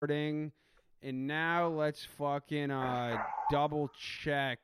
And now let's fucking double check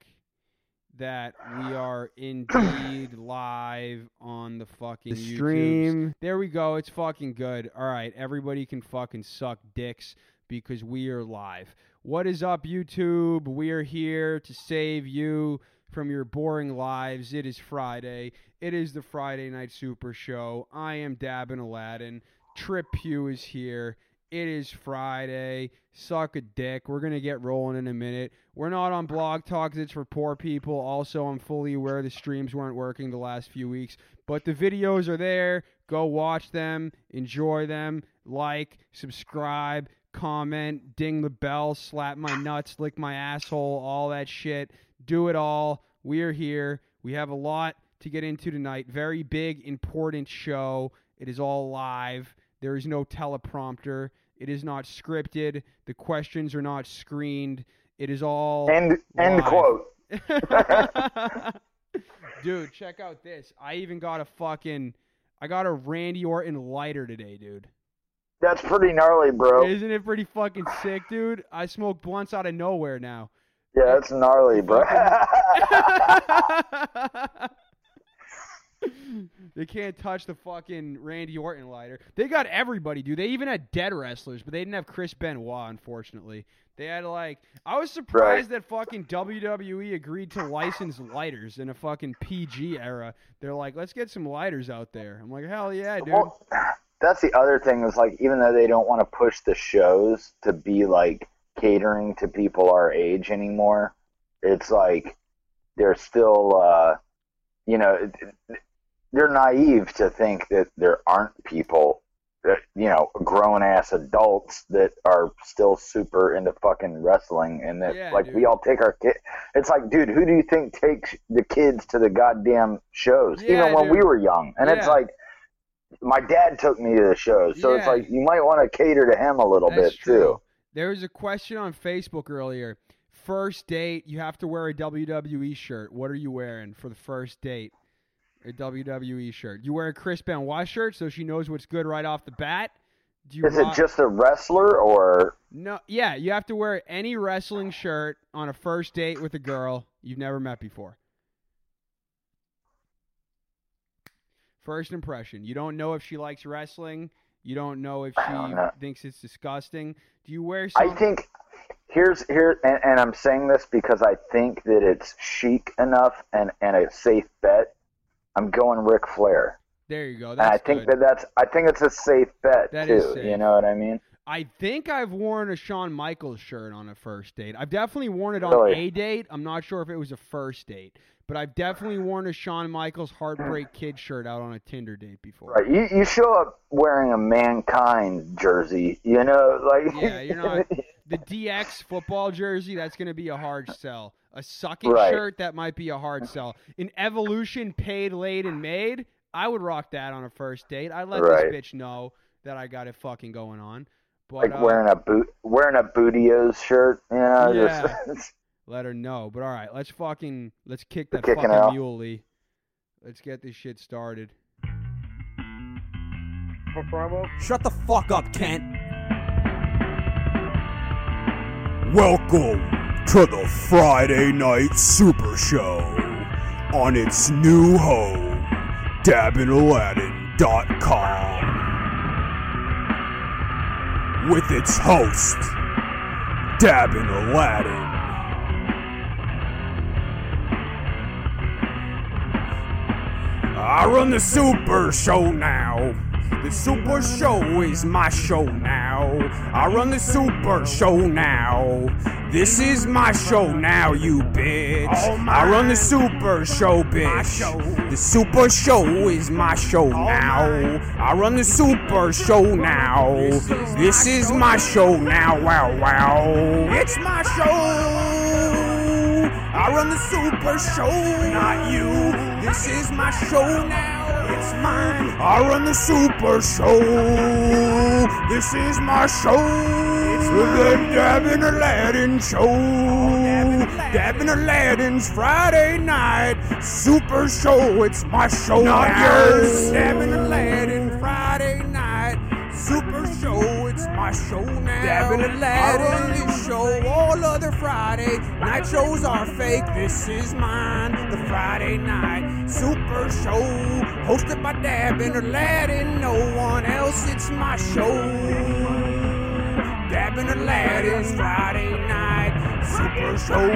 that we are indeed live on the fucking the stream. YouTubes. There we go. It's fucking good. All right. Everybody can fucking suck dicks because we are live. What is up, YouTube? We are here to save you from your boring lives. It is Friday. It is the Friday Night Super Show. I am Dabbin Aladdin. Trip Pugh is here. It is Friday. Suck a dick. We're going to get rolling in a minute. We're not on Blog Talk because it's for poor people. Also, I'm fully aware the streams weren't working the last few weeks. But the videos are there. Go watch them. Enjoy them. Like, subscribe, comment, ding the bell, slap my nuts, lick my asshole, all that shit. Do it all. We are here. We have a lot to get into tonight. Very big, important show. It is all live. There is no teleprompter. It is not scripted. The questions are not screened. It is all end quote. Dude, check out this. I even got I got a Randy Orton lighter today, dude. That's pretty gnarly, bro. Isn't it pretty fucking sick, dude? I smoke blunts out of nowhere now. Yeah, that's gnarly, bro. They can't touch the fucking Randy Orton lighter. They got everybody, dude. They even had dead wrestlers, but they didn't have Chris Benoit, unfortunately. They had, like... I was surprised that fucking WWE agreed to license lighters in a fucking PG era. They're like, let's get some lighters out there. I'm like, hell yeah, dude. Well, that's the other thing is, like, even though they don't want to push the shows to be, like, catering to people our age anymore, it's like they're still, you know... They're naive to think that there aren't people, that, you know, grown-ass adults that are still super into fucking wrestling. And that, yeah, like, dude. We all take our kids. It's like, dude, who do you think takes the kids to the goddamn shows? Yeah, even when we were young. And it's like, my dad took me to the shows. So it's like, you might want to cater to him a little bit, too. There was a question on Facebook earlier. First date, you have to wear a WWE shirt. What are you wearing for the first date? A WWE shirt. You wear a Chris Benoit shirt so she knows what's good right off the bat. Is it just a wrestler or? No, yeah, you have to wear any wrestling shirt on a first date with a girl you've never met before. First impression. You don't know if she likes wrestling. You don't know if she thinks it's disgusting. Do you wear something? I think and I'm saying this because I think that it's chic enough and a safe bet. I'm going Ric Flair. There you go. That's and I think good. I think it's a safe bet that too. Is safe. You know what I mean? I think I've worn a Shawn Michaels shirt on a first date. I've definitely worn it on a date. I'm not sure if it was a first date, but I've definitely worn a Shawn Michaels Heartbreak Kid shirt out on a Tinder date before. Right. You show up wearing a Mankind jersey, you know, like yeah, you're not the DX football jersey. That's going to be a hard sell. A sucking shirt, that might be a hard sell. An Evolution paid, laid, and made, I would rock that on a first date. I'd let this bitch know that I got it fucking going on. But, like wearing a Bootios shirt, you know? Yeah. Just... Let her know. But all right, let's kick that fucking muley. Let's get this shit started. Shut the fuck up, Kent. Welcome to the Friday Night Super Show on its new home, DabbinAladdin.com, with its host, Dabbin Aladdin. I run the Super Show now. The Super Show is my show now. I run the Super Show now. This is my show now, you bitch. I run the Super Show, bitch. The Super Show is my show now. I run the Super Show now. This is my show now. Wow, wow. It's my show. I run the Super Show, not you. This is my show now. It's mine. I run the Super Show. This is my show. It's the Dabbin Aladdin Show. Dabbin Aladdin's Friday Night Super Show. It's my show. Not yours. Dabbin Aladdin Friday Night Super Show. It's my show now. Dabbin Aladdin. I run this show all other Friday. Night shows are fake. This is mine, the Friday night super show. Hosted by Dabbin Aladdin. No one else, it's my show. Dabbin Aladdin's Friday night super show.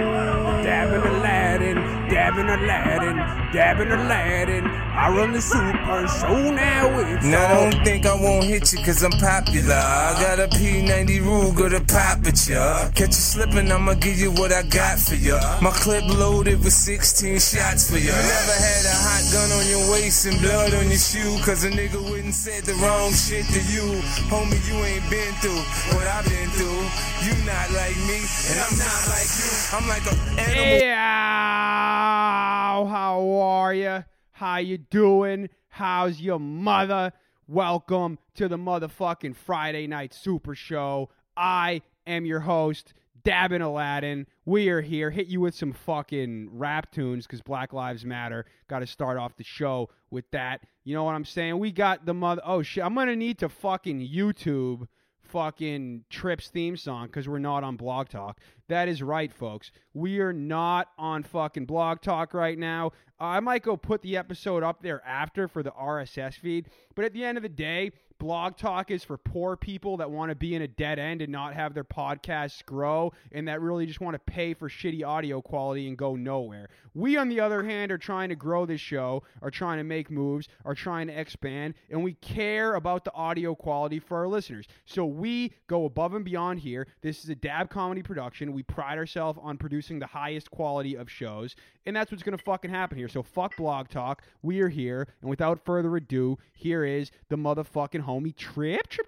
Dabbin Aladdin. Dabbin Aladdin. Dabbin Aladdin. I run the super show now. It's now, don't think I won't hit you cause I'm popular. I got a P90 Ruger to pop at ya. Catch you slipping, I'ma give you what I got for ya. My clip loaded with 16 shots for ya. You never had a hot gun on your waist and blood on your shoe, cause a nigga wouldn't said the wrong shit to you. Homie, you ain't been through what I've been through. You not like me, and I'm not like you. I'm like an animal. Yeah, how are ya? How you doing? How's your mother? Welcome to the motherfucking Friday Night Super Show. I am your host, Dabbin Aladdin. We are here. Hit you with some fucking rap tunes because Black Lives Matter. Got to start off the show with that. You know what I'm saying? We got the mother... Oh, shit. I'm going to need to fucking YouTube fucking Trip's theme song because we're not on Blog Talk. That is right, folks. We are not on fucking Blog Talk right now. I might go put the episode up there after for the RSS feed. But at the end of the day, Blog Talk is for poor people that want to be in a dead end and not have their podcasts grow and that really just want to pay for shitty audio quality and go nowhere. We, on the other hand, are trying to grow this show, are trying to make moves, are trying to expand, and we care about the audio quality for our listeners. So we go above and beyond here. This is a Dab Comedy production. We pride ourselves on producing the highest quality of shows, and that's what's going to fucking happen here. So fuck Blog Talk. We are here, and without further ado, here is the motherfucking homie Trip. Trip.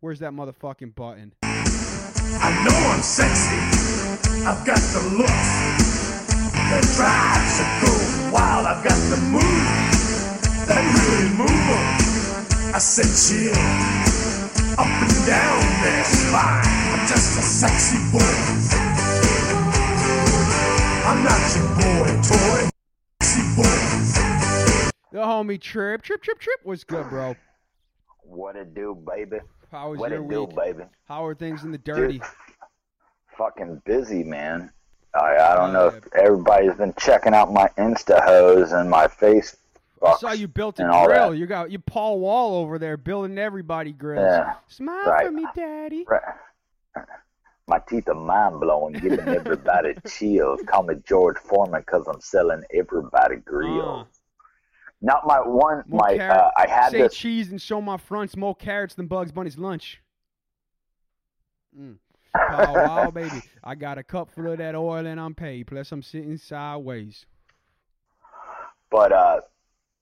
Where's that motherfucking button? I know I'm sexy. I've got the looks. The drives are cool. Wild, I've got the moves. That really move them. I said chill. Up and down their spine. I'm just a sexy boy. I'm not your boy, toy. The homie Trip was good, bro. What it do, baby? How was your week? What it do, baby? How are things in the dirty? Dude, fucking busy, man. I don't know if everybody's been checking out my Insta hoes and my Facebook. I saw you built a grill. You got Paul Wall over there building everybody grills. Yeah, smile right. For me, daddy. Right. My teeth are mind-blowing, getting everybody chills. Call me George Foreman because I'm selling everybody grills. Not my one, more my, carrot. I had say this. Say cheese and show my fronts, more carrots than Bugs Bunny's lunch. Mm. Oh, wow, baby. I got a cup full of that oil and I'm paid. Plus, I'm sitting sideways. But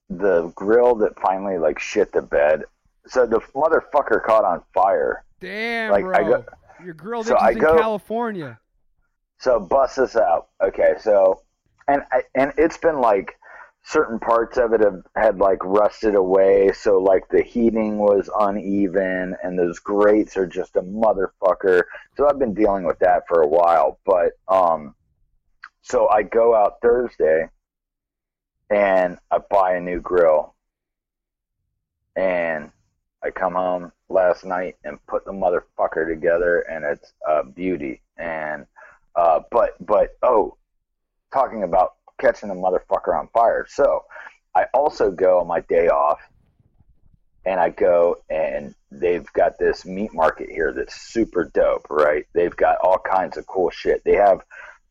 the grill that finally, like, shit the bed. So the motherfucker caught on fire. Damn, like, bro. Your grill so is in California. So bust this out. Okay, so and it's been like certain parts of it had like rusted away, so like the heating was uneven and those grates are just a motherfucker. So I've been dealing with that for a while, but so I go out Thursday and I buy a new grill. And I come home last night and put the motherfucker together, and it's a beauty. And but talking about catching the motherfucker on fire. So I also go on my day off, and I go and they've got this meat market here that's super dope, right? They've got all kinds of cool shit. They have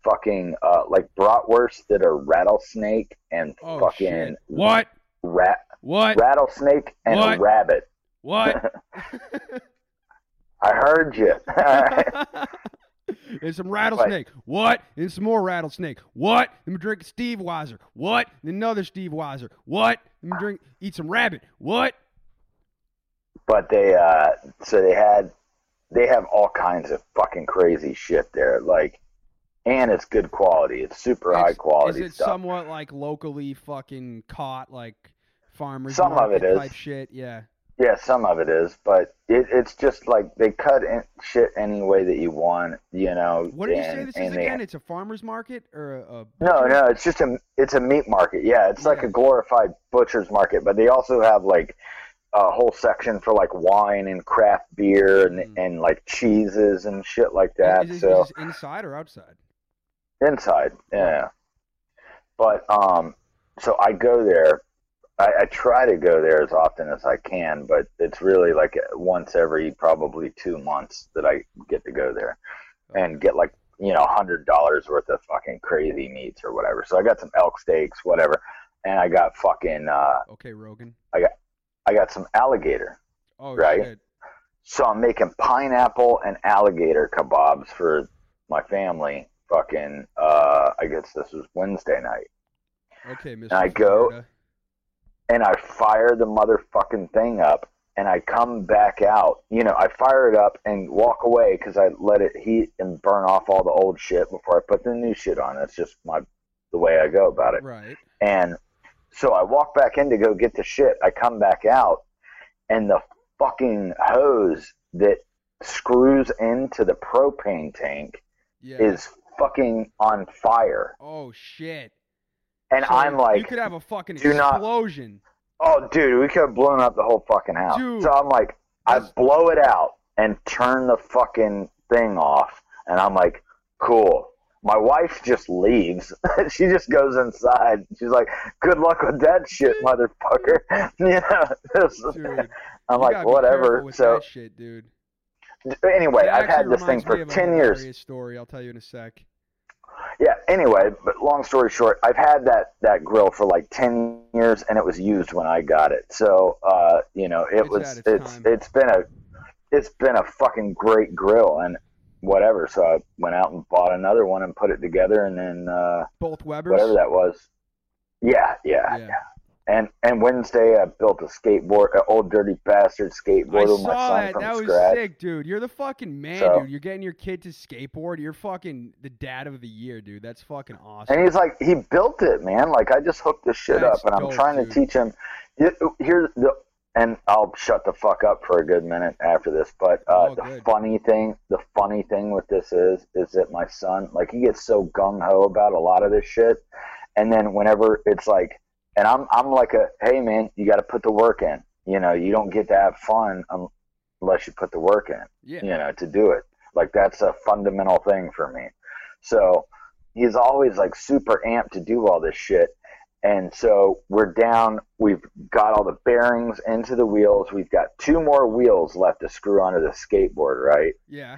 fucking like bratwursts that are rattlesnake and fucking shit. What? Rattlesnake and what? A rabbit. What? I heard you. All right. There's some rattlesnake. Like, what? And some more rattlesnake. What? Let me drink Steve Weiser. What? And another Steve Weiser. What? Let me eat some rabbit. What? But they so they have all kinds of fucking crazy shit there. Like, and it's good quality. It's super high quality stuff. Is it somewhat like locally fucking caught, like farmers some of it is type shit? Yeah. Yeah, some of it is, but it's just like they cut in shit any way that you want, you know. What did you say this is again? It's a farmer's market or a no, it's just a meat market. Yeah, it's like a glorified butcher's market, but they also have like a whole section for like wine and craft beer and like cheeses and shit like that. Is this inside or outside? Inside, yeah. But so I go there. I try to go there as often as I can, but it's really like once every probably 2 months that I get to go there and get like, you know, $100 worth of fucking crazy meats or whatever. So I got some elk steaks, whatever, and I got fucking okay, Rogan. I got some alligator. Oh, right. Shit. So I'm making pineapple and alligator kebabs for my family. Fucking I guess this was Wednesday night. Okay, Mr. And I go. And I fire the motherfucking thing up, and I come back out. You know, I fire it up and walk away because I let it heat and burn off all the old shit before I put the new shit on. That's just the way I go about it. Right. And so I walk back in to go get the shit. I come back out, and the fucking hose that screws into the propane tank is fucking on fire. Oh, shit. And so I'm like, you could have a fucking explosion. Oh, dude, we could have blown up the whole fucking house. Dude, so I'm like, I blow it out and turn the fucking thing off. And I'm like, cool. My wife just leaves. She just goes inside. She's like, good luck with that shit, motherfucker. You know, dude, I'm like, whatever. So that shit, dude. Anyway, I've had this thing for 10 years. Story. I'll tell you in a sec. Yeah, anyway, but long story short, I've had that grill for like 10 years, and it was used when I got it. So, you know, it's been a fucking great grill and whatever. So I went out and bought another one and put it together, and then both Webers, whatever that was. Yeah. And Wednesday I built a skateboard, an old dirty bastard skateboard with my son from scratch. I saw that. That was sick, dude. You're the fucking man, dude. You're getting your kid to skateboard. You're fucking the dad of the year, dude. That's fucking awesome. And he's like, he built it, man. Like, I just hooked this shit up, and I'm trying to teach him. And I'll shut the fuck up for a good minute after this, but the funny thing with this is that my son, like, he gets so gung-ho about a lot of this shit, and then whenever it's like, and I'm like hey man, you got to put the work in. You know, you don't get to have fun unless you put the work in. Yeah. You know, to do it. Like, that's a fundamental thing for me. So he's always like super amped to do all this shit. And so we're down. We've got all the bearings into the wheels. We've got two more wheels left to screw onto the skateboard, right? Yeah.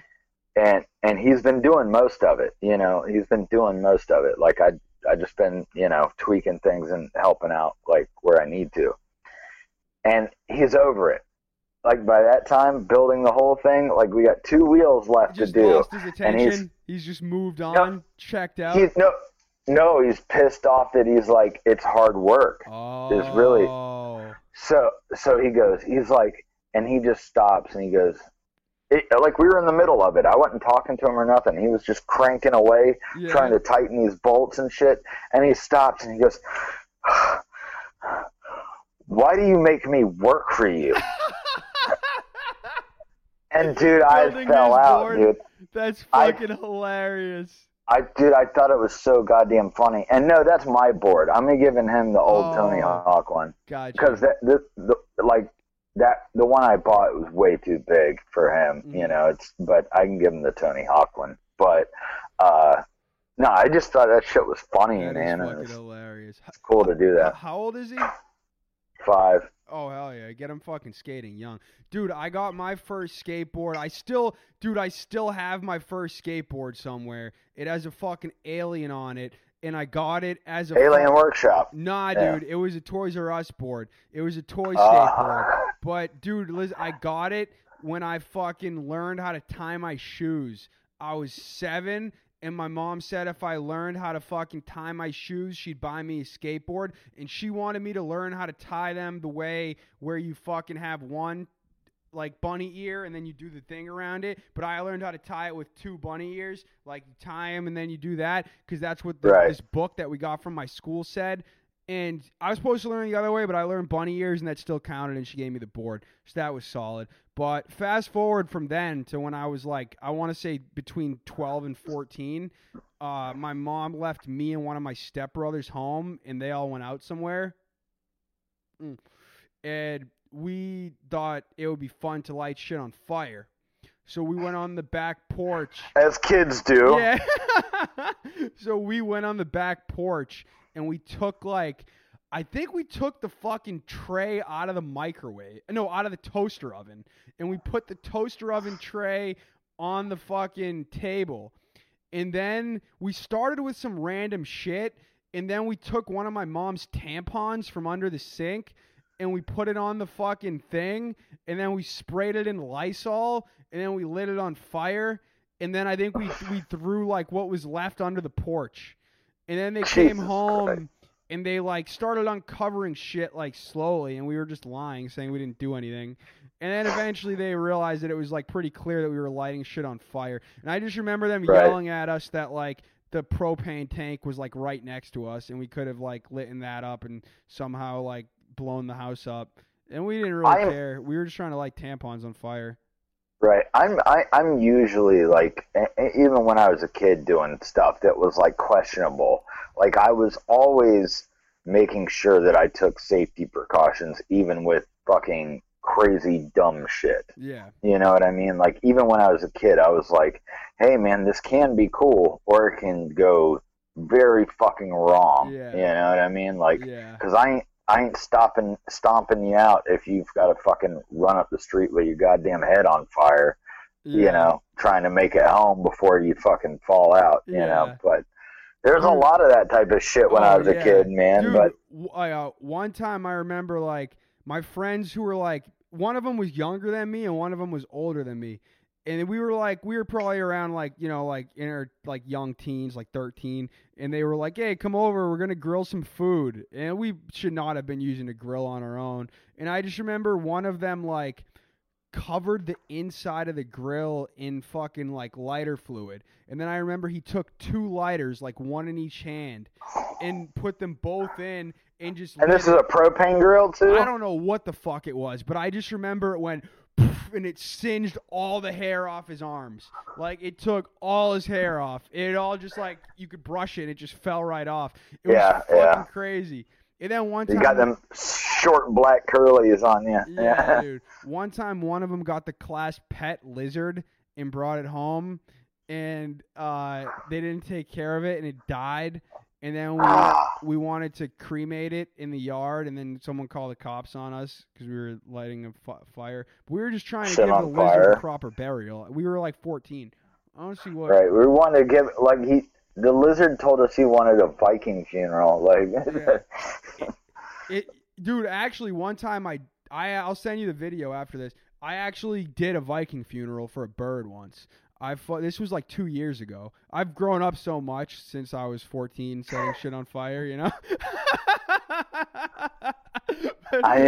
And he's been doing most of it. You know, he's been doing most of it. Like, I just been, you know, tweaking things and helping out like where I need to. And he's over it. Like, by that time, building the whole thing, like, we got two wheels left to do. He just lost his attention. And he's just moved on, checked out. No, he's pissed off that he's like, it's hard work. Oh. It's really. So he goes, he's like, and he just stops and he goes, like, we were in the middle of it. I wasn't talking to him or nothing. He was just cranking away, trying to tighten these bolts and shit. And he stops and he goes, "Why do you make me work for you?" And dude, I fell out, dude. That's fucking hilarious. I thought it was so goddamn funny. And no, that's my board. I'm giving him the old Tony Hawk one. Gotcha. Because the one I bought was way too big for him, you know. But I can give him the Tony Hawk one. But no, I just thought that shit was funny, man. It's hilarious. It's cool to do that. How old is he? 5. Oh, hell yeah! Get him fucking skating young, dude. I got my first skateboard. I still have my first skateboard somewhere. It has a fucking alien on it. And I got it as a Alien Workshop. Nah, dude, it was a Toys R Us board. It was a toy skateboard. But dude, Liz, I got it when I fucking learned how to tie my shoes. I was 7, and my mom said if I learned how to fucking tie my shoes, she'd buy me a skateboard. And she wanted me to learn how to tie them the way where you fucking have one, like, bunny ear, and then you do the thing around it. But I learned how to tie it with 2 bunny ears. Like, you tie them, and then you do that, because that's what this book that we got from my school said. And I was supposed to learn the other way, but I learned bunny ears, and that still counted, and she gave me the board. So that was solid. But fast forward from then to when I was, like, I want to say between 12 and 14, my mom left me and one of my stepbrothers home, and they all went out somewhere. And we thought it would be fun to light shit on fire. So we went on the back porch. As kids do. Yeah. So we went on the back porch and we took like, I think we took the fucking tray out of the microwave. No, out of the toaster oven. And we put the toaster oven tray on the fucking table. And then we started with some random shit. And then we took one of my mom's tampons from under the sink and we put it on the fucking thing, and then we sprayed it in Lysol, and then we lit it on fire, and then I think we threw, like, what was left under the porch. And then they came home, Christ. And they, like, started uncovering shit, like, slowly, and we were just lying, saying we didn't do anything. And then eventually they realized that it was, like, pretty clear that we were lighting shit on fire. And I just remember them yelling at us that, like, the propane tank was, like, right next to us, and we could have, like, lit that up and somehow, like, blown the house up, and we didn't really care. We were just trying to light tampons on fire. Right. I'm usually like, even when I was a kid doing stuff that was like questionable, like I was always making sure that I took safety precautions, even with fucking crazy dumb shit. Yeah. You know what I mean? Like even when I was a kid, I was like, hey man, this can be cool or it can go very fucking wrong. Yeah. You know what I mean? Like, yeah. Cause I ain't stomping you out if you've got to fucking run up the street with your goddamn head on fire, you know, trying to make it home before you fucking fall out, you know. But there's a lot of that type of shit when I was a kid, man. Dude, but one time I remember, like, my friends who were, like, one of them was younger than me and one of them was older than me. And we were like, we were probably around like, you know, like in our like young teens, like 13. And they were like, hey, come over. We're going to grill some food. And we should not have been using a grill on our own. And I just remember one of them like covered the inside of the grill in fucking like lighter fluid. And then I remember he took two lighters, like one in each hand, and put them both in and just. And this is a propane grill too? I don't know what the fuck it was, but I just remember it went. And it singed all the hair off his arms. Like, it took all his hair off. It all just, like, you could brush it, and it just fell right off. It was fucking crazy. And then one time... You got them short black curlies on you. Yeah, dude. One time, one of them got the class pet lizard and brought it home, and they didn't take care of it, and it died. And then we wanted to cremate it in the yard, and then someone called the cops on us because we were lighting a fire. But we were just trying to give the lizard a proper burial. We were like 14. I don't see what. Right, we wanted to give like the lizard told us he wanted a Viking funeral. Like, yeah. Dude. Actually, one time I'll send you the video after this. I actually did a Viking funeral for a bird once. This was like 2 years ago. I've grown up so much since I was 14, setting shit on fire, you know? I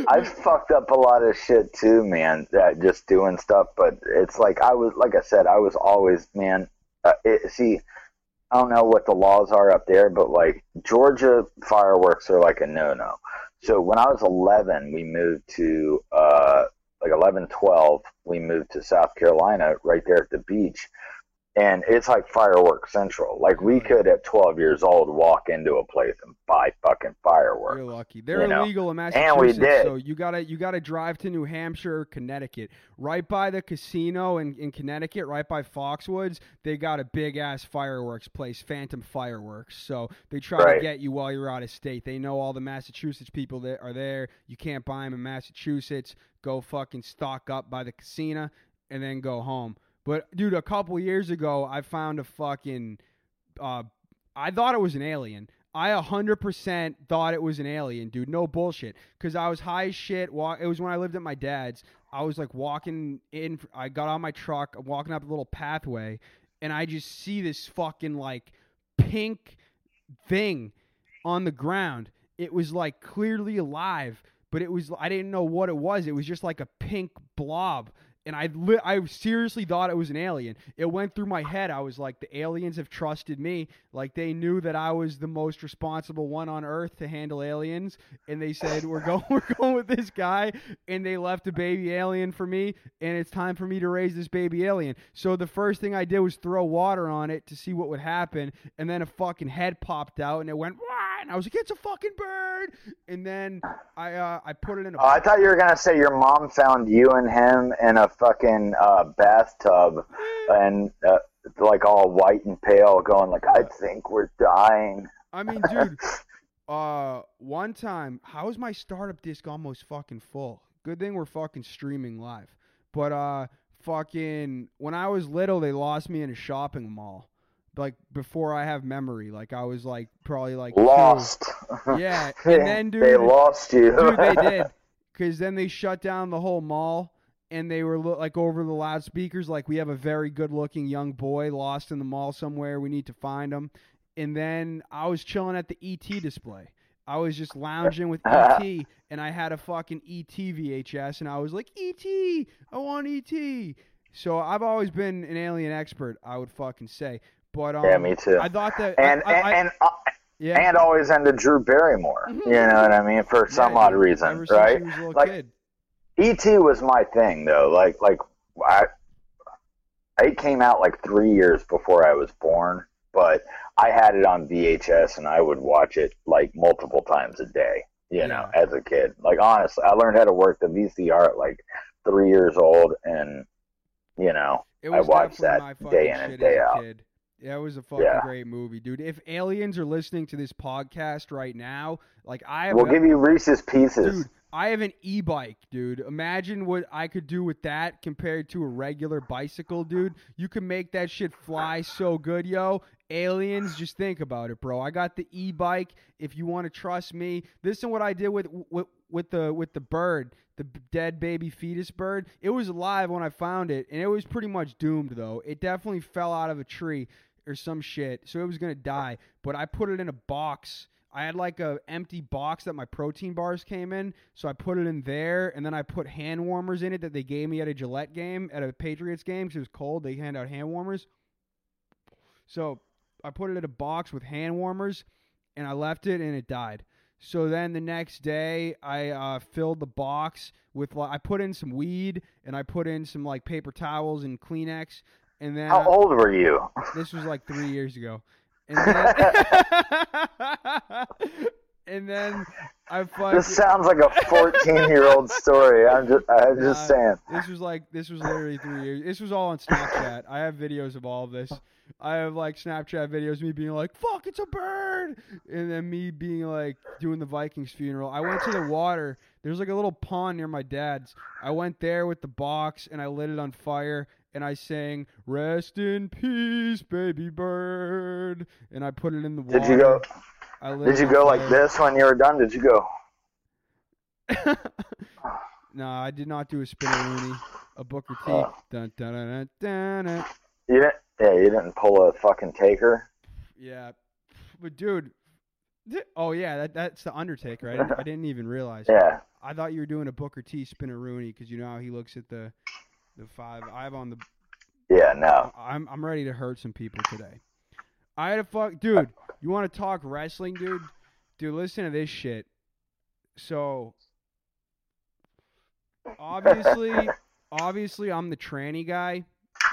mean, I've fucked up a lot of shit too, man, just doing stuff. But it's like, I was always, man, I don't know what the laws are up there, but like Georgia fireworks are like a no-no. So when I was 11, we moved to, 11, 12, we moved to South Carolina right there at the beach, and it's like fireworks central. Like we could at 12 years old walk into a place and buy fucking fireworks. You're lucky. They're illegal in Massachusetts, and we did. So you gotta drive to New Hampshire or Connecticut. Right by the casino in Connecticut, right by Foxwoods, they got a big ass fireworks place, Phantom Fireworks. So they try to get you while you're out of state. They know all the Massachusetts people that are there. You can't buy them in Massachusetts. Go fucking stock up by the casino and then go home. But dude, a couple years ago, I found a fucking, I thought it was an alien. I 100% thought it was an alien, dude. No bullshit. Cause I was high as shit. It was when I lived at my dad's. I was like walking in. I got on my truck. I'm walking up a little pathway, and I just see this fucking like pink thing on the ground. It was like clearly alive. But it was, I didn't know what it was. It was just like a pink blob. And I seriously thought it was an alien. It went through my head. I was like, the aliens have trusted me. Like, they knew that I was the most responsible one on Earth to handle aliens. And they said, we're going with this guy. And they left a baby alien for me. And it's time for me to raise this baby alien. So the first thing I did was throw water on it to see what would happen. And then a fucking head popped out. And it went, wah! And I was like, it's a fucking bird. And then I put it in a... I thought you were going to say your mom found you and him in a fucking bathtub and like all white and pale going like, I think we're dying. I mean, dude, one time, how is my startup disc almost fucking full? Good thing we're fucking streaming live. But fucking when I was little, they lost me in a shopping mall. Like before I have memory, like I was like probably like lost. Two. Yeah, and then dude, they lost you. Dude, they did, because then they shut down the whole mall, and they were like over the loudspeakers, like we have a very good-looking young boy lost in the mall somewhere. We need to find him. And then I was chilling at the ET display. I was just lounging with ET, and I had a fucking ET VHS, and I was like, ET, I want ET. So I've always been an alien expert, I would fucking say. But, yeah, me too. I thought that, and always into Drew Barrymore. Mm-hmm. You know what I mean? For some odd reason, right? Like, kid. E.T. was my thing, though. Like it came out like 3 years before I was born, but I had it on VHS, and I would watch it like multiple times a day. You know, as a kid. Like honestly, I learned how to work the VCR at like 3 years old, and you know, I watched that day in and day out. Kid. Yeah, it was a fucking great movie, dude. If aliens are listening to this podcast right now, like we'll give you Reese's Pieces. Dude, I have an e-bike, dude. Imagine what I could do with that compared to a regular bicycle, dude. You can make that shit fly so good, yo. Aliens, just think about it, bro. I got the e-bike. If you want to trust me, this is what I did with the bird, the dead baby fetus bird. It was alive when I found it, and it was pretty much doomed, though. It definitely fell out of a tree or some shit, so it was gonna die. But I put it in a box. I had like a empty box that my protein bars came in, so I put it in there, and then I put hand warmers in it that they gave me at a Gillette game, at a Patriots game, because it was cold. They hand out hand warmers, so I put it in a box with hand warmers, and I left it, and it died. So then the next day, I filled the box with, I put in some weed, and I put in some, like, paper towels and Kleenex, and then... How old were you? This was, like, 3 years ago. And then... and then I fucking... This sounds like a 14-year-old story. I'm just saying. This was literally 3 years. This was all on Snapchat. I have videos of all of this. I have, like, Snapchat videos of me being like, fuck, it's a bird! And then me being, like, doing the Vikings funeral. I went to the water. There's, like, a little pond near my dad's. I went there with the box, and I lit it on fire, and I sang, rest in peace, baby bird. And I put it in the water. Did you go like this when you were done? Did you go? No, I did not do a spinneroony, a Booker T. Dun, dun, dun, dun, dun. You didn't pull a fucking Taker. Yeah, but dude, that's the Undertake, right? I didn't even realize. Yeah, I thought you were doing a Booker T spinneroony because you know how he looks at the five. I have on the. Yeah, no. I'm ready to hurt some people today. I had a fuck, dude. You want to talk wrestling, dude? Dude, listen to this shit. So, obviously, I'm the tranny guy.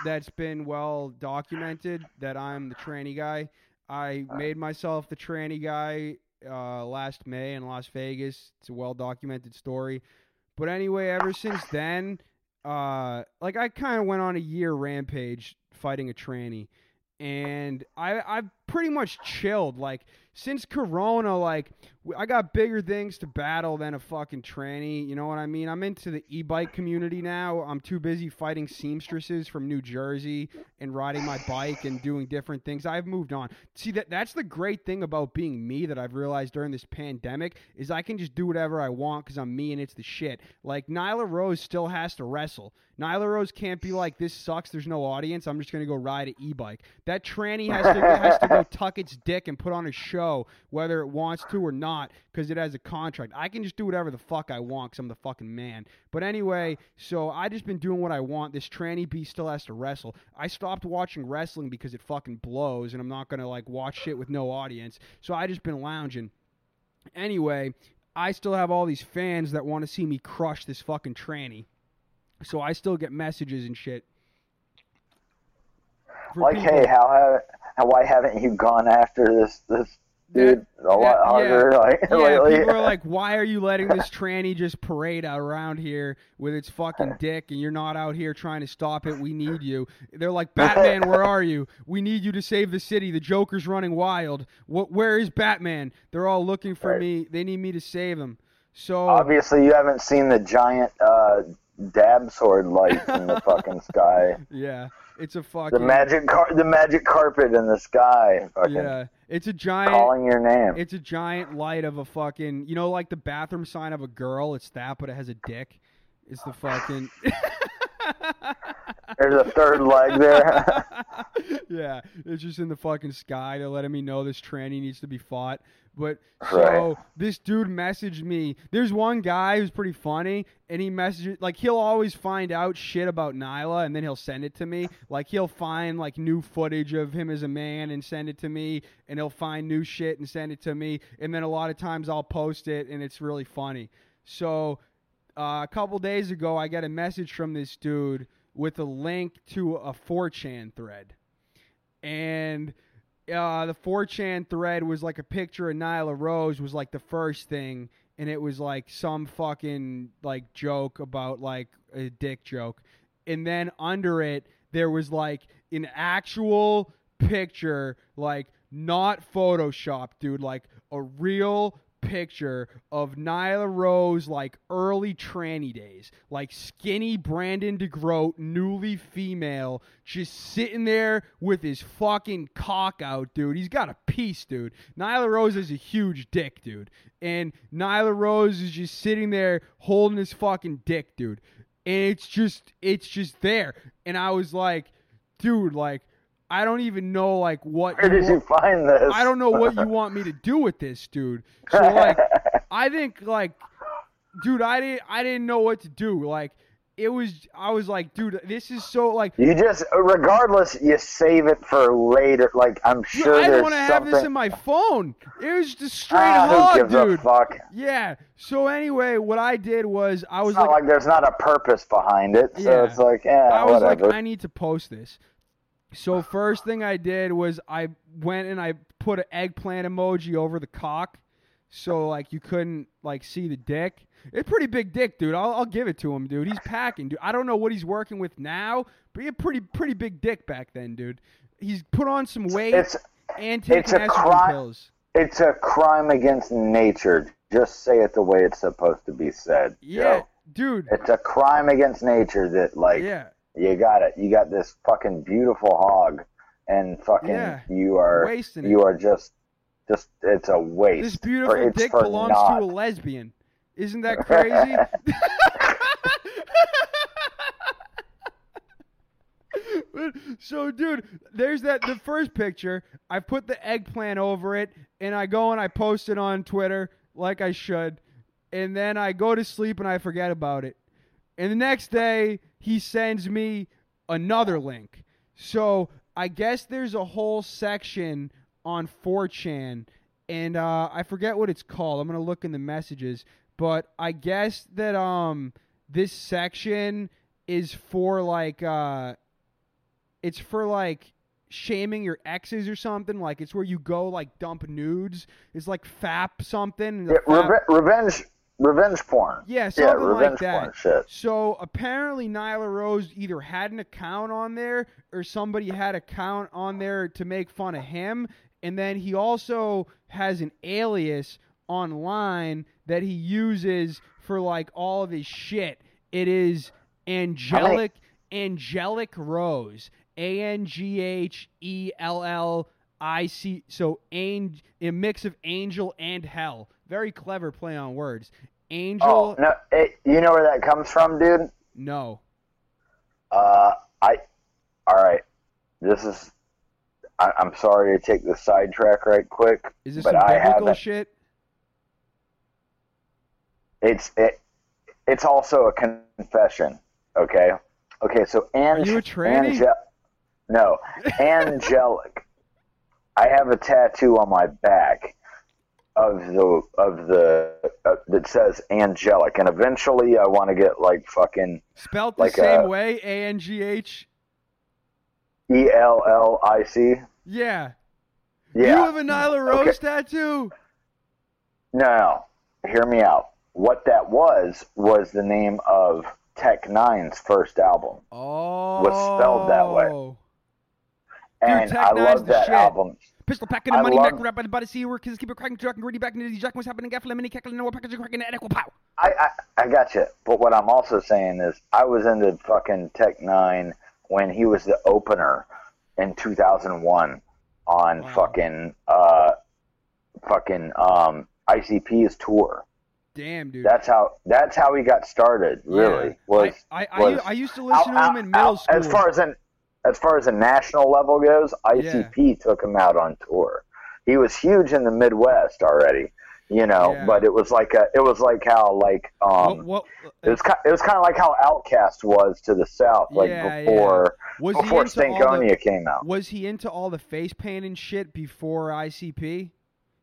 That's been well documented that I'm the tranny guy. I made myself the tranny guy last May in Las Vegas. It's a well documented story. But anyway, ever since then, like I kind of went on a year rampage fighting a tranny, and I've pretty much chilled. Like since Corona, like I got bigger things to battle than a fucking tranny. You know what I mean? I'm into the e-bike community now. I'm too busy fighting seamstresses from New Jersey and riding my bike and doing different things. I've moved on. See, that's the great thing about being me that I've realized during this pandemic is I can just do whatever I want because I'm me and it's the shit. Like Nyla Rose still has to wrestle. Nyla Rose can't be like, this sucks, there's no audience, I'm just going to go ride an e-bike. That tranny has to go tuck its dick and put on a show whether it wants to or not because it has a contract. I can just do whatever the fuck I want because I'm the fucking man. But anyway, so I just been doing what I want. This tranny beast still has to wrestle. I stopped watching wrestling because it fucking blows and I'm not going to like watch shit with no audience. So I just been lounging. Anyway, I still have all these fans that want to see me crush this fucking tranny. So I still get messages and shit. Like, hey, why haven't you gone after this Dude, a lot harder. Lately. People are like, why are you letting this tranny just parade around here with its fucking dick, and you're not out here trying to stop it? We need you. They're like, Batman, where are you? We need you to save the city. The Joker's running wild. Where is Batman? They're all looking for me. They need me to save him. So obviously, you haven't seen the giant dab sword lights in the fucking sky. Yeah. It's a fucking... The magic carpet in the sky. Yeah. It's a giant... Calling your name. It's a giant light of a fucking... You know, like the bathroom sign of a girl? It's that, but it has a dick. It's the fucking... There's a third leg there. Yeah. It's just in the fucking sky. They're letting me know this tranny needs to be fought. But so this dude messaged me. There's one guy who's pretty funny, and he messages, like, he'll always find out shit about Nyla, and then he'll send it to me. Like, he'll find, like, new footage of him as a man and send it to me, and he'll find new shit and send it to me. And then a lot of times I'll post it, and it's really funny. So a couple days ago, I got a message from this dude with a link to a 4chan thread. And... the 4chan thread was like a picture of Nyla Rose was like the first thing, and it was like some fucking like joke about like a dick joke, and then under it there was like an actual picture, like not Photoshop, dude, like a real picture of Nyla Rose, like early tranny days, like skinny Brandon DeGroat, newly female, just sitting there with his fucking cock out, dude. He's got a piece, dude. Nyla Rose is a huge dick, dude. And Nyla Rose is just sitting there holding his fucking dick, dude. And it's just there. And I was like, dude, like, I don't even know, like, what... Where did you find this? I don't know what you want me to do with this, dude. So, like, I think, like... Dude, I didn't know what to do. Like, it was... I was like, dude, this is so, like... You just... Regardless, you save it for later. Like, I'm sure there's something... I didn't want to have this in my phone. It was just straight hog, dude. Who gives a fuck? Yeah. So, anyway, what I did was... I was it's like... Not like there's not a purpose behind it. So, yeah. It's like, I was whatever. Like, I need to post this. So first thing I did was I went and I put an eggplant emoji over the cock, so like you couldn't like see the dick. It's a pretty big dick, dude. I'll give it to him, dude. He's packing, dude. I don't know what he's working with now, but he had pretty big dick back then, dude. He's put on some weight and taking estrogen pills. It's a crime against nature. Just say it the way it's supposed to be said. Yeah, yo, dude. It's a crime against nature that like. Yeah. You got it. You got this fucking beautiful hog, and fucking you are wasting it. You are just it's a waste. This beautiful dick belongs to a lesbian. Isn't that crazy? So, dude, there's the first picture. I put the eggplant over it, and I go and I post it on Twitter like I should, and then I go to sleep and I forget about it. And the next day, he sends me another link. So I guess there's a whole section on 4chan, and I forget what it's called. I'm going to look in the messages. But I guess that this section is for, like, it's for, like, shaming your exes or something. Like, it's where you go, like, dump nudes. It's like fap something. Yeah, revenge. Revenge porn. Yeah, revenge like that. Porn shit. So apparently Nyla Rose either had an account on there or somebody had an account on there to make fun of him. And then he also has an alias online that he uses for like all of his shit. It is Angelic Rose. ANGHELLIC. So a mix of angel and hell. Very clever play on words. Angel. Oh, no, you know where that comes from, dude? No. All right. This is. I'm sorry to take the sidetrack right quick. Is this some biblical shit? It's also a confession. Okay. Okay. So Angelic. Are you a tranny? No, Angelic. I have a tattoo on my back. Of the that says Angelic, and eventually I want to get like fucking spelled the like same way, ANGHELLIC. Yeah, Yeah. You have a Nyla Rose tattoo? No. Hear me out. What that was the name of Tech N9ne's first album. Oh. Was spelled that way. And dude, I love that album. Pistol packing the money back, wrap by the body, see where kids keep it cracking, truck and gritty back into the jack. What's happening? Gaffle, mini cackling, no package, cracking the adequate pow. I got you. But what I'm also saying is, I was into fucking Tech N9ne when he was the opener in 2001 on fucking ICP's tour. Damn, dude. That's how he got started. Really, yeah. I used to listen to him in middle school. As far as a national level goes, ICP took him out on tour. He was huge in the Midwest already, you know. Yeah. But it was kind of like how Outkast was to the South, like before Stankonia came out. Was he into all the face paint and shit before ICP?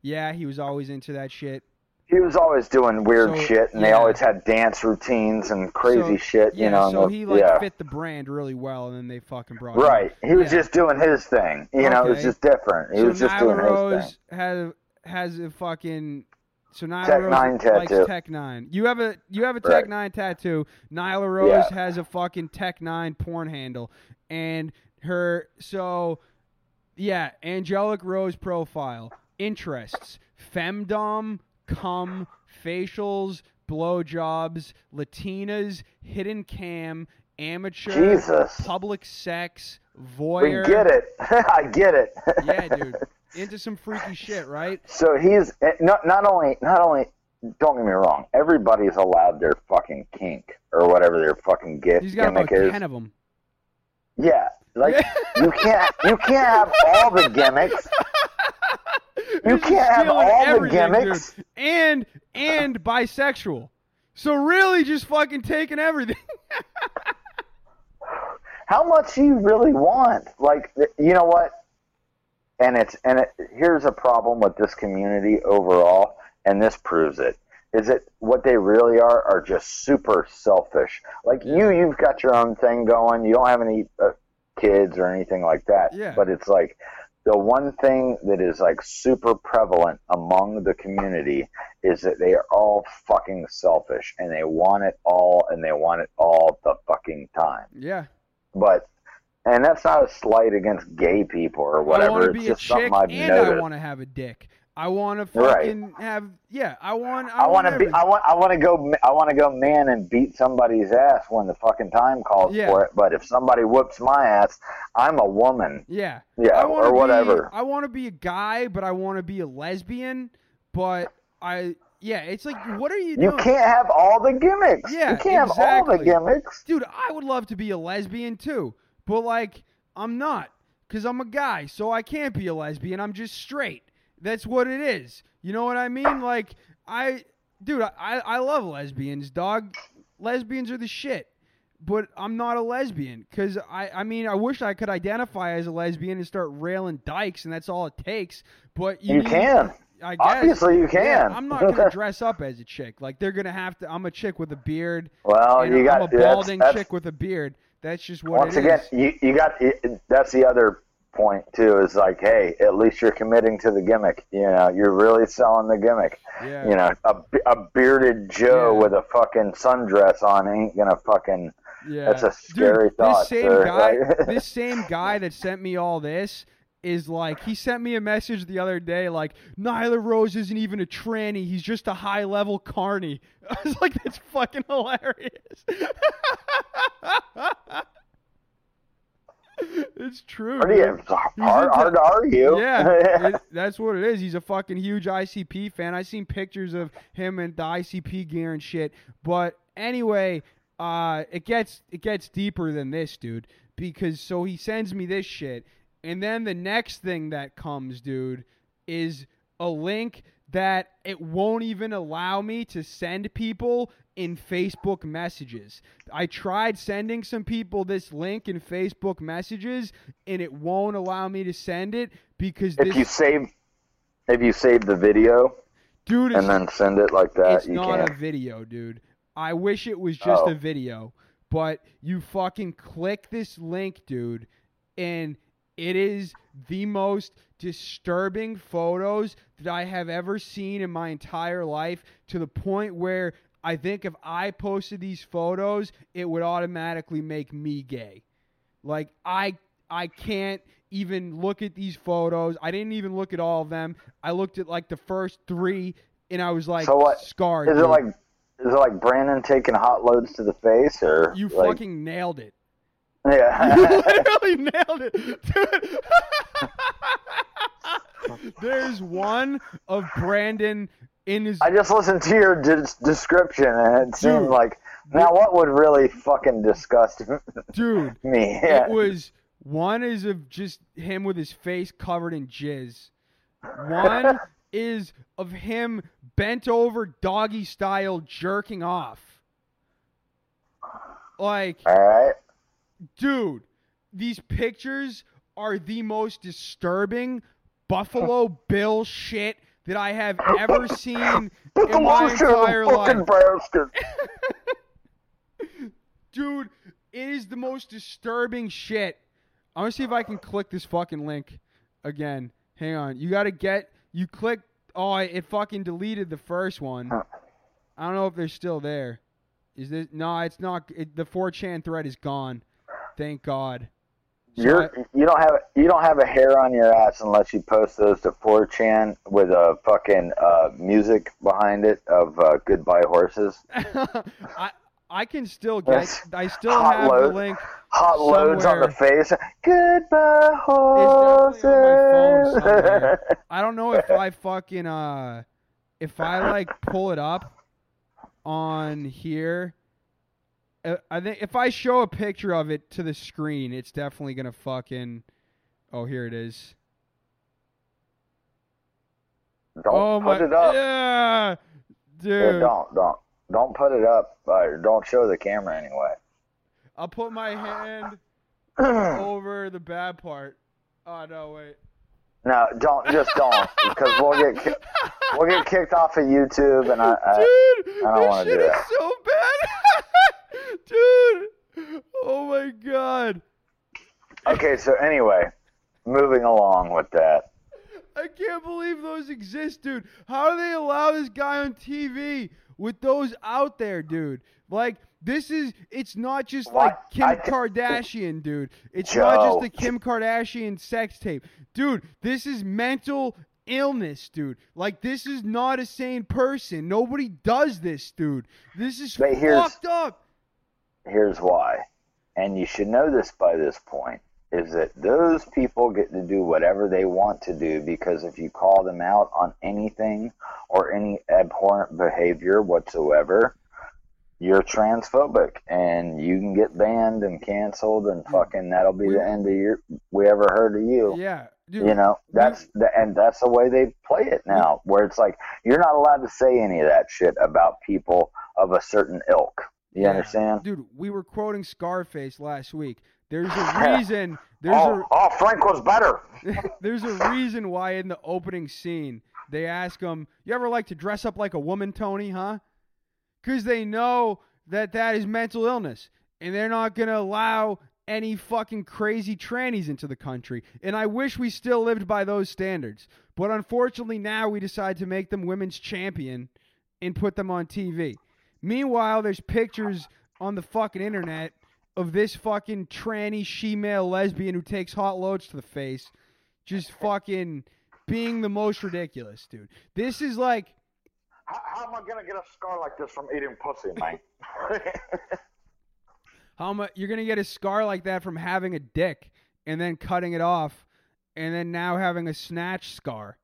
Yeah, he was always into that shit. He was always doing weird shit, and they always had dance routines and crazy shit, you know. So he fit the brand really well, and then they fucking brought him. Right. He was just doing his thing. You know, it was just different. He was just doing his thing. Nyla Rose has a fucking Tech N9ne tattoo. Likes Tech N9ne. You have a Tech N9ne tattoo. Nyla Rose has a fucking Tech N9ne porn handle, and Angelic Rose profile, interests, femdom, cum, facials, blowjobs, Latinas, hidden cam, amateur, public sex, voyeur. We get it. I get it. Yeah, dude. Into some freaky shit, right? So he's not only. Don't get me wrong. Everybody's allowed their fucking kink or whatever their fucking gimmick is. He's got about 10 of them. Yeah, like you can't have all the gimmicks. You can't have all the gimmicks, dude. and bisexual. So really, just fucking taking everything. How much do you really want? Like, you know what? Here's a problem with this community overall, and this proves it. Is it what they really are just super selfish? Like you've got your own thing going. You don't have any kids or anything like that. Yeah. But it's like, the one thing that is like super prevalent among the community is that they are all fucking selfish and they want it all the fucking time. Yeah. But, and that's not a slight against gay people or whatever. I want to be just a chick and I want to have a dick. I want to fucking I want to go man and beat somebody's ass when the fucking time calls for it. But if somebody whoops my ass, I'm a woman. Yeah. Yeah. Or whatever. I want to be a guy, but I want to be a lesbian. But it's like, what are you doing? You can't have all the gimmicks. Yeah. You can't have all the gimmicks. Dude, I would love to be a lesbian too, but like, I'm not, because I'm a guy, so I can't be a lesbian. I'm just straight. That's what it is. You know what I mean? Like, I love lesbians, dog. Lesbians are the shit. But I'm not a lesbian, because I wish I could identify as a lesbian and start railing dykes, and that's all it takes. But you can. I guess. Obviously, you can. Yeah, I'm not gonna dress up as a chick. Like, they're gonna have to. I'm a chick with a beard. Well, you got. I'm a balding chick with a beard. That's just what. Once again, you got. That's the other point too, is like, hey, at least you're committing to the gimmick. You know, you're really selling the gimmick. Yeah. You know, a bearded Joe with a fucking sundress on ain't gonna fucking. Yeah. That's a scary thought. This same guy that sent me all this is like, he sent me a message the other day like, Nyla Rose isn't even a tranny. He's just a high level carny. I was like, that's fucking hilarious. It's true. Hard to argue. Yeah, that's what it is. He's a fucking huge ICP fan. I seen pictures of him and the ICP gear and shit. But anyway, it gets deeper than this, dude. Because so he sends me this shit, and then the next thing that comes, dude, is a link that it won't even allow me to send people in Facebook messages. I tried sending some people this link in Facebook messages, and it won't allow me to send it because if you save the video, dude, and then send it like that, it's not a video, dude. I wish it was just a video, but you fucking click this link, dude, and It is the most disturbing photos that I have ever seen in my entire life, to the point where I think if I posted these photos, it would automatically make me gay. Like, I can't even look at these photos. I didn't even look at all of them. I looked at like the first three, and I was like, so what, scarred. Is it like, Brandon taking hot loads to the face, or you like... fucking nailed it? Yeah, you literally nailed it, dude. There's one of Brandon in his. I just listened to your description, and it seemed like now what would really fucking disgust dude me? Yeah. It was. One is of just him with his face covered in jizz. One is of him bent over doggy style jerking off. Like, all right. Dude, these pictures are the most disturbing Buffalo Bill shit that I have ever seen in my entire life. Dude, it is the most disturbing shit. I'm going to see if I can click this fucking link again. Hang on. You got to get... You click... Oh, it fucking deleted the first one. I don't know if they're still there. Is this... No, it's not... the 4chan thread is gone. Thank God. So you don't have a hair on your ass unless you post those to 4chan with a fucking music behind it of Goodbye Horses. I can still get... I still have the link Hot loads on the face. Goodbye, horses. It's definitely on my phone somewhere. I don't know if I fucking... if I, like, pull it up on here... I think if I show a picture of it to the screen, it's definitely going to fucking... Oh, here it is. Don't put it up. Yeah, dude. Yeah, don't. Don't put it up, or don't show the camera anyway. I'll put my hand over the bad part. Oh no, wait. No, don't because we'll get kicked off of YouTube, and I don't want to do that. Dude, this shit is so bad, dude. Oh my god. Okay, so anyway, moving along with that. I can't believe those exist, dude. How do they allow this guy on TV? With those out there, dude. Like, this is... It's not just, like, Kim Kardashian, dude. It's not just the Kim Kardashian sex tape. Dude, this is mental illness, dude. Like, this is not a sane person. Nobody does this, dude. This is fucked up. Here's why. And you should know this by this point. Is that those people get to do whatever they want to do, because if you call them out on anything or any abhorrent behavior whatsoever, you're transphobic and you can get banned and canceled and fucking that'll be the end of your we ever heard of you. Yeah. Dude, you know, that's the way they play it now, where it's like you're not allowed to say any of that shit about people of a certain ilk. You understand? Dude, we were quoting Scarface last week. There's a reason. Frank was better. There's a reason why in the opening scene they ask him, "You ever like to dress up like a woman, Tony, huh?" Because they know that is mental illness, and they're not going to allow any fucking crazy trannies into the country. And I wish we still lived by those standards. But unfortunately now we decide to make them women's champion and put them on TV. Meanwhile, there's pictures on the fucking internet of this fucking tranny she-male lesbian who takes hot loads to the face, just fucking being the most ridiculous, dude. This is like... How am I going to get a scar like this from eating pussy, man? You're going to get a scar like that from having a dick and then cutting it off and then now having a snatch scar.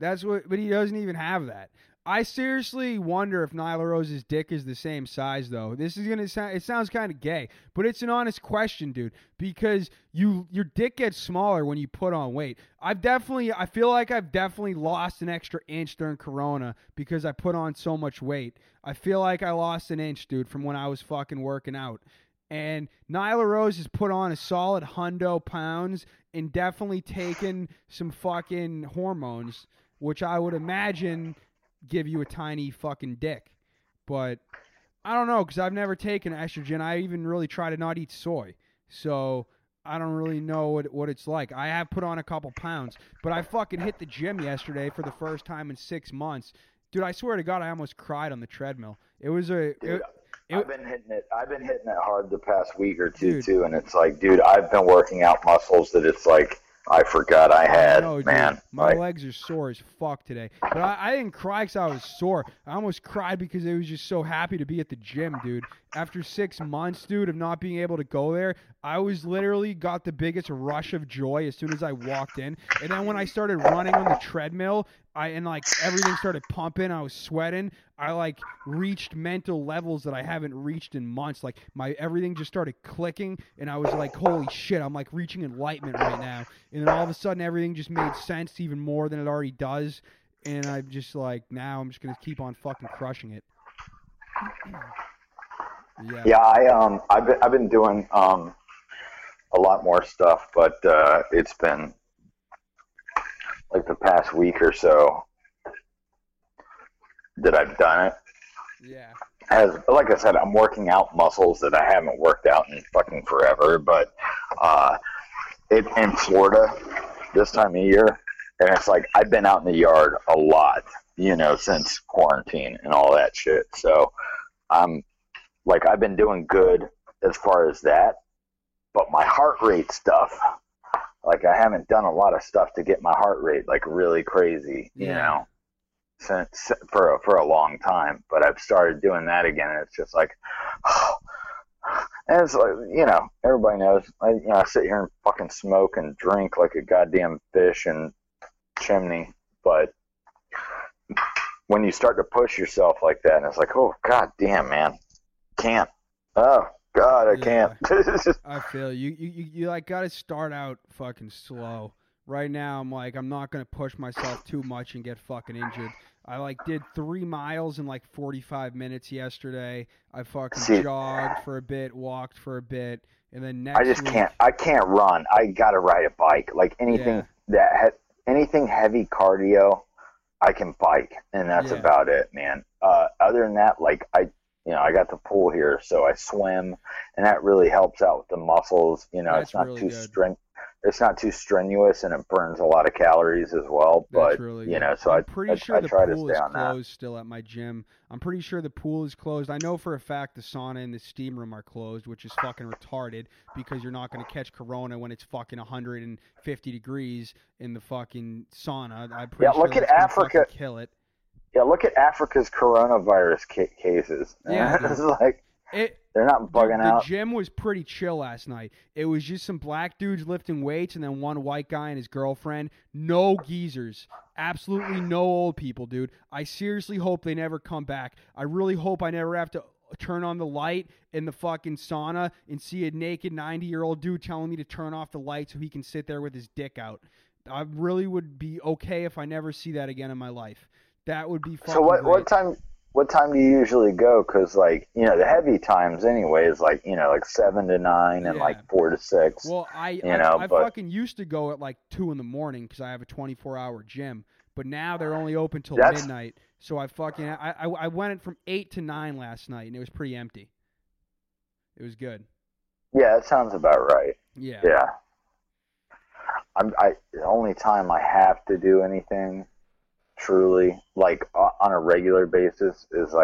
That's what... But he doesn't even have that. I seriously wonder if Nyla Rose's dick is the same size, though. This is gonna sound—it sounds kind of gay, but it's an honest question, dude. Because your dick gets smaller when you put on weight. I feel like I've definitely lost an extra inch during Corona because I put on so much weight. I feel like I lost an inch, dude, from when I was fucking working out. And Nyla Rose has put on a solid hundo pounds and definitely taken some fucking hormones, which I would imagine give you a tiny fucking dick. But I don't know, because I've never taken estrogen. I even really try to not eat soy, so I don't really know what it's like. I have put on a couple pounds, but I fucking hit the gym yesterday for the first time in 6 months. Dude, I swear to God, I almost cried on the treadmill. It was a... Dude, I've been hitting it hard the past week or two, dude, too, and it's like, dude, I've been working out muscles that it's like I forgot I had, no, man. Dude, my legs are sore as fuck today. But I didn't cry because I was sore. I almost cried because I was just so happy to be at the gym, dude. After 6 months, dude, of not being able to go there, I was literally got the biggest rush of joy as soon as I walked in. And then when I started running on the treadmill, and everything started pumping. I was sweating. I reached mental levels that I haven't reached in months. Like everything just started clicking, and I was like, "Holy shit!" I'm reaching enlightenment right now. And then all of a sudden, everything just made sense even more than it already does. And I'm just now I'm just gonna keep on fucking crushing it. Yeah. I've been doing a lot more stuff, but it's been. The past week or so that I've done it. Yeah. Like I said, I'm working out muscles that I haven't worked out in fucking forever, but in Florida this time of year, and it's I've been out in the yard a lot, since quarantine and all that shit. So I'm I've been doing good as far as that, but my heart rate stuff, I haven't done a lot of stuff to get my heart rate really crazy, since for a long time. But I've started doing that again, and it's just and it's everybody knows. I sit here and fucking smoke and drink like a goddamn fish in chimney. But when you start to push yourself like that, and it's oh goddamn, man, can't. Oh. God, I can't. I feel you gotta start out fucking slow. Right now I'm I'm not gonna push myself too much and get fucking injured. I did 3 miles in 45 minutes yesterday. I fucking jogged for a bit, walked for a bit, and then next I can't run. I gotta ride a bike. Anything heavy cardio I can bike, and that's about it, man. Other than that, I got the pool here, so I swim, and that really helps out with the muscles. That's it's not too strenuous, and it burns a lot of calories as well. But so I'm pretty sure the pool is closed still at my gym. I'm pretty sure the pool is closed. I know for a fact the sauna and the steam room are closed, which is fucking retarded because you're not going to catch corona when it's fucking 150 degrees in the fucking sauna. I'm pretty sure look at Africa. Kill it. Yeah, look at Africa's coronavirus cases. Yeah, it's they're not bugging out. The gym was pretty chill last night. It was just some black dudes lifting weights and then one white guy and his girlfriend. No geezers. Absolutely no old people, dude. I seriously hope they never come back. I really hope I never have to turn on the light in the fucking sauna and see a naked 90-year-old dude telling me to turn off the light so he can sit there with his dick out. I really would be okay if I never see that again in my life. That would be fun. So what time do you usually go? Because the heavy times anyway is 7 to 9 and 4 to 6. Well, I fucking used to go at 2 in the morning because I have a 24-hour gym. But now they're only open till midnight. So I went from 8 to 9 last night, and it was pretty empty. It was good. Yeah, that sounds about right. Yeah. Yeah. The only time I have to do anything. Truly, on a regular basis is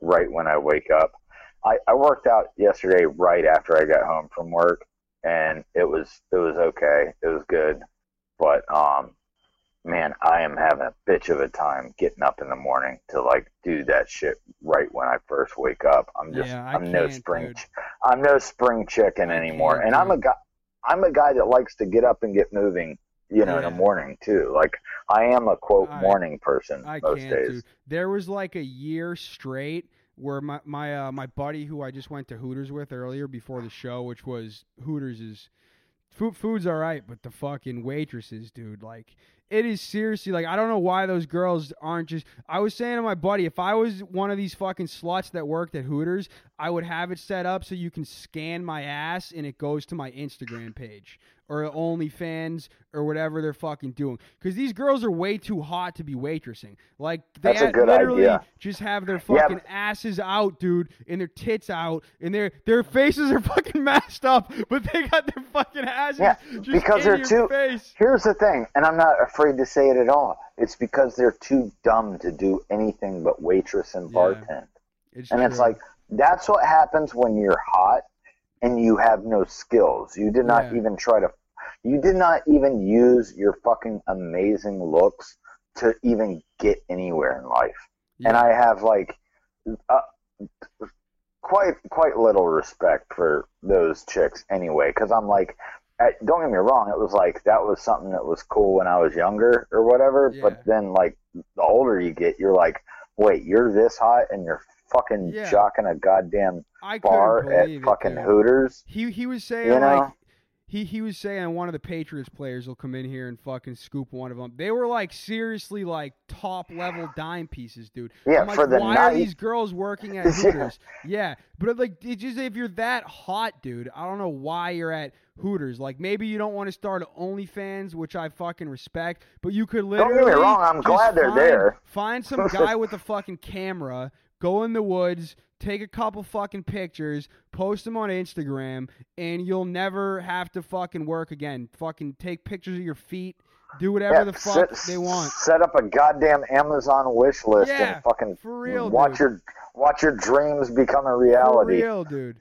right when I wake up. I worked out yesterday right after I got home from work, and it was okay. It was good, but man, I am having a bitch of a time getting up in the morning to do that shit right when I first wake up. I'm no spring chicken anymore, and I'm a guy that likes to get up and get moving. In the morning, too. I am a, quote, morning person most days. Dude. There was, a year straight where my buddy who I just went to Hooters with earlier before the show, which was Hooters is... Food's all right, but the fucking waitresses, dude, It is seriously, like, I don't know why those girls aren't just... I was saying to my buddy, if I was one of these fucking sluts that worked at Hooters, I would have it set up so you can scan my ass and it goes to my Instagram page or OnlyFans or whatever they're fucking doing. Because these girls are way too hot to be waitressing. Like, they literally just have their fucking asses out, dude, and their tits out, and their faces are fucking masked up, but they got their fucking asses just because in they're your face. Here's the thing, and I'm not afraid to say it at all. It's because they're too dumb to do anything but waitress and bartend. It's and true. It's like, that's what happens when you're hot and you have no skills. You did not even try to... You did not even use your fucking amazing looks to even get anywhere in life. Yeah. And I have, like, quite little respect for those chicks anyway, because I'm like... Don't get me wrong, it was like, that was something that was cool when I was younger or whatever, but then, like, the older you get, you're like, wait, you're this hot and you're fucking jocking a goddamn bar at fucking Hooters? He was saying, you know? Like, he was saying one of the Patriots players will come in here and fucking scoop one of them. They were, like, seriously, like, top-level dime pieces, dude. Yeah, I'm like, for the why night. Are these girls working at Hooters? But, like, it's just, if you're that hot, dude, I don't know why you're at... Hooters. Like, maybe you don't want to start OnlyFans, which I fucking respect, but you could literally... Don't get me wrong, I'm glad they're there. Find some guy with a fucking camera, go in the woods, take a couple fucking pictures, post them on Instagram, and you'll never have to fucking work again. Fucking take pictures of your feet, do whatever the fuck they want. Set up a goddamn Amazon wish list and fucking for real, watch your dreams become a reality. For real, dude.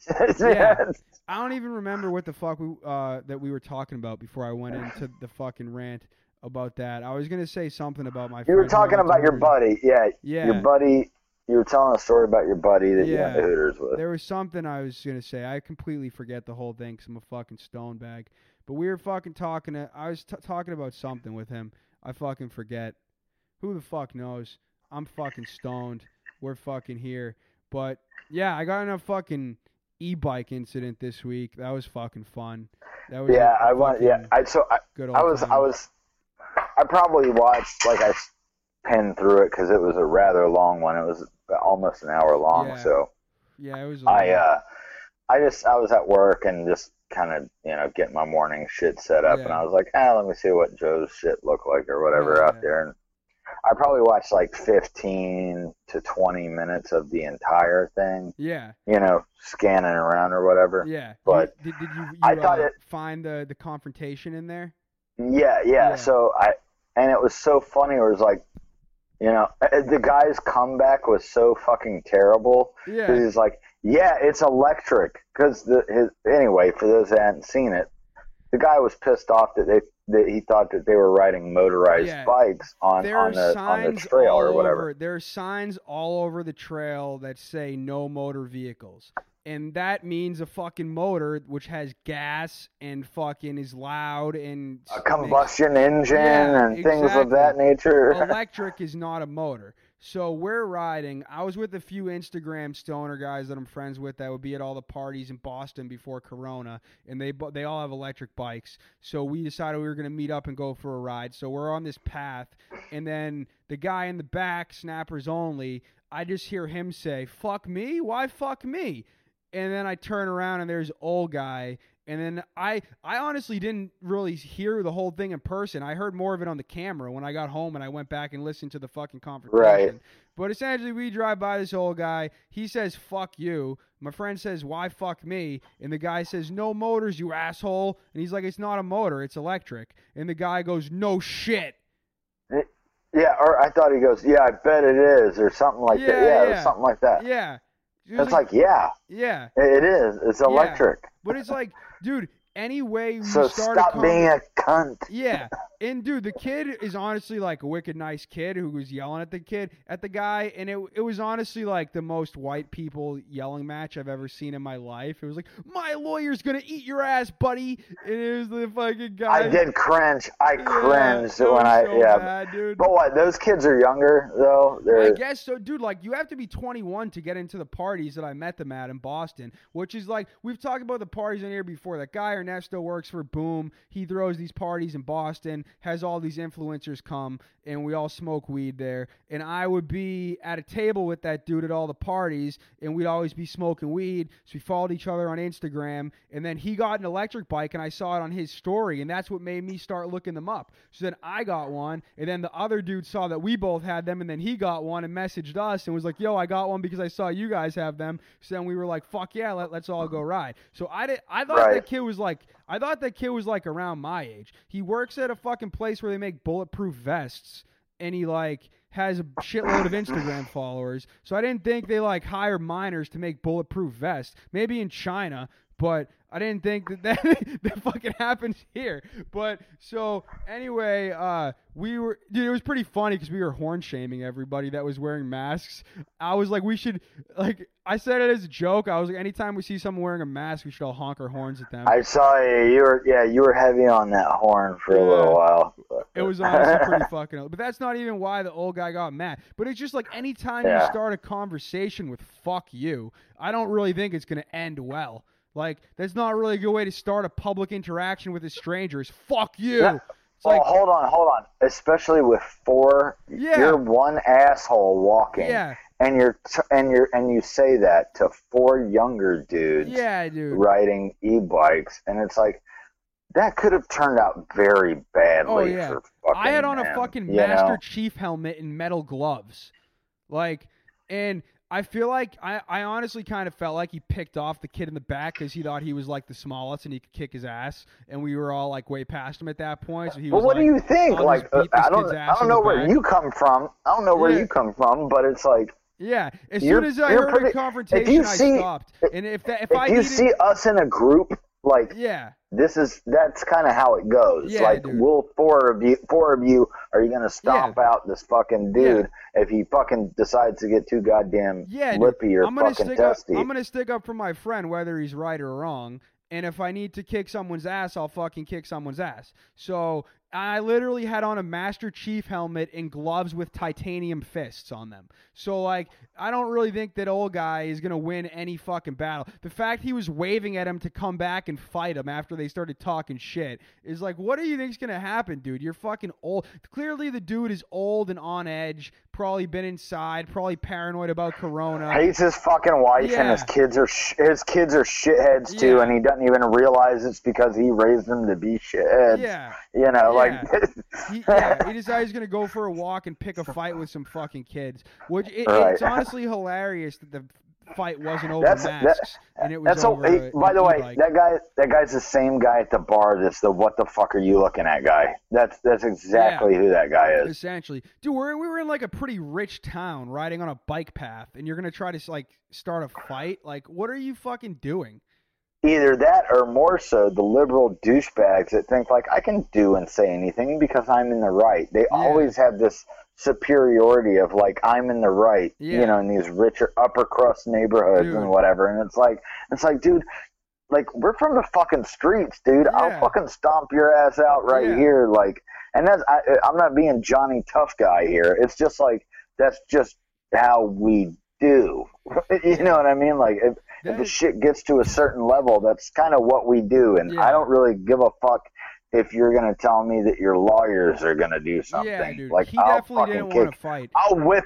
I don't even remember what the fuck we were talking about before I went into the fucking rant about that. I was going to say something about my friend. You were talking about your buddy. Yeah. Your buddy. You were telling a story about your buddy that you went to Hooters with. There was something I was going to say. I completely forget the whole thing because I'm a fucking stone bag. But we were fucking talking. I was talking about something with him. I fucking forget. Who the fuck knows? I'm fucking stoned. We're fucking here. But, yeah, I got in a fucking... e-bike incident this week. That was fucking fun. That was I probably watched, like, I penned through it because it was a rather long one. It was almost an hour long. So it was. I was at work and just kind of, you know, getting my morning shit set up, and I was like, let me see what Joe's shit looked like or whatever out there. And I probably watched like 15 to 20 minutes of the entire thing. Yeah. You know, scanning around or whatever. Yeah. But did you I thought it, find the confrontation in there? Yeah. So and it was so funny. It was like, you know, the guy's comeback was so fucking terrible. Yeah. 'Cause he's like, it's electric. Because anyway, for those that hadn't seen it, the guy was pissed off that he thought that they were riding motorized bikes on the trail or whatever. There are signs all over the trail that say no motor vehicles. And that means a fucking motor which has gas and fucking is loud and... A combustion engine things of that nature. Electric is not a motor. So we're riding. I was with a few Instagram stoner guys that I'm friends with that would be at all the parties in Boston before Corona, and they all have electric bikes. So we decided we were going to meet up and go for a ride. So we're on this path, and then the guy in the back, snappers only, I just hear him say, "Fuck me? Why fuck me?" And then I turn around, and there's old guy. And then I honestly didn't really hear the whole thing in person. I heard more of it on the camera when I got home and I went back and listened to the fucking confrontation. Right. But essentially, we drive by this old guy. He says, "Fuck you." My friend says, "Why fuck me?" And the guy says, "No motors, you asshole." And he's like, "It's not a motor. It's electric." And the guy goes, "No shit." Yeah, or I thought he goes, "Yeah, I bet it is," or something like that. Yeah, it was something like that. Yeah. It's like, yeah. It is. It's electric. But it's like, dude, any way you start a stop being a cunt. Yeah. And, dude, the kid is honestly like a wicked nice kid who was yelling at the guy. And it was honestly like the most white people yelling match I've ever seen in my life. It was like, "My lawyer's going to eat your ass, buddy." And it was the fucking guy. I did cringe. I cringed when I, bad, dude. But what, those kids are younger, though? I guess so, dude. Like, you have to be 21 to get into the parties that I met them at in Boston, which is like, we've talked about the parties in here before. That guy Ernesto works for Boom. He throws these these parties in Boston, has all these influencers come, and we all smoke weed there. And I would be at a table with that dude at all the parties, and we'd always be smoking weed. So we followed each other on Instagram, and then he got an electric bike, and I saw it on his story, and that's what made me start looking them up. So then I got one, and then the other dude saw that we both had them, and then he got one and messaged us and was like, yo, I got one because I saw you guys have them. So then we were like, fuck yeah, let's all go ride. So I thought that kid was like around my age. He works at a fucking place where they make bulletproof vests, and he like has a shitload of Instagram followers. So I didn't think they like hire minors to make bulletproof vests. Maybe in China, but I didn't think that fucking happens here. But so anyway, it was pretty funny because we were horn shaming everybody that was wearing masks. I was like, we should, like, I said it as a joke. I was like, anytime we see someone wearing a mask, we should all honk our horns at them. I saw you were heavy on that horn for a little while. It was honestly pretty fucking, but that's not even why the old guy got mad. But it's just like anytime you start a conversation with fuck you, I don't really think it's going to end well. Like, that's not really a good way to start a public interaction with a stranger is fuck you. Yeah. It's like, hold on. Especially with you're one asshole walking. Yeah. And you say that to four younger dudes. Yeah, dude. Riding e-bikes, and it's like that could have turned out very badly. Oh, yeah. For fucking I had on a fucking Master Chief helmet and metal gloves, like, and. I feel like I honestly kind of felt like he picked off the kid in the back because he thought he was like the smallest and he could kick his ass, and we were all like way past him at that point. So he was. Well, what do you think? Like, I don't know where you come from, but it's like. Yeah, as soon as I heard the confrontation, I stopped. And if you see us in a group, like that's kind of how it goes. Yeah, like, dude. We'll four of you are you gonna stomp out this fucking dude if he fucking decides to get too goddamn lippy or fucking testy. I'm gonna stick up for my friend whether he's right or wrong. And if I need to kick someone's ass, I'll fucking kick someone's ass. So I literally had on a Master Chief helmet and gloves with titanium fists on them. So, like, I don't really think that old guy is going to win any fucking battle. The fact he was waving at him to come back and fight him after they started talking shit is like, what do you think's going to happen, dude? You're fucking old. Clearly the dude is old and on edge, probably been inside, probably paranoid about corona. Hates his fucking wife and his kids are shitheads too, and he doesn't even realize it's because he raised them to be shitheads. Yeah. You know, he decided he's going to go for a walk and pick a fight with some fucking kids, which it's honestly hilarious that the fight wasn't over masks and it was by the way, that guy's the same guy at the bar that's the what the fuck are you looking at guy. That's exactly who that guy is. Essentially. Dude, we were in like a pretty rich town riding on a bike path and you're going to try to like start a fight? Like, what are you fucking doing? Either that or more so the liberal douchebags that think like I can do and say anything because I'm in the right. They always have this superiority of like I'm in the right, you know, in these richer upper crust neighborhoods and whatever. And it's like, dude, like we're from the fucking streets, dude. Yeah. I'll fucking stomp your ass out right here. Like, and I'm not being Johnny Tough Guy here. It's just like, that's just how we do. You know what I mean? Like if the shit gets to a certain level, that's kind of what we do. And I don't really give a fuck if you're going to tell me that your lawyers are going to do something. Yeah, dude. Like, I'll fucking didn't want to fight. I'll whip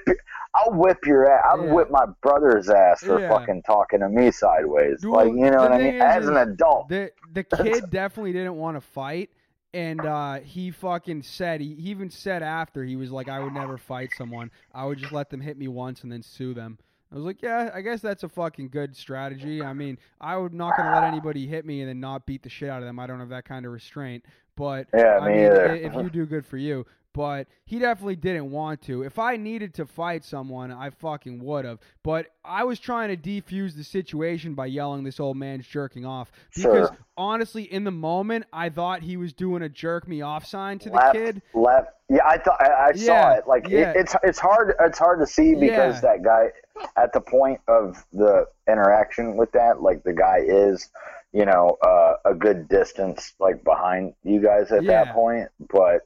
your ass. I'll whip my brother's ass for fucking talking to me sideways. Dude, like, you know what I mean? As an adult. The kid definitely didn't want to fight. And he fucking said, he even said after, he was like, I would never fight someone. I would just let them hit me once and then sue them. I was like, yeah, I guess that's a fucking good strategy. I mean, I'm not going to let anybody hit me and then not beat the shit out of them. I don't have that kind of restraint. But, I mean, if you do, good for you. But he definitely didn't want to. If I needed to fight someone, I fucking would have. But I was trying to defuse the situation by yelling this old man's jerking off. Because, honestly, in the moment, I thought he was doing a jerk me off sign to the kid. Left. Yeah, I saw it. Like, it's hard to see because that guy – at the point of the interaction with that, like the guy is, you know, a good distance like behind you guys at that point. But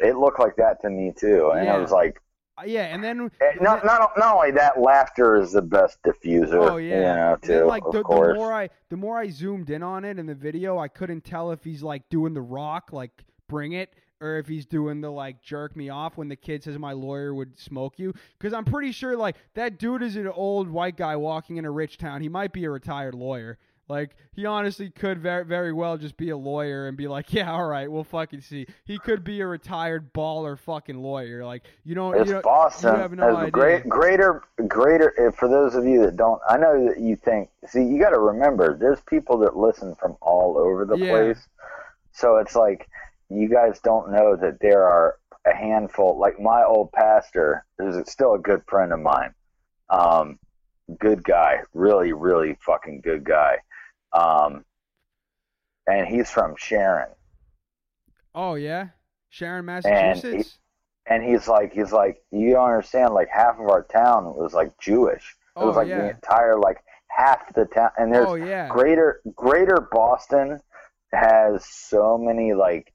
it looked like that to me too. And I was like, Yeah, and then not only that, laughter is the best diffuser. Oh yeah, you know, too. Then, like, the more I zoomed in on it in the video, I couldn't tell if he's like doing the rock, like bring it, or if he's doing the like jerk me off when the kid says my lawyer would smoke you. Because I'm pretty sure like that dude is an old white guy walking in a rich town. He might be a retired lawyer. Like, he honestly could very, very well just be a lawyer and be like, yeah, all right, we'll fucking see. He could be a retired baller fucking lawyer. Like, it's Boston. You have no idea. Greater, for those of you that don't, I know that you think, see, you got to remember, there's people that listen from all over the place. So it's like, you guys don't know that there are a handful, like my old pastor, who's still a good friend of mine. Good guy, really, really fucking good guy. And he's from Sharon. Oh yeah, Sharon, Massachusetts. And he's like, you don't understand. Like half of our town was like Jewish. It was like the entire like half the town. And there's greater Boston has so many like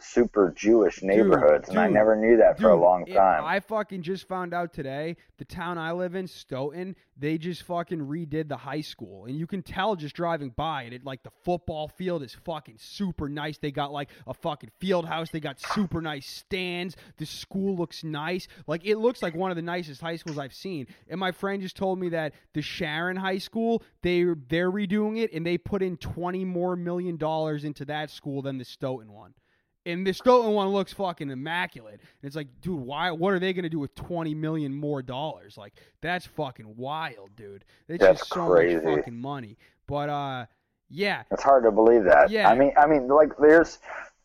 super Jewish neighborhoods, and I never knew that for a long time. I fucking just found out today, the town I live in, Stoughton, they just fucking redid the high school, and you can tell just driving by it. Like the football field is fucking super nice. They got like a fucking field house. They got super nice stands. The school looks nice. Like it looks like one of the nicest high schools I've seen. And my friend just told me that the Sharon High School, they're redoing it, and they put in $20 more million into that school than the Stoughton one. And the Stoughton one looks fucking immaculate. And it's like, dude, why? What are they going to do with $20 million more? Like, that's fucking wild, dude. That's just so crazy. Much fucking money. But yeah, it's hard to believe that. Yeah, I mean, like, there's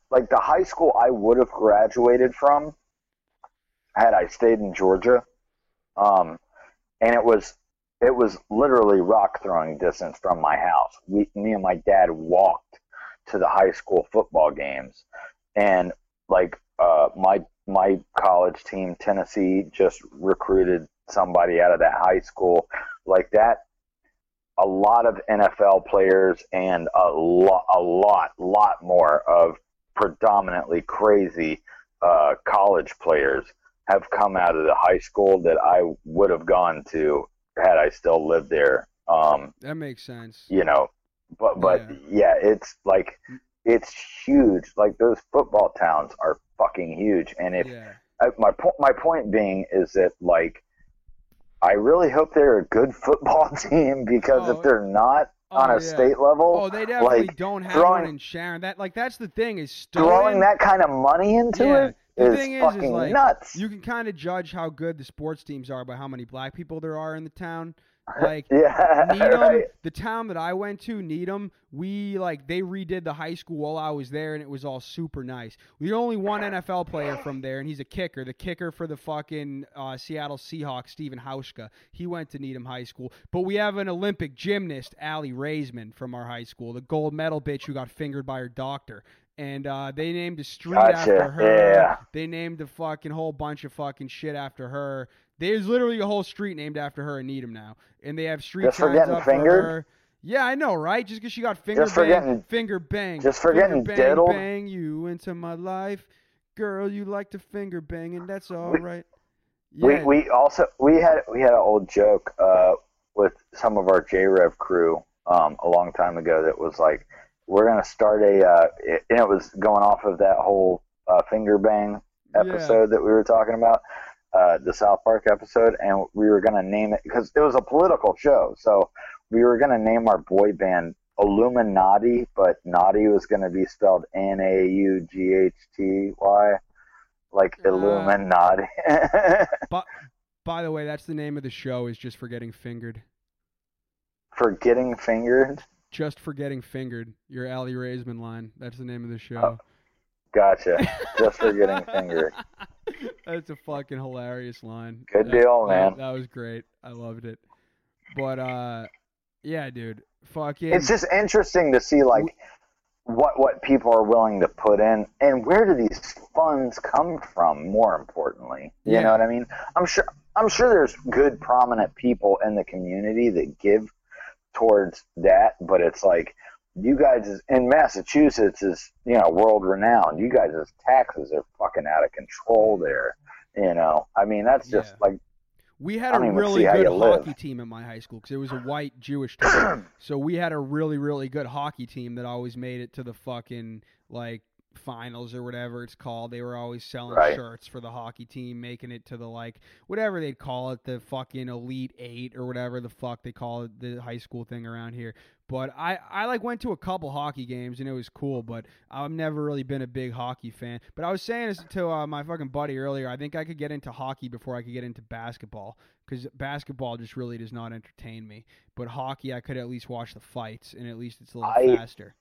like the high school I would have graduated from had I stayed in Georgia, and it was literally rock throwing distance from my house. Me and my dad walked to the high school football games. And like my college team, Tennessee, just recruited somebody out of that high school. Like that, a lot of NFL players and a lot more of predominantly crazy college players have come out of the high school that I would have gone to had I still lived there. That makes sense. You know, but yeah, it's like. It's huge. Like those football towns are fucking huge. And my point being is that like, I really hope they're a good football team, because if they're not on a state level, they definitely like, don't have one in Sharon. That like that's the thing is throwing that kind of money into it. The thing is like, nuts. You can kind of judge how good the sports teams are by how many black people there are in the town. Like Needham, right. The town that I went to, Needham, they redid the high school while I was there, and it was all super nice. We only one NFL player from there, and he's a kicker. The kicker for the fucking Seattle Seahawks, Steven Hauschka. He went to Needham High School. But we have an Olympic gymnast, Allie Raisman, from our high school, the gold medal bitch who got fingered by her doctor. And they named a street after her. Yeah. They named a fucking whole bunch of fucking shit after her. There's literally a whole street named after her in Needham now. And they have street signs for getting up fingered? For her. Yeah, I know, right? Just because she got finger bang. Just for getting diddled. Finger bang you into my life. Girl, you like to finger bang, and that's all right. Yeah. We also had an old joke with some of our J-Rev crew a long time ago that was like, we're going to start and it was going off of that whole finger bang episode that we were talking about, the South Park episode, and we were going to name it, because it was a political show, so we were going to name our boy band Illuminati, but Naughty was going to be spelled Naughty, like Illuminati. By the way, that's the name of the show, is Just for Getting Fingered. For Getting Fingered? Just for Getting Fingered, your Allie Raisman line. That's the name of the show. Oh, gotcha. Just for Getting Fingered. That's a fucking hilarious line. Good deal, man. That was great. I loved it. But, yeah, dude. Fucking. It's just interesting to see, like, what people are willing to put in, and where do these funds come from, more importantly. You know what I mean? I'm sure there's good, prominent people in the community that give towards that, but it's like you guys in Massachusetts is world renowned. You guys' taxes are fucking out of control there, You know, I mean, that's just like. We had a really good hockey team at my high school because it was a white Jewish team. So we had a really, really good hockey team that always made it to the fucking, like, finals or whatever it's called. They were always selling shirts for the hockey team, making it to the, like, whatever they'd call it, the fucking Elite Eight or whatever the fuck they call it, the high school thing around here. But I like went to a couple hockey games and it was cool, but I've never really been a big hockey fan. But I was saying this to my fucking buddy earlier, I think I could get into hockey before I could get into basketball, because basketball just really does not entertain me. But hockey, I could at least watch the fights, and at least it's a little faster.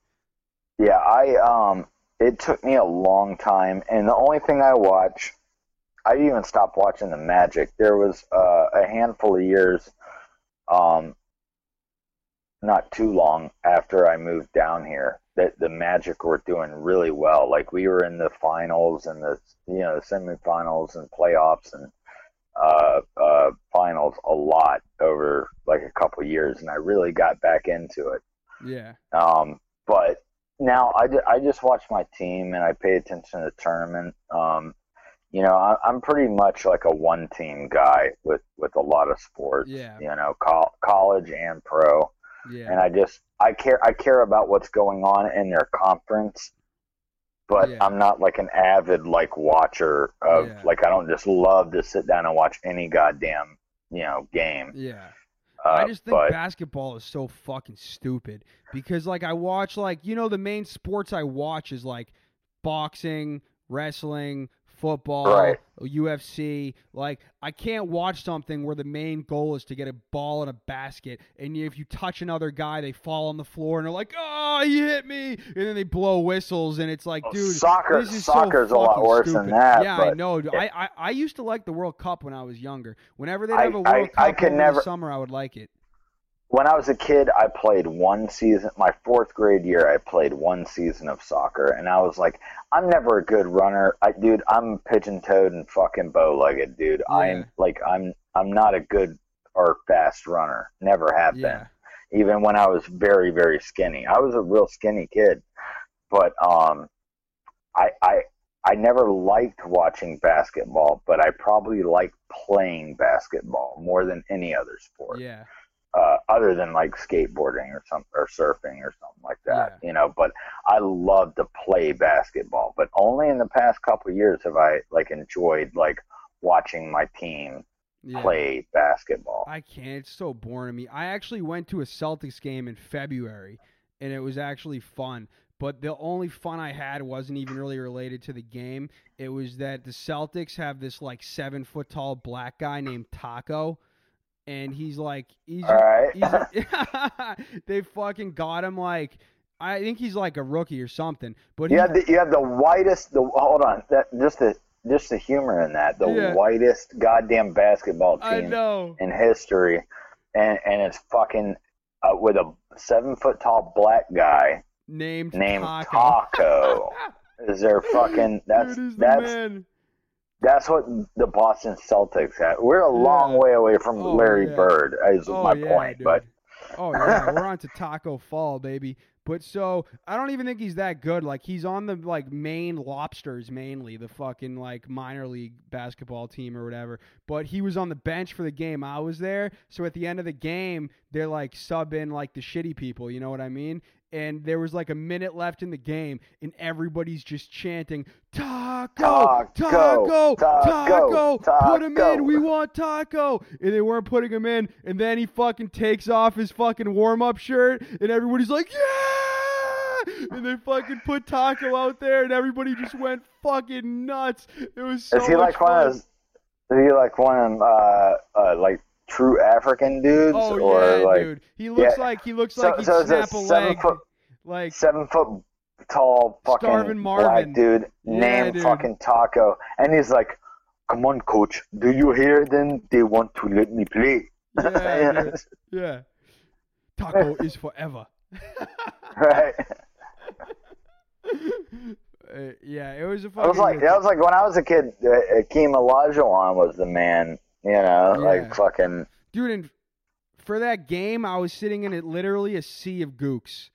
Yeah, it took me a long time, and the only thing I watch, I even stopped watching the Magic. There was a handful of years. Not too long after I moved down here, that the Magic were doing really well. Like, we were in the finals and the, you know, the semifinals and playoffs and finals a lot over like a couple of years, and I really got back into it. Yeah. But now I just watch my team and I pay attention to the tournament. You know, I'm pretty much like a one-team guy with a lot of sports. Yeah. You know, college and pro. Yeah. And I care about what's going on in their conference, but I'm not like an avid like watcher of like, I don't just love to sit down and watch any goddamn, you know, game. Yeah. I just think basketball is so fucking stupid because like I watch like, you know, the main sports I watch is like boxing, wrestling, football, UFC. Like, I can't watch something where the main goal is to get a ball in a basket, and if you touch another guy, they fall on the floor and they're like, "Oh, you hit me!" and then they blow whistles, and it's like, dude, soccer's so a lot worse than that. Yeah, I know. I used to like the World Cup when I was younger. Whenever they'd have a World Cup in the summer, I would like it. When I was a kid, I played one season. My fourth grade year, I played one season of soccer, and I was like, I'm never a good runner. I'm pigeon-toed and fucking bow-legged, dude. Yeah. I'm not a good or fast runner. Never have been. Even when I was very, very skinny. I was a real skinny kid, but I never liked watching basketball, but I probably liked playing basketball more than any other sport. Yeah. Other than like skateboarding or something, or surfing or something like that, you know, but I love to play basketball, but only in the past couple of years have I like enjoyed like watching my team play basketball. I can't, it's so boring to me. I actually went to a Celtics game in February and it was actually fun, but the only fun I had wasn't even really related to the game. It was that the Celtics have this like 7 foot tall black guy named Taco. And he's like, they fucking got him. Like, I think he's like a rookie or something. But you have the whitest. Hold on, just the humor in that. The whitest goddamn basketball team in history, and it's fucking with a 7 foot tall black guy named Taco. Is there fucking that's. That's what the Boston Celtics had. We're a long way away from Larry Bird, is my point. Dude. But we're on to Taco Fall, baby. But so I don't even think he's that good. Like, he's on the like Maine Lobsters mainly, the fucking like minor league basketball team or whatever. But he was on the bench for the game I was there. So at the end of the game, they're like sub in like the shitty people. You know what I mean? And there was like a minute left in the game, and everybody's just chanting, Taco, Taco, Taco, Taco, Taco, put him in, we want Taco. And they weren't putting him in, and then he fucking takes off his fucking warm-up shirt, and everybody's like, yeah! And they fucking put Taco out there, and everybody just went fucking nuts. It was so much fun. Is he like one of them, like, true African dudes, dude. He looks like he'd snap a leg. Like 7 foot tall fucking black dude named fucking Taco, and he's like, "Come on, coach, do you hear them? They want to let me play." Yeah, yeah. Taco is forever. Right. Yeah, it was a fucking. That was like when I was a kid. Hakeem Olajuwon was the man. You know, like fucking... Dude, and for that game, I was sitting in literally a sea of gooks.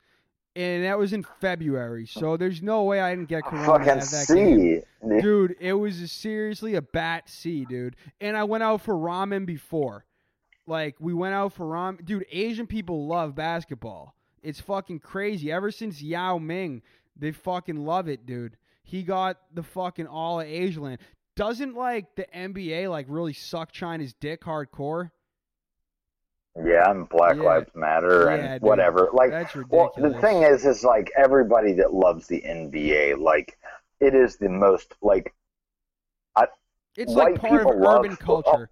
and that was in February. So there's no way I didn't get corona. Fucking C, dude. It was seriously a bat C, dude. And I went out for ramen before. Like, we went out for ramen, dude. Asian people love basketball. It's fucking crazy. Ever since Yao Ming, they fucking love it, dude. He got the fucking all of Asia land. Doesn't, like, the NBA, like, really suck China's dick hardcore? Yeah, and Black Lives Matter and whatever. Like, that's ridiculous. Well, the thing is like, everybody that loves the NBA, like, it is the most, like... it's, like, part of urban culture.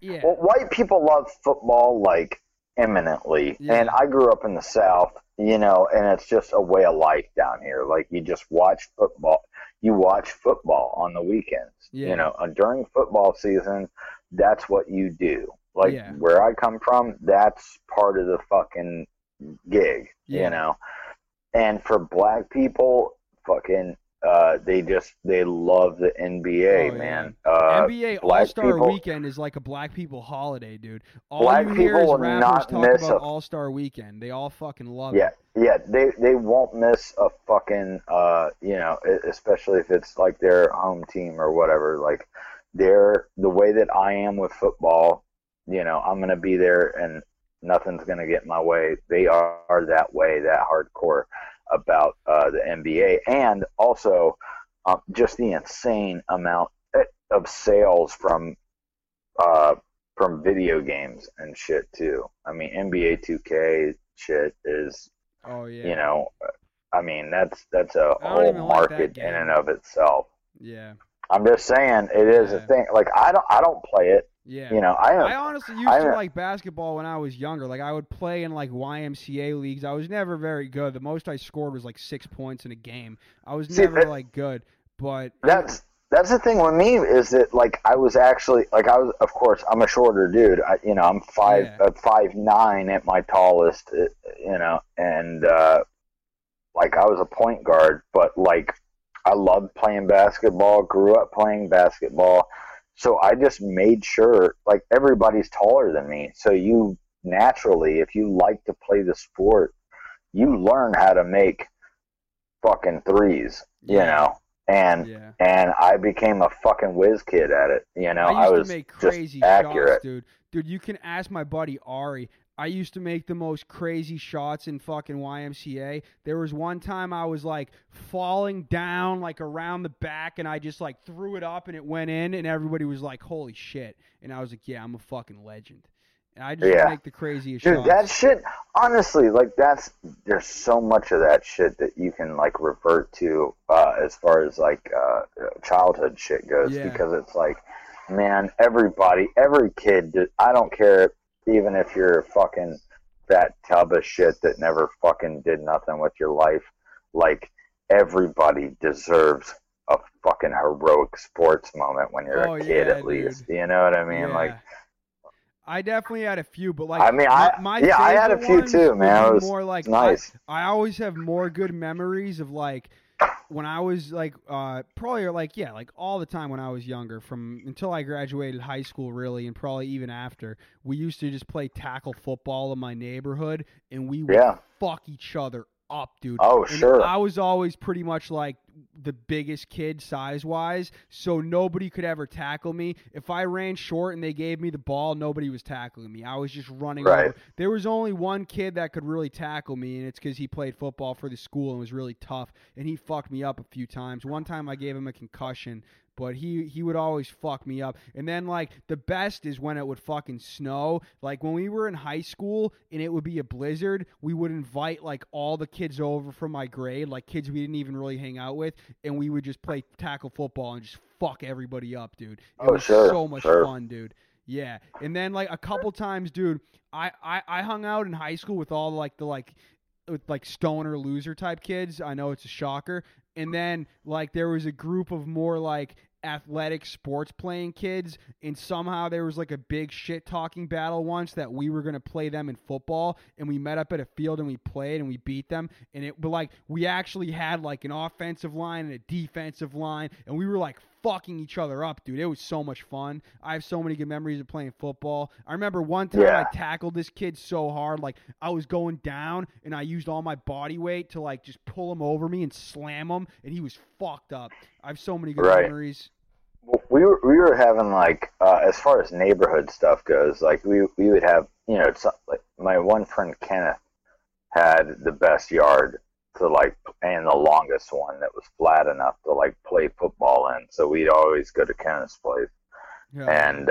Yeah. Well, white people love football, like, eminently. Yeah. And I grew up in the South, you know, and it's just a way of life down here. Like, you just watch football. You watch football on the weekends. Yeah. You know, during football season, that's what you do. Like, where I come from, that's part of the fucking gig, you know. And for black people, fucking, they love the NBA, man. NBA All-Star Weekend is like a black people holiday, dude. All black people will not miss about All-Star Weekend. They all fucking love it. Yeah, they won't miss a fucking, you know, especially if it's like their home team or whatever. Like, the way that I am with football, you know, I'm going to be there and nothing's going to get in my way. They are that way, that hardcore about the NBA. And also just the insane amount of sales from video games and shit too. I mean, NBA 2K shit is, you know, I mean, that's a whole market in and of itself. Yeah. I'm just saying it is a thing. Like, I don't play it. Yeah, you know, I honestly used to like basketball when I was younger. Like, I would play in, like, YMCA leagues. I was never very good. The most I scored was like 6 points in a game. I was never good. But that's the thing with me is that, like, I was actually, like, of course I'm a shorter dude. You know, I'm 5'9" at my tallest. You know, and like, I was a point guard, but, like, I loved playing basketball. Grew up playing basketball. So I just made sure, like, everybody's taller than me. So you naturally, if you like to play the sport, you learn how to make fucking threes, you know. And I became a fucking whiz kid at it, you know. I was to make crazy just accurate shots, dude. Dude, you can ask my buddy Ari. I used to make the most crazy shots in fucking YMCA. There was one time I was, like, falling down, like, around the back, and I just, like, threw it up and it went in, and everybody was like, holy shit. And I was like, yeah, I'm a fucking legend. And I just make the craziest shots. Dude, that shit, honestly, like, there's so much of that shit that you can, like, revert to as far as, like, childhood shit goes, because it's like, man, every kid, I don't care. Even if you're a fucking fat tub of shit that never fucking did nothing with your life, like, everybody deserves a fucking heroic sports moment when you're a kid, at least. You know what I mean? Yeah. Like, I definitely had a few, but, like, I mean, I had a few too, man. It was more like nice. I always have more good memories of, like, when I was, like, probably, like, like, all the time when I was younger, from until I graduated high school, really, and probably even after, we used to just play tackle football in my neighborhood, and we would fuck each other up, dude. Oh, and sure. I was always pretty much, like, the biggest kid size-wise, so nobody could ever tackle me. If I ran short and they gave me the ball, nobody was tackling me. I was just running over. There was only one kid that could really tackle me, and it's because he played football for the school and was really tough, and he fucked me up a few times. One time I gave him a concussion, but he would always fuck me up. And then, like, the best is when it would fucking snow. Like, when we were in high school and it would be a blizzard, we would invite, like, all the kids over from my grade, like, kids we didn't even really hang out with, and we would just play tackle football and just fuck everybody up, dude. It was so much fun, dude. Yeah. And then, like, a couple times, dude, I hung out in high school with all, like, with stoner loser type kids. I know it's a shocker. And then, like, there was a group of more, like, athletic sports playing kids, and somehow there was, like, a big shit talking battle once that we were going to play them in football, and we met up at a field and we played and we beat them, and it, but, like, we actually had, like, an offensive line and a defensive line, and we were, like, fucking each other up, dude. It was so much fun. I have so many good memories of playing football. I remember one time I tackled this kid so hard, like I was going down and I used all my body weight to like just pull him over me and slam him, and he was fucked up. I have so many good memories. We were having like as far as neighborhood stuff goes, like we would have, you know, it's like my one friend Kenneth had the best yard to like, and the longest one that was flat enough to like play football in. So we'd always go to Kenneth's place, and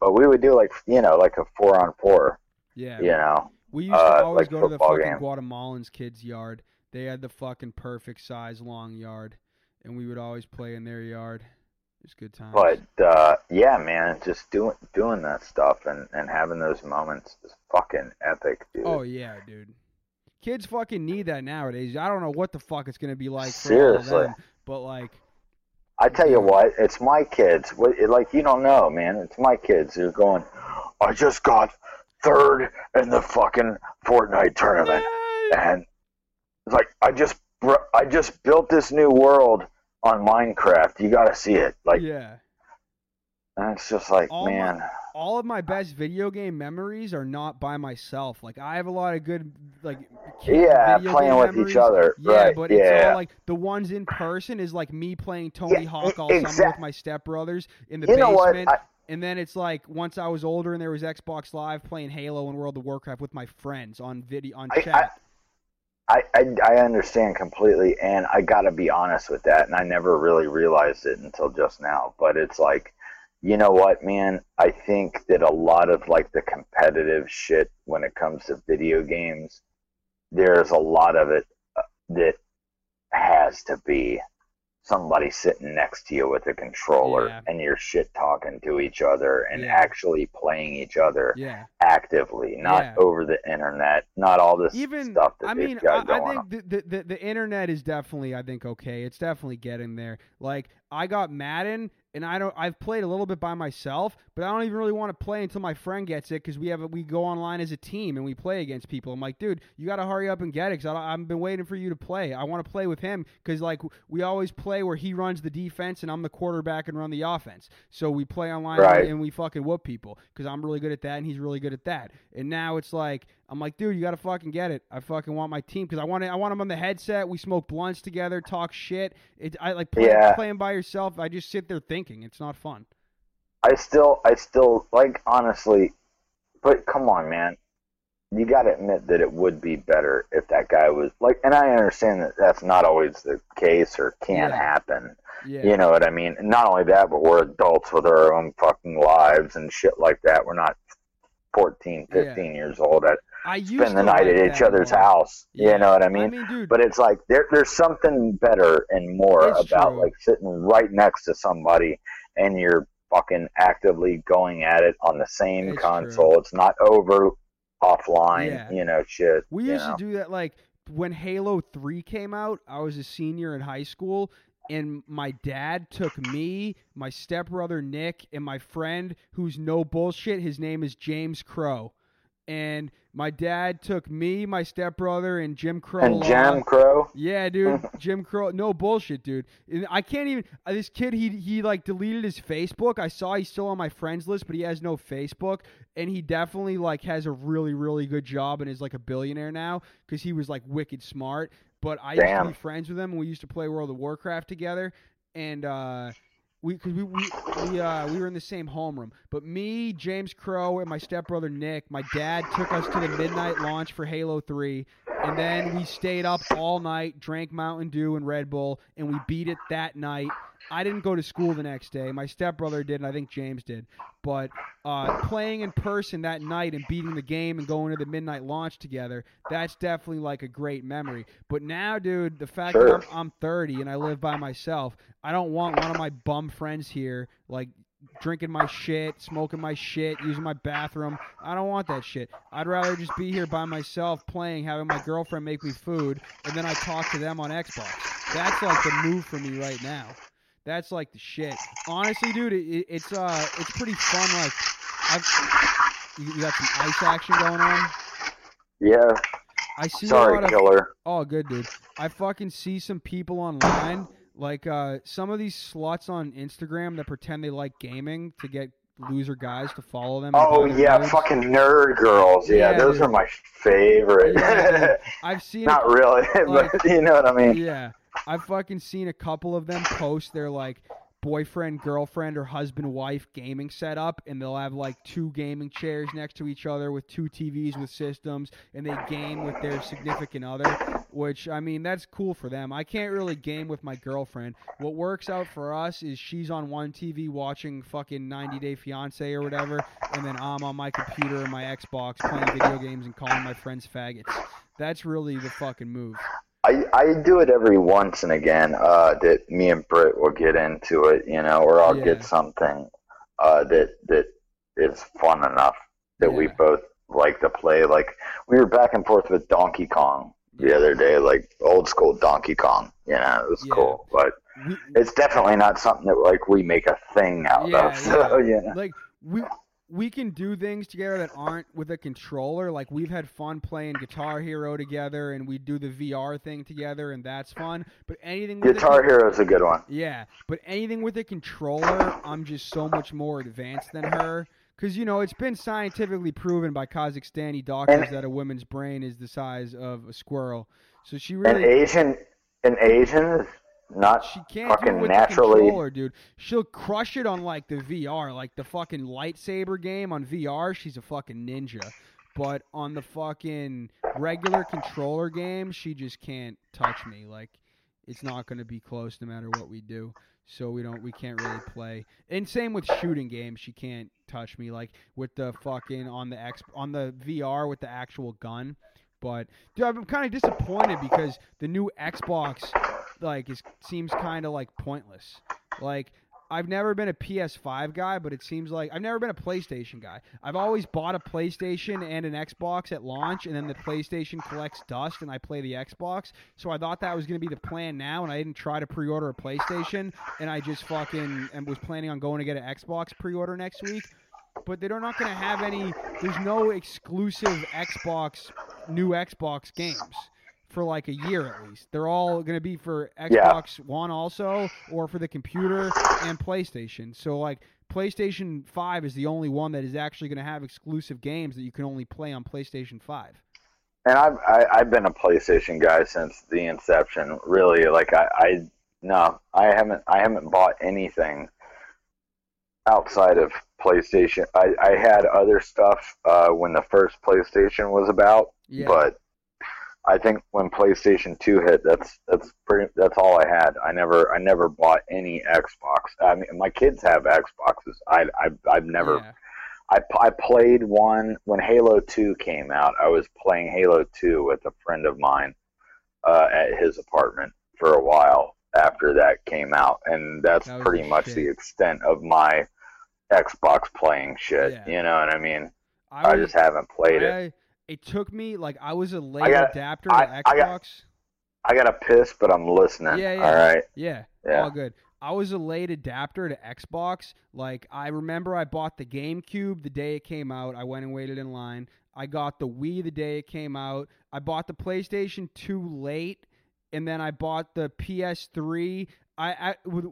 but we would do like, you know, like a 4-on-4. Yeah, you know, we used to always like go to the fucking game. Guatemalan's kids' yard. They had the fucking perfect size long yard, and we would always play in their yard. It was good times. But yeah, man, just doing that stuff and having those moments is fucking epic, dude. Oh yeah, dude. Kids fucking need that nowadays. I don't know what the fuck it's going to be like. Seriously. Them, but, like... I tell you what, it's my kids. Like, you don't know, man. It's my kids who are going, I just got third in the fucking Fortnite tournament. Yay! And, like, I just built this new world on Minecraft. You got to see it. Like, yeah. And it's just like, all man... All of my best video game memories are not by myself. Like, I have a lot of good, like, video playing game with memories. Each other. Yeah, right. But it's all like the ones in person is like me playing Tony Hawk all summer with my stepbrothers in the basement. And then it's like once I was older and there was Xbox Live playing Halo and World of Warcraft with my friends on video on chat. I understand completely, and I gotta be honest with that, and I never really realized it until just now. But it's like, you know what, man? I think that a lot of, like, the competitive shit when it comes to video games, there's a lot of it that has to be somebody sitting next to you with a controller and you're shit-talking to each other and actually playing each other actively, not over the internet, not all this stuff that they've got going on. I think the internet is definitely, I think, okay. It's definitely getting there. Like, I got Madden... And I've played a little bit by myself, but I don't even really want to play until my friend gets it because we go online as a team and we play against people. I'm like, dude, you got to hurry up and get it because I've been waiting for you to play. I want to play with him because, like, we always play where he runs the defense and I'm the quarterback and run the offense. So we play online and we fucking whoop people because I'm really good at that and he's really good at that. And now it's like... I'm like, dude, you got to fucking get it. I fucking want my team because I want them on the headset. We smoke blunts together, talk shit. Playing by yourself, I just sit there thinking. It's not fun. I still, like, honestly, but come on, man. You got to admit that it would be better if that guy was, like, and I understand that that's not always the case or can happen. Yeah. You know what I mean? And not only that, but we're adults with our own fucking lives and shit like that. We're not 14, 15 years old at spend the night at each other's house. Yeah. You know what I mean? Dude, but it's like there's something better and more about like sitting right next to somebody and you're fucking actively going at it on the same console. True. It's not over offline, you know, shit. We used to do that like when Halo 3 came out, I was a senior in high school. And my dad took me, my stepbrother Nick, and my friend who's no bullshit, his name is James Crow. And my dad took me, my stepbrother, and Jim Crow. And Jim Crow? Yeah, dude. Jim Crow. No bullshit, dude. And I can't even... This kid, he like deleted his Facebook. I saw he's still on my friends list, but he has no Facebook. And he definitely like has a really, really good job and is like a billionaire now because he was like wicked smart. But I used to be friends with him, and we used to play World of Warcraft together, and we were in the same homeroom. But me, James Crow, and my stepbrother Nick, my dad took us to the midnight launch for Halo 3, and then we stayed up all night, drank Mountain Dew and Red Bull, and we beat it that night. I didn't go to school the next day. My stepbrother did, and I think James did. But playing in person that night and beating the game and going to the midnight launch together, that's definitely like a great memory. But now, dude, the fact that I'm 30 and I live by myself, I don't want one of my bum friends here, like, drinking my shit, smoking my shit, using my bathroom. I don't want that shit. I'd rather just be here by myself playing, having my girlfriend make me food, and then I talk to them on Xbox. That's like the move for me right now. That's like the shit. Honestly, dude, it's pretty fun. Like, you got some ice action going on. Yeah. I see a lot of, killer. Oh, good, dude. I fucking see some people online Like some of these sluts on Instagram that pretend they like gaming to get loser guys to follow them. Oh yeah, games. Fucking nerd girls. Yeah, those are my favorite. Yeah, I've seen not really, like, but you know what I mean. Yeah, I've fucking seen a couple of them post their like boyfriend, girlfriend, or husband, wife gaming setup, and they'll have like two gaming chairs next to each other with two TVs with systems, and they game with their significant other, which, I mean, that's cool for them. I can't really game with my girlfriend. What works out for us is she's on one TV watching fucking 90 Day Fiancé or whatever, and then I'm on my computer and my Xbox playing video games and calling my friends faggots. That's really the fucking move. I do it every once and again that me and Britt will get into it, you know, or I'll get something that is fun enough that we both like to play. Like, we were back and forth with Donkey Kong the other day, like old school Donkey Kong, you know, it was cool. But it's definitely not something that, like, we make a thing out of. So, you know. Like, we can do things together that aren't with a controller. Like, we've had fun playing Guitar Hero together, and we do the VR thing together, and that's fun. But anything with Guitar Hero is a good one. Yeah, but anything with a controller, I'm just so much more advanced than her. Because, you know, it's been scientifically proven by Kazakhstani doctors that a woman's brain is the size of a squirrel. So she really... An Asian not she can't fucking do it with naturally. The controller, dude. She'll crush it on like the VR, like the fucking lightsaber game on VR. She's a fucking ninja, but on the fucking regular controller game, she just can't touch me. Like, it's not gonna be close no matter what we do. So we can't really play. And same with shooting games, she can't touch me. Like with the fucking on the VR with the actual gun. But dude, I'm kind of disappointed because the new Xbox, like, it seems kind of like pointless. Like, I've never been a PS5 guy, but it seems like I've never been a PlayStation guy. I've always bought a PlayStation and an Xbox at launch, and then the PlayStation collects dust and I play the Xbox. So I thought that was going to be the plan now, and I didn't try to pre-order a PlayStation, and I just fucking was planning on going to get an Xbox pre-order next week. But they're not going to have any, there's no exclusive new Xbox games for like a year at least. They're all going to be for Xbox One also, or for the computer and PlayStation. So like PlayStation 5 is the only one that is actually going to have exclusive games that you can only play on PlayStation 5. And I've been a PlayStation guy since the inception, really. Like I haven't bought anything outside of PlayStation. I had other stuff when the first PlayStation was about, but I think when PlayStation 2 hit, that's all I had. I never bought any Xbox. I mean, my kids have Xboxes. I've never. Yeah. I played one when Halo 2 came out. I was playing Halo 2 with a friend of mine at his apartment for a while after that came out, and that pretty much the extent of my Xbox playing shit. Yeah. You know what I mean? I just haven't played it. It took me, like, I was a late adapter to Xbox. I got a piss, but I'm listening. Yeah. All right. Yeah. All good. I was a late adapter to Xbox. Like, I remember I bought the GameCube the day it came out. I went and waited in line. I got the Wii the day it came out. I bought the PlayStation 2 late, and then I bought the PS3.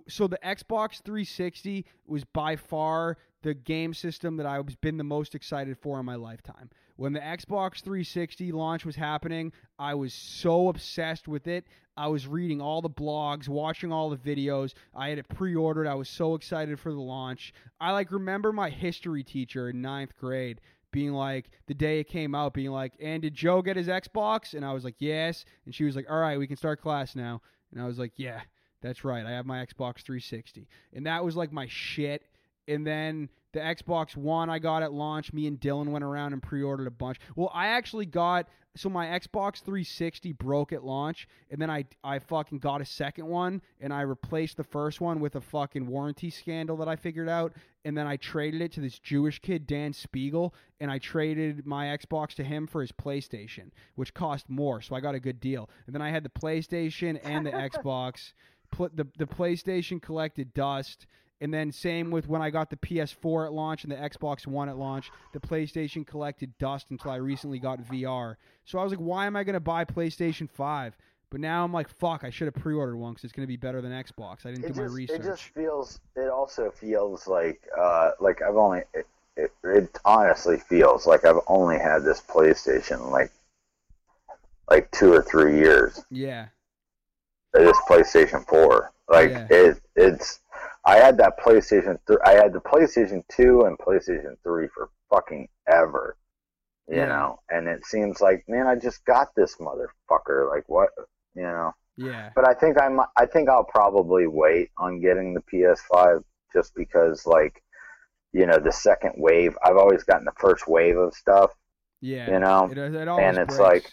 So the Xbox 360 was by far the game system that I've been the most excited for in my lifetime. When the Xbox 360 launch was happening, I was so obsessed with it. I was reading all the blogs, watching all the videos. I had it pre-ordered. I was so excited for the launch. I like remember my history teacher in ninth grade being like, the day it came out, being like, "And did Joe get his Xbox?" And I was like, "Yes." And she was like, "All right, we can start class now." And I was like, "Yeah, that's right. I have my Xbox 360." And that was like my shit. And then the Xbox One I got at launch, me and Dylan went around and pre-ordered a bunch. Well, I actually got, so my Xbox 360 broke at launch, and then I fucking got a second one, and I replaced the first one with a fucking warranty scandal that I figured out, and then I traded it to this Jewish kid, Dan Spiegel, and I traded my Xbox to him for his PlayStation, which cost more, so I got a good deal. And then I had the PlayStation and the Xbox. The PlayStation collected dust. And then same with when I got the PS4 at launch and the Xbox One at launch, the PlayStation collected dust until I recently got VR. So I was like, why am I going to buy PlayStation 5? But now I'm like, fuck, I should have pre-ordered one because it's going to be better than Xbox. I didn't do my research. It just feels, it also feels like I've only, it honestly feels like I've only had this PlayStation like 2 or 3 years. Yeah. This PlayStation 4. Like, yeah. It's, I had that PlayStation, I had the PlayStation 2 and PlayStation 3 for fucking ever. You yeah. know, and it seems like, man, I just got this motherfucker. Like, what, you know? Yeah. But I think I'll probably wait on getting the PS5 just because, like, you know, the second wave. I've always gotten the first wave of stuff. Yeah. You know, it always and it's breaks. Like,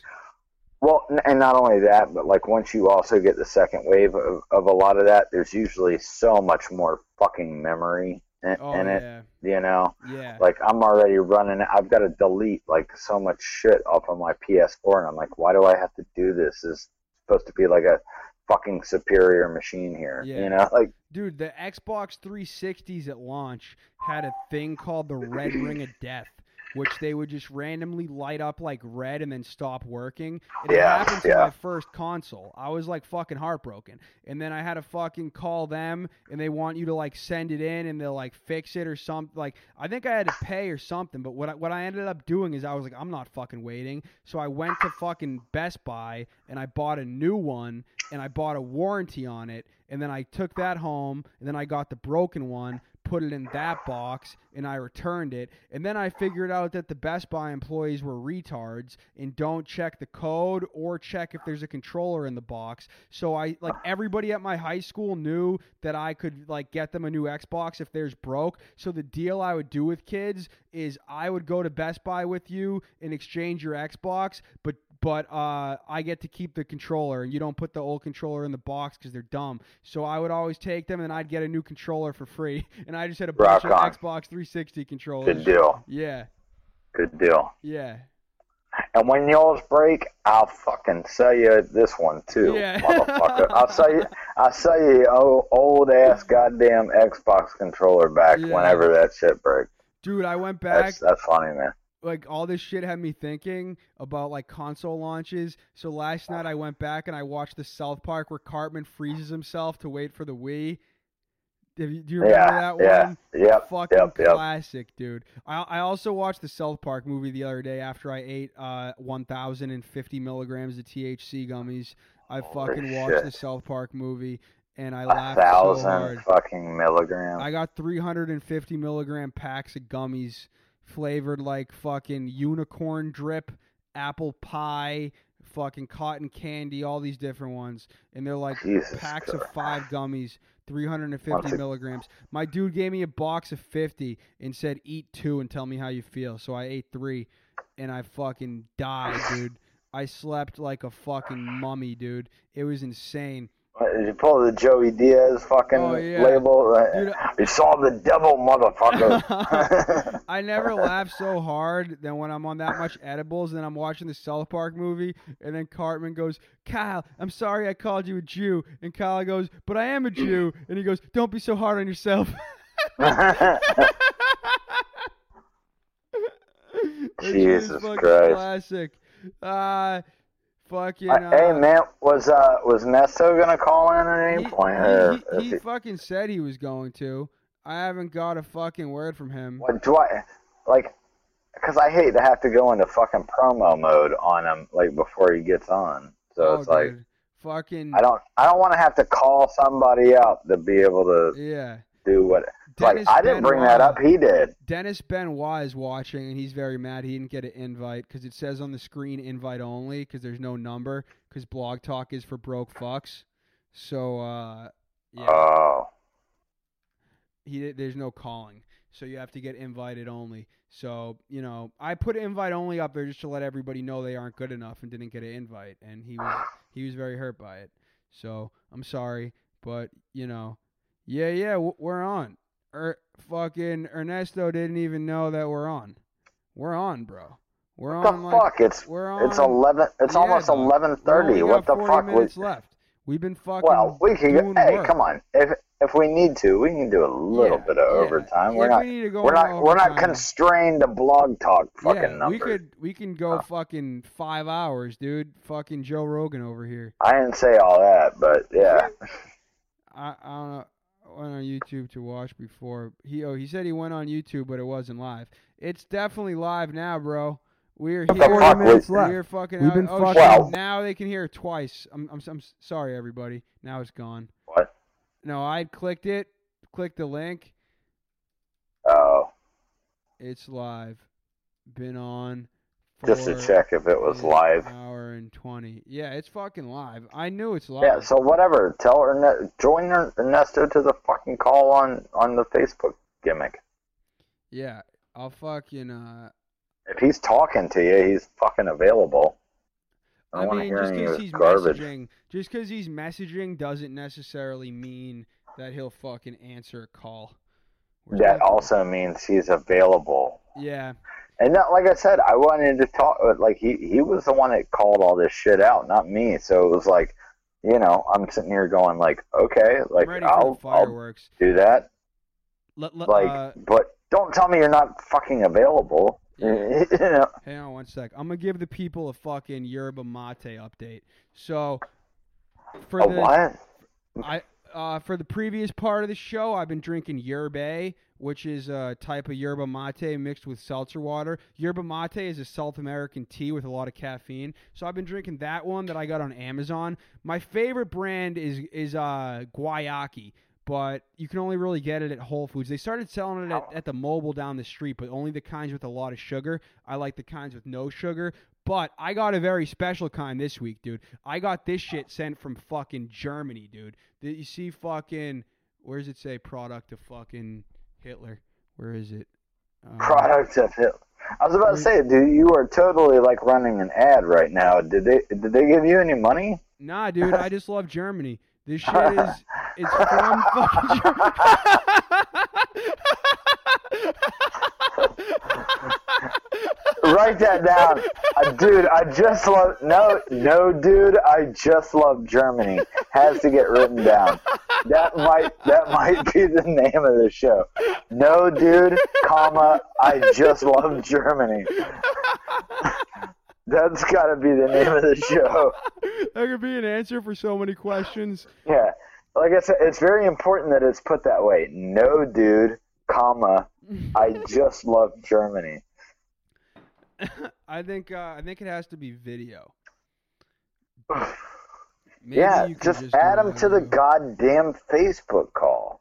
well, and not only that, but like once you also get the second wave of a lot of that, there's usually so much more fucking memory. In it, yeah. you know, yeah. like I'm already running. I've got to delete like so much shit off of my PS4, and I'm like, why do I have to do this? It's supposed to be like a fucking superior machine here, yeah. you know? Like, dude, the Xbox 360s at launch had a thing called the Red Ring of Death, which they would just randomly light up like red and then stop working. And yeah, it happened to yeah. my first console. I was like fucking heartbroken. And then I had to fucking call them and they want you to like send it in and they'll like fix it or something. Like I think I had to pay or something. But what I ended up doing is I was like, I'm not fucking waiting. So I went to fucking Best Buy and I bought a new one and I bought a warranty on it. And then I took that home and then I got the broken one, put it in that box, and I returned it. And then I figured out that the Best Buy employees were retards and don't check the code or check if there's a controller in the box. So I like everybody at my high school knew that I could like get them a new Xbox if theirs broke. So the deal I would do with kids is I would go to Best Buy with you and exchange your Xbox, but I get to keep the controller and you don't put the old controller in the box because they're dumb. So I would always take them and I'd get a new controller for free. And I just had a bunch of Xbox 360 controllers. Good deal. Yeah. Good deal. Yeah. And when yours break, I'll fucking sell you this one too, yeah. motherfucker. I'll sell you old ass goddamn Xbox controller back yeah. whenever that shit breaks. Dude, I went back. That's funny, man. Like, all this shit had me thinking about, like, console launches. So last night I went back and I watched the South Park where Cartman freezes himself to wait for the Wii. Do you remember that one? Yeah, yeah. Fucking classic, dude. I also watched the South Park movie the other day after I ate 1,050 milligrams of THC gummies. I fucking watched the South Park movie. And I laughed 1,000 so hard. Fucking milligrams. I got 350 milligram packs of gummies flavored like fucking unicorn drip, apple pie, fucking cotton candy, all these different ones. And they're like Jesus packs God. Of 5 gummies, 350 milligrams. My dude gave me a box of 50 and said, eat 2 and tell me how you feel. So I ate 3 and I fucking died, dude. I slept like a fucking mummy, dude. It was insane. Did you pull the Joey Diaz fucking label? Dude, you saw the devil, motherfucker. I never laugh so hard than when I'm on that much edibles and I'm watching the South Park movie and then Cartman goes, Kyle, I'm sorry I called you a Jew. And Kyle goes, but I am a Jew. And he goes, don't be so hard on yourself. Jesus Christ. Classic. Fucking, hey man, was Nesto gonna call in at any point? He fucking said he was going to. I haven't got a fucking word from him. What do I like? Because I hate to have to go into fucking promo mode on him like before he gets on. So it's like fucking. I don't want to have to call somebody out to be able to. Yeah. Do what? Dennis like I didn't bring that up. He did. Dennis Benoit is watching, and he's very mad he didn't get an invite because it says on the screen invite only because there's no number because Blog Talk is for broke fucks. So yeah. Oh. There's no calling, so you have to get invited only. So you know, I put invite only up there just to let everybody know they aren't good enough and didn't get an invite, and he was very hurt by it. So I'm sorry, but you know. Yeah, we're on. Fucking Ernesto didn't even know that we're on. We're on, bro. We're what on. What the fuck? We're on. It's 11. It's almost 11:30. What the fuck? 40 minutes left. We've been fucking. Well, we can. Hey, work. Come on. If If we need to, we can do a little bit of overtime. Yeah, we're not constrained to Blog Talk fucking numbers. We can go fucking 5 hours, dude. Fucking Joe Rogan over here. I didn't say all that, but yeah. I don't know. Went on YouTube to watch before. He said he went on YouTube, but it wasn't live. It's definitely live now, bro. We're here. 40 minutes left. We're fucking We've out. Been fucking wow. Now they can hear it twice. I'm sorry, everybody. Now it's gone. What? No, I clicked it. Clicked the link. Oh. It's live. Been on. Just to check if it was live. Hour and 20. Yeah, it's fucking live. I knew it's live. Yeah, so whatever. Tell join Ernesto to the fucking call on the Facebook gimmick. Yeah, I'll fucking. If he's talking to you, he's fucking available. I mean, just because he's messaging, doesn't necessarily mean that he'll fucking answer a call. That also means he's available. Yeah. And that, like I said, I wanted to talk. Like he was the one that called all this shit out, not me. So it was like, you know, I'm sitting here going, like, okay, like I'll do that. But don't tell me you're not fucking available. Yeah. Hang on one sec. I'm gonna give the people a fucking yerba mate update. So for for the previous part of the show, I've been drinking yerba, which is a type of yerba mate mixed with seltzer water. Yerba mate is a South American tea with a lot of caffeine. So I've been drinking that one that I got on Amazon. My favorite brand is Guayaki, but you can only really get it at Whole Foods. They started selling it at the Mobile down the street, but only the kinds with a lot of sugar. I like the kinds with no sugar. But I got a very special kind this week, dude. I got this shit sent from fucking Germany, dude. You see fucking... Where does it say product of fucking Hitler? Where is it? Product of Hitler. I was about to say, dude, you are totally like running an ad right now. Did they give you any money? Nah, dude, I just love Germany. This shit is... It's from fucking Germany. Write that down. I just love Germany. Has to get written down. That might be the name of the show. No, dude, comma, I just love Germany. That's got to be the name of the show. That could be an answer for so many questions. Yeah. Like I said, it's very important that it's put that way. No, dude, comma, I just love Germany. I think it has to be video. Maybe yeah, just add them to the goddamn Facebook call.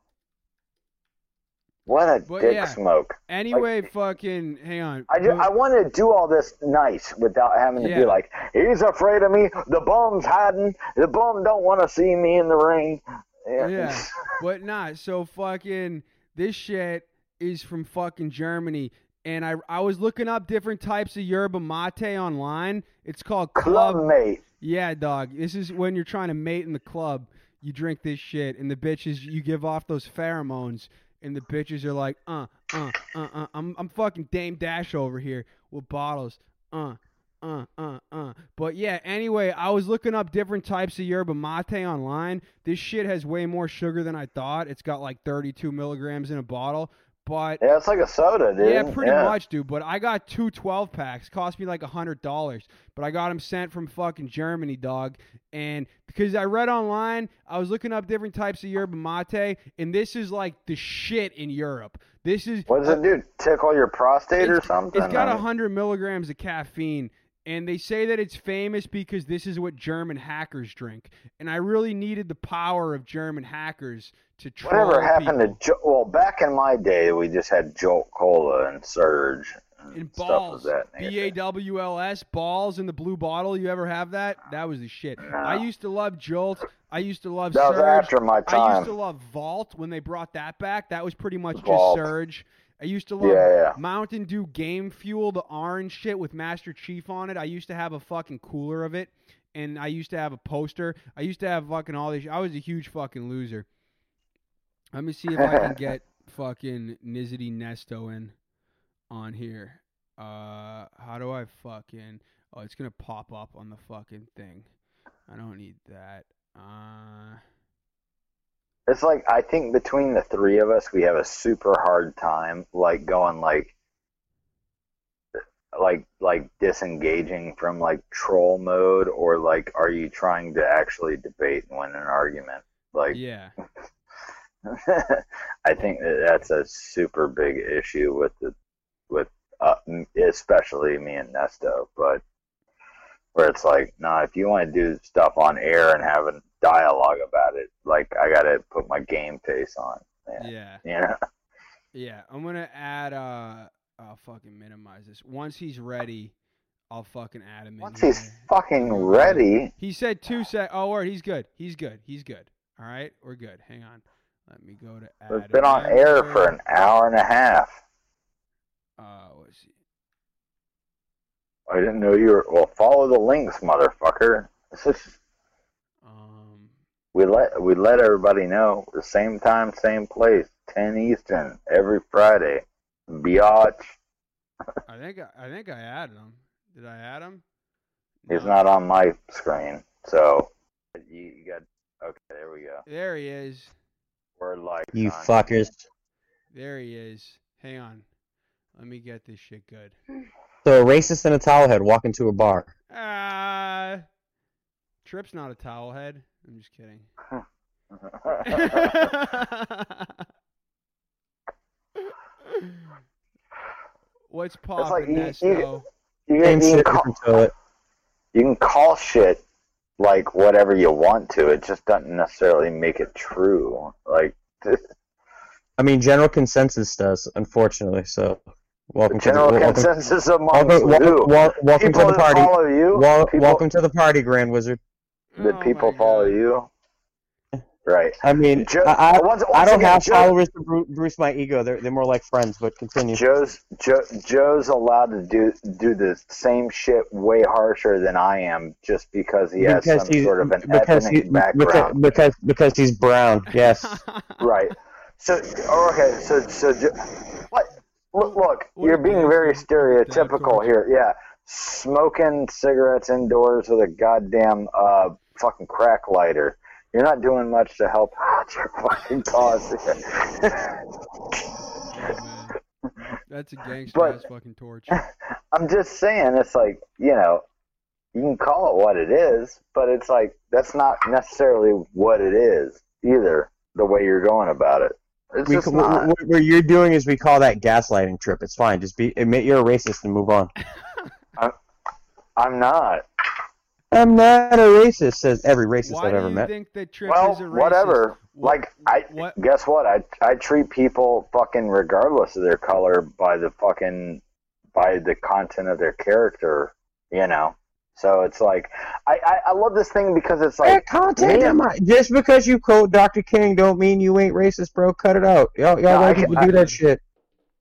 What a dick smoke. Anyway, like, fucking, hang on. I want to do all this nice without having to be like, he's afraid of me, the bum's hiding, the bum don't want to see me in the ring. Yeah, but not. So fucking, this shit is from fucking Germany. And I was looking up different types of yerba mate online. It's called Club Mate. Yeah, dog. This is when you're trying to mate in the club. You drink this shit, and the bitches, you give off those pheromones, and the bitches are like, I'm fucking Dame Dash over here with bottles. But yeah, anyway, I was looking up different types of yerba mate online. This shit has way more sugar than I thought. It's got like 32 milligrams in a bottle. But yeah, it's like a soda, dude. Yeah, pretty much, dude. But I got two 12-packs. Cost me like $100. But I got them sent from fucking Germany, dog. And because I read online, I was looking up different types of yerba mate, and this is like the shit in Europe. This is... What does it do? Tickle your prostate or something? It's got 100 milligrams of caffeine. And they say that it's famous because this is what German hackers drink. And I really needed the power of German hackers to troll people. Whatever happened to... Well, back in my day, we just had Jolt Cola and Surge and balls, stuff of that nature. B-A-W-L-S, balls in the blue bottle. You ever have that? That was the shit. No. I used to love Jolt. I used to love Surge. That was after my time. I used to love Vault when they brought that back. That was pretty much Vault. Just Surge. I used to love Mountain Dew Game Fuel, the orange shit with Master Chief on it. I used to have a fucking cooler of it, and I used to have a poster. I used to have fucking all this. I was a huge fucking loser. Let me see if I can get fucking Nizzity Nesto in on here. How do I fucking... Oh, it's going to pop up on the fucking thing. I don't need that. It's like, I think between the three of us, we have a super hard time, like, going, like disengaging from, like, troll mode, or, like, are you trying to actually debate and win an argument? Like, yeah. I think that's a super big issue with the, especially me and Nesto, but where it's like, nah, if you want to do stuff on air and have a dialogue about it, like, I gotta put my game face on. Man. Yeah. You know? Yeah. I'm gonna add. I'll fucking minimize this. Once he's ready, I'll fucking add him. Once he's fucking ready. He said 2 seconds. Oh, word. He's good. He's good. He's good. All right, we're good. Hang on. Let me go to add. We've been on air for an hour and a half. Let's see. I didn't know you were. Well, follow the links, motherfucker. We let everybody know. The same time, same place. 10 Eastern every Friday. Biatch. I think I added him. Did I add him? He's not on my screen. So you got. Okay, there we go. There he is. We're like you fuckers. There he is. Hang on. Let me get this shit good. So a racist and a towelhead walk into a bar. Trip's not a towelhead. I'm just kidding. What's poppin'? It's like you can call shit like whatever you want to. It just doesn't necessarily make it true. Like, I mean, general consensus does, unfortunately. So. Welcome to the party. Follow you. Welcome to the party, Grand Wizard. Did people follow you? Right. I mean, I don't have followers to bruise my ego. They're more like friends. But continue. Joe's allowed to do the same shit way harsher than I am, just because he has some sort of an ethnic background. Because he's brown. Yes. Right. So what? Look, you're being very stereotypical here. Yeah, smoking cigarettes indoors with a goddamn fucking crack lighter. You're not doing much to help out your fucking cause here. That's a gangster-ass fucking torch. I'm just saying, it's like, you know, you can call it what it is, but it's like, that's not necessarily what it is either, the way you're going about it. What you're doing is we call that gaslighting, Trip. It's fine. Just admit you're a racist and move on. I'm not. I'm not a racist, says every racist I've ever met. Why do you think that Trip is a racist? Well, whatever. Like, guess what? I treat people fucking regardless of their color by the content of their character, you know? So it's like, I love this thing because it's like... Just because you quote Dr. King don't mean you ain't racist, bro. Cut it out. Y'all white people do that shit.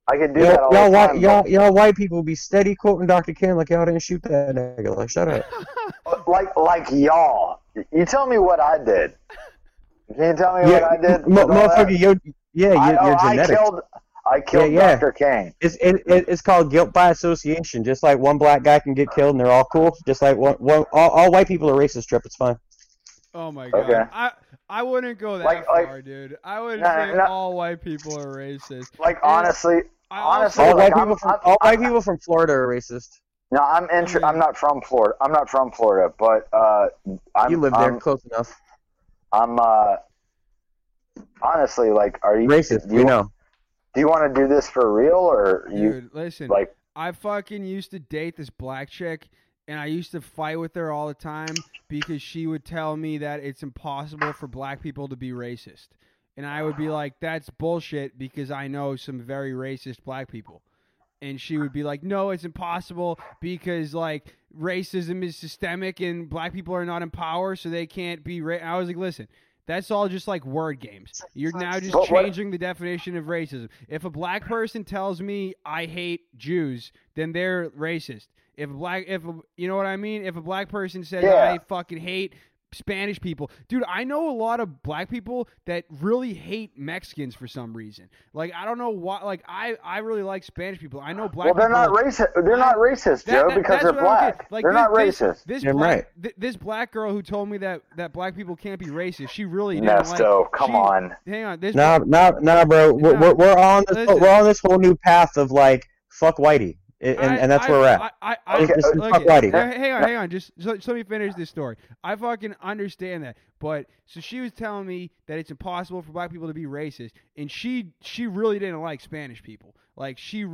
I can do that all the time. Y'all white people be steady quoting Dr. King like y'all didn't shoot that nigga. Like, shut up. like y'all. You tell me what I did. Can you tell me what I did? Motherfucker, you're genetic. I killed Dr. King. It's called guilt by association. Just like one black guy can get killed and they're all cool. Just like all white people are racist, Trip. It's fine. Oh my god. Okay. I wouldn't go that far, dude. I wouldn't say all white people are racist. Like, honestly, all white people from Florida are racist. No, I'm not from Florida. I'm not from Florida, but you live there, close enough. I'm honestly, like, are you racist? You know. Do you want to do this for real, or you? Dude, listen, like, I fucking used to date this black chick, and I used to fight with her all the time because she would tell me that it's impossible for black people to be racist, and I would be like, "That's bullshit," because I know some very racist black people, and she would be like, "No, it's impossible because like racism is systemic and black people are not in power, so they can't be." I was like, "Listen." That's all just like word games. You're now just changing the definition of racism. If a black person tells me I hate Jews, then they're racist. If a black, you know what I mean? If a black person says I fucking hate Spanish people. Dude, I know a lot of black people that really hate Mexicans for some reason. Like, I don't know why. Like, I really like Spanish people. I know black people. Well, they're not racist. They're not racist, Joe, because they're black. Like, they're not racist. This black girl who told me that black people can't be racist, she really didn't like it. Nesto, come on. Hang on. No, bro. We're on this whole new path of, like, fuck whitey. And that's where we're at. Hang on. Just let me finish this story. I fucking understand that. But so she was telling me that it's impossible for black people to be racist, and she really didn't like Spanish people. Like, she'd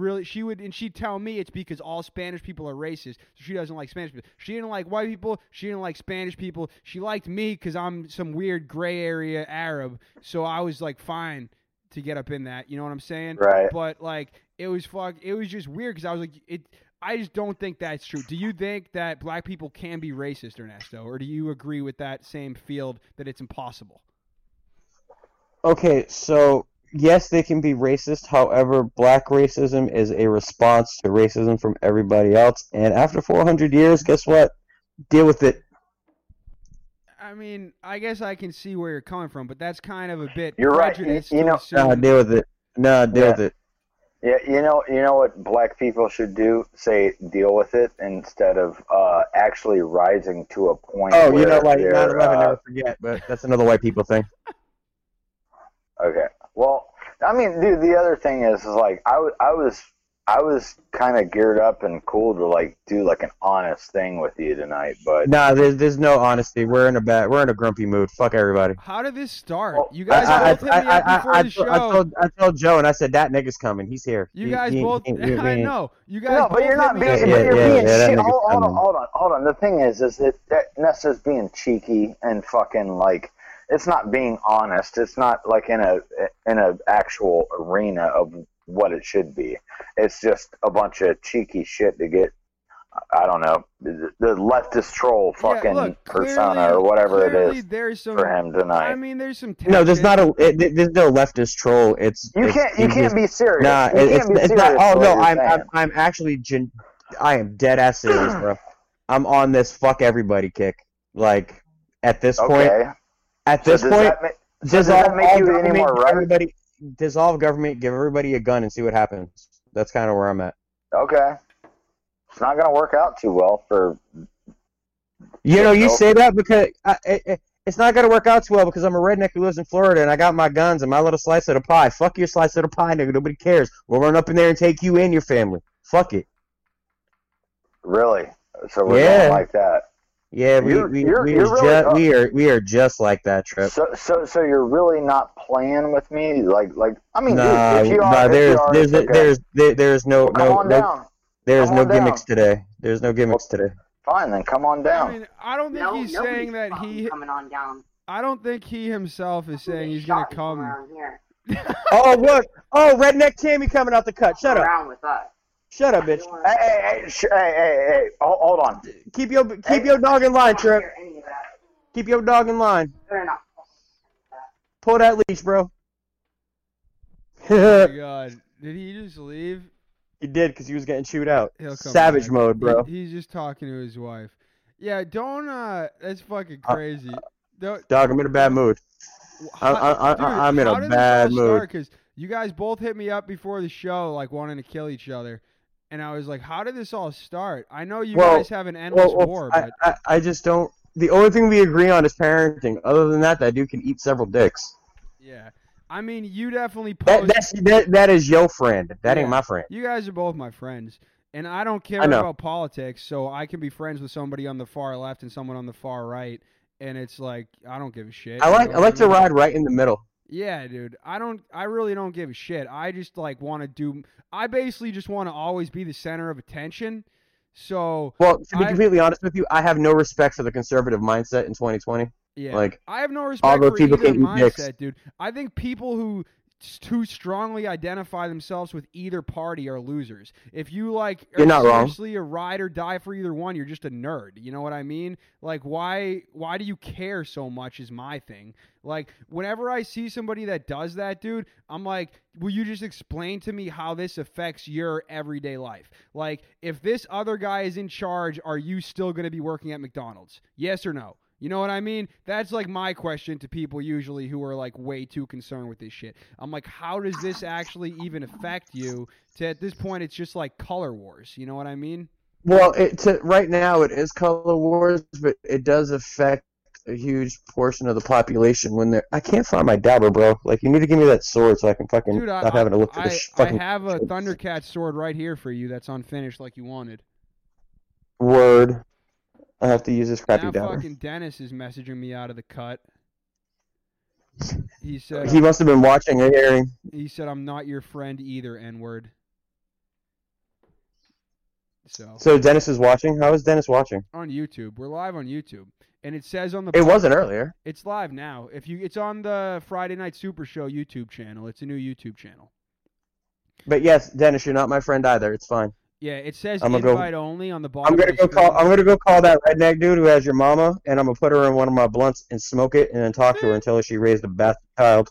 tell me it's because all Spanish people are racist, so she doesn't like Spanish people. She didn't like white people. She didn't like Spanish people. She liked me because I'm some weird gray area Arab, so I was like fine to get up in that. You know what I'm saying? Right. But like, it was just weird because I was like, I just don't think that's true. Do you think that black people can be racist, Ernesto, or do you agree with that same field that it's impossible? Okay, so yes, they can be racist. However, black racism is a response to racism from everybody else. And after 400 years, guess what? Deal with it. I mean, I guess I can see where you're coming from, but that's kind of a bit. You're right. Deal with it. No, deal with it. Yeah, you know what black people should do? Say, deal with it instead of actually rising to a point. Oh, where like 9/11, never forget, but that's another white people thing. Okay, well, I mean, dude, the other thing is like I was kind of geared up and cool to like do like an honest thing with you tonight, but there's no honesty. We're in a grumpy mood. Fuck everybody. How did this start? Well, you guys both hit me up before the show. I told Joe and I said that nigga's coming. He's here. You guys both. I know. But you're being Hold on. The thing is that's just being cheeky and fucking like. It's not being honest. It's not like in a actual arena of what it should be. It's just a bunch of cheeky shit to get, I don't know, the leftist troll fucking persona or whatever it is for him tonight. I mean, there's some tension. No, there's no leftist troll. You can't be serious. Nah, it's not. Oh no, I'm actually I am dead ass serious, bro. I'm on this fuck everybody kick. Like at this point. At this point, dissolve government, give everybody a gun, and see what happens. That's kind of where I'm at. Okay, it's not gonna work out too well for. You say that because it's not gonna work out too well because I'm a redneck who lives in Florida and I got my guns and my little slice of the pie. Fuck your slice of the pie, nigga. Nobody cares. We'll run up in there and take you and your family. Fuck it. Really? So we're going like that. Yeah, we are just like that, Trip. So you're really not playing with me, like I mean, nah, dude, there's no gimmicks today. There's no gimmicks today. Fine, then come on down. I mean, I don't think he's saying that he coming on down. I don't think he himself is saying he's gonna come. Oh look! Oh, redneck Tammy coming out the cut. Shut up. Around with us. Shut up, bitch. Hey. Hold on. Keep your dog in line, Trip. Keep your dog in line. Pull that leash, bro. Oh, my God. Did he just leave? He did, because he was getting chewed out. Savage mode, bro. He's just talking to his wife. Yeah, don't, that's fucking crazy. Dog, I'm in a bad mood. I'm in a bad mood. You guys both hit me up before the show, like wanting to kill each other, and I was like, "How did this all start?" I know you guys have an endless war, but I just don't. The only thing we agree on is parenting. Other than that dude can eat several dicks. Yeah, I mean, you definitely. That is your friend. That ain't my friend. You guys are both my friends, and I don't care about politics, so I can be friends with somebody on the far left and someone on the far right, and it's like I don't give a shit. I like to ride right in the middle. Yeah, dude. I really don't give a shit. I just like want to do. I basically just want to always be the center of attention. So. Well, to be completely honest with you, I have no respect for the conservative mindset in 2020. Yeah. Like I have no respect for either mindset, dude. I think people who too strongly identify themselves with either party are losers. If you like, you're not seriously a ride or die for either one, you're just a nerd. You know what I mean? Like, why do you care so much is my thing. Like, whenever I see somebody that does that, dude, I'm like, will you just explain to me how this affects your everyday life? Like, if this other guy is in charge, are you still going to be working at McDonald's? Yes or no? You know what I mean? That's like my question to people usually who are like way too concerned with this shit. I'm like, how does this actually even affect you? To at this point, it's just like color wars. You know what I mean? Well, right now it is color wars, but it does affect a huge portion of the population when they're... I can't find my dabber, bro. Like, you need to give me that sword so I can fucking stop having to look for this fucking... I have a Thundercat sword right here for you that's unfinished like you wanted. Word. I have to use this crappy dabber. Now fucking Dennis is messaging me out of the cut. He said... He must have been watching or hearing. He said, I'm not your friend either, N-word. So Dennis is watching? How is Dennis watching? On YouTube. We're live on YouTube. And it says on the... It wasn't earlier. It's live now. It's on the Friday Night Super Show YouTube channel. It's a new YouTube channel. But yes, Dennis, you're not my friend either. It's fine. Yeah, it says invite only on the bottom. I'm gonna go call that redneck dude who has your mama, and I'm gonna put her in one of my blunts and smoke it, and then talk to her until she raised a bastard child.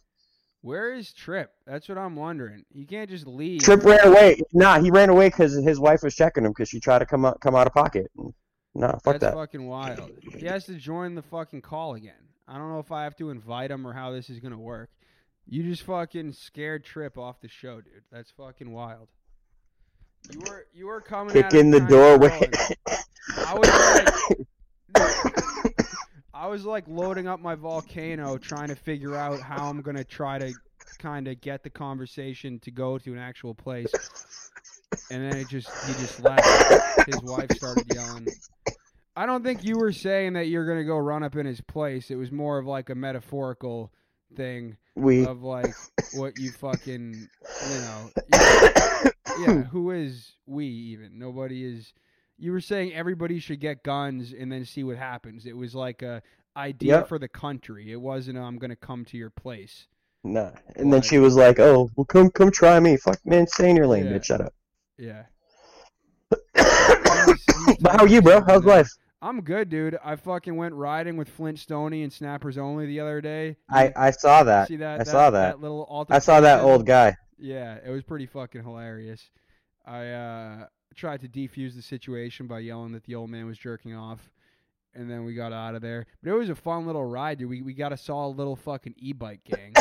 Where is Trip? That's what I'm wondering. You can't just leave. Trip ran away. Nah, he ran away because his wife was checking him because she tried to come out of pocket. No, fuck that. That's fucking wild. He has to join the fucking call again. I don't know if I have to invite him or how this is going to work. You just fucking scared Trip off the show, dude. That's fucking wild. You were coming out in the doorway. I was like loading up my volcano trying to figure out how I'm going to try to kind of get the conversation to go to an actual place. And then he just left. His wife started yelling. I don't think you were saying that you're going to go run up in his place. It was more of like a metaphorical thing of like what you fucking, you know. Yeah, who is we even? Nobody is. You were saying everybody should get guns and then see what happens. It was like a idea for the country. It wasn't I'm going to come to your place. Nah. And then she was like, oh, well, come try me. Fuck, man, stay in your lane, bitch. Shut up. Yeah. But how are you, bro? How's life? I'm good, dude. I fucking went riding with Flint Stoney and Snappers Only the other day. I saw that. See that? I saw that little altercation. I saw that old guy. Yeah, it was pretty fucking hilarious. I tried to defuse the situation by yelling that the old man was jerking off, and then we got out of there. But it was a fun little ride, dude. We got to saw a little fucking e-bike gang.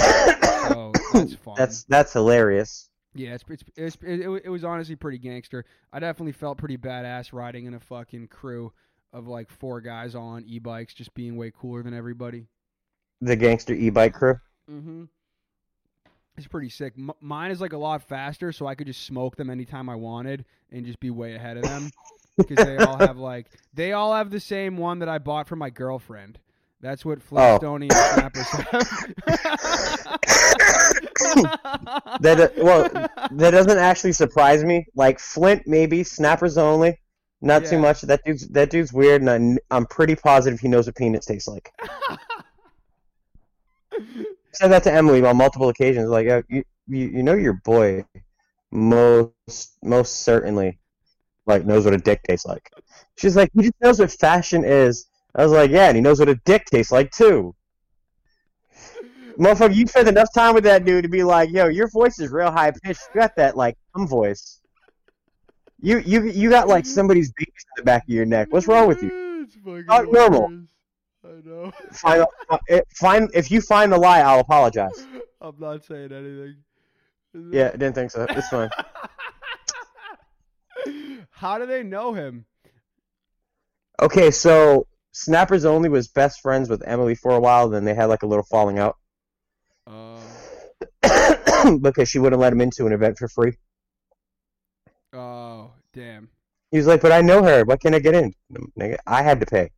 So that's fun. That's hilarious. Yeah, it was honestly pretty gangster. I definitely felt pretty badass riding in a fucking crew of like four guys all on e-bikes, just being way cooler than everybody. The gangster e-bike crew? Mm-hmm. It's pretty sick. Mine is like a lot faster, so I could just smoke them anytime I wanted and just be way ahead of them. Because they all have the same one that I bought for my girlfriend. That's what Flintstone and Snappers have. That doesn't actually surprise me. Like Flint, maybe Snappers Only, not too much. That dude's weird, and I'm pretty positive he knows what peanuts taste like. I said that to Emily on multiple occasions. Like, you know your boy most certainly like knows what a dick tastes like. She's like, he just knows what fashion is. I was like, yeah, and he knows what a dick tastes like too. Motherfucker, you spent enough time with that dude to be like, yo, your voice is real high pitched. You got that like dumb voice. You got like somebody's baby in the back of your neck. What's wrong with you? It's not normal. I know. If you find the lie, I'll apologize. I'm not saying anything. Yeah, I didn't think so. It's fine. How do they know him? Okay, so Snappers Only was best friends with Emily for a while. Then they had like a little falling out. Because she wouldn't let him into an event for free. Oh, damn. He was like, but I know her. Why can't I get in? I had to pay.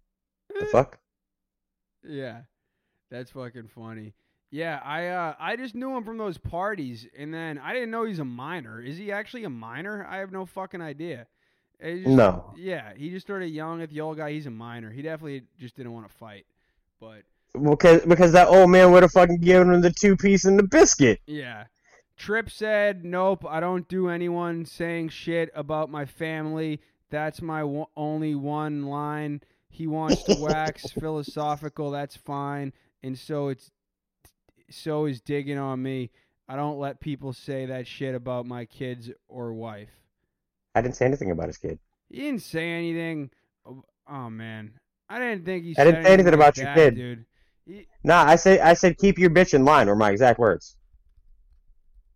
The fuck? Yeah. That's fucking funny. Yeah, I just knew him from those parties, and then I didn't know he's a minor. Is he actually a minor? I have no fucking idea. Just, no. Yeah, he just started yelling at the old guy. He's a minor. He definitely just didn't want to fight, but... Because that old man would have fucking given him the two-piece and the biscuit. Yeah. Tripp said, nope, I don't do anyone saying shit about my family. That's my only one line. He wants to wax philosophical. That's fine. And so is digging on me. I don't let people say that shit about my kids or wife. I didn't say anything about his kid. He didn't say anything. Oh, man. I didn't think he said anything. I didn't say anything about your kid. Dude. Nah, I said keep your bitch in line were my exact words.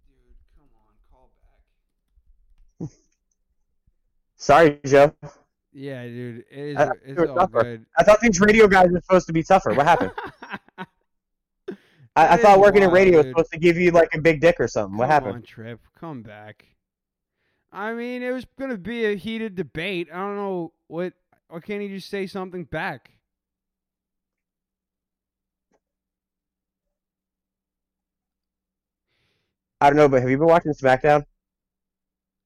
Dude, come on, call back. Sorry, Joe. Yeah, dude, it's all good. I thought these radio guys were supposed to be tougher. What happened? I thought working in radio was supposed to give you like a big dick or something. What happened? Come on, Trip, come back. I mean, it was going to be a heated debate. I don't know what. Why can't he just say something back? I don't know, but have you been watching SmackDown?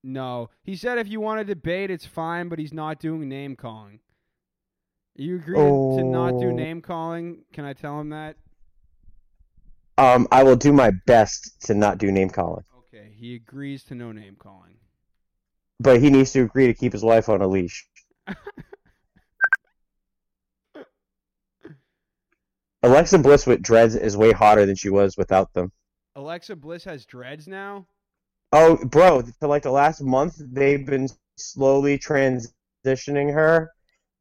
No. He said if you want to debate, it's fine, but he's not doing name-calling. You agree to not do name-calling? Can I tell him that? I will do my best to not do name-calling. Okay, he agrees to no name-calling. But he needs to agree to keep his wife on a leash. Alexa Bliss with dreads is way hotter than she was without them. Alexa Bliss has dreads now? Oh, bro, for like the last month, they've been slowly transitioning her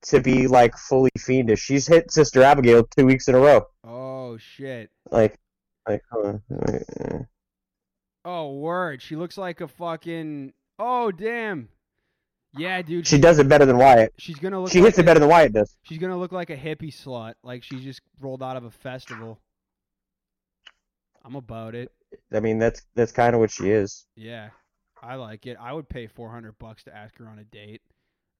to be like fully fiendish. She's hit Sister Abigail 2 weeks in a row. Oh, shit. Oh, word. She looks like a fucking... Oh, damn. Yeah, dude. She does it better than Wyatt. She hits it better than Wyatt does. She's going to look like a hippie slut. Like she just rolled out of a festival. I'm about it. I mean, that's kind of what she is. Yeah, I like it. I would pay $400 to ask her on a date.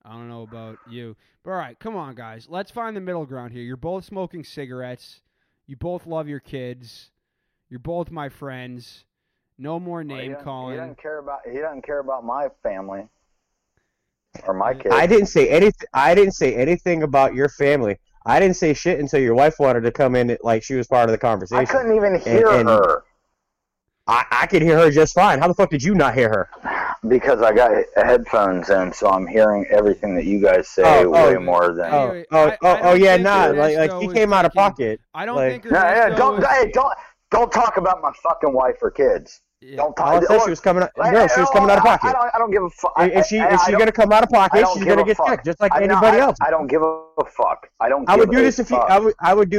I don't know about you. But all right, come on, guys. Let's find the middle ground here. You're both smoking cigarettes. You both love your kids. You're both my friends. No more name calling. He doesn't care about my family or my kids. I didn't say anything about your family. I didn't say shit until your wife wanted to come in like she was part of the conversation. I couldn't even hear her. I could hear her just fine. How the fuck did you not hear her? Because I got headphones in, so I'm hearing everything that you guys say more than... He came out of pocket. I don't think... Don't talk about my fucking wife or kids. Yeah. Don't talk. She was coming out of pocket. I don't give a fuck. If she's gonna come out of pocket, she's gonna get sick, just like anybody else. I don't give a fuck. I would do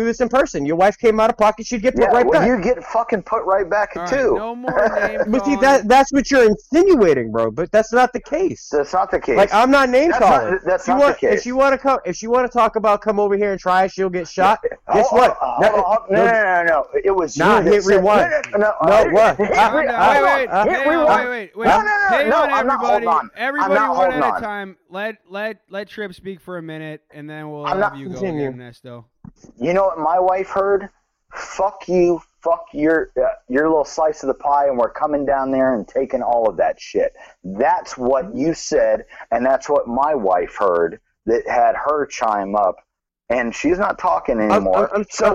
this in person. Your wife came out of pocket, she'd get put right back. You get fucking put right back too. Right, no more name calling. But see, that's what you're insinuating, bro. But that's not the case. That's not the case. Like I'm not name calling. That's not the case. If you want to talk about come over here and try, she'll get shot. Guess what? No. It was you. Not hit rewind. No. What? Wait. Everybody, one at a time. Let Trip speak for a minute, and then we'll have you go again, Nesto. You know what my wife heard? Fuck you, fuck your little slice of the pie, and we're coming down there and taking all of that shit. That's what you said, and that's what my wife heard that had her chime up. And she's not talking anymore. Correct me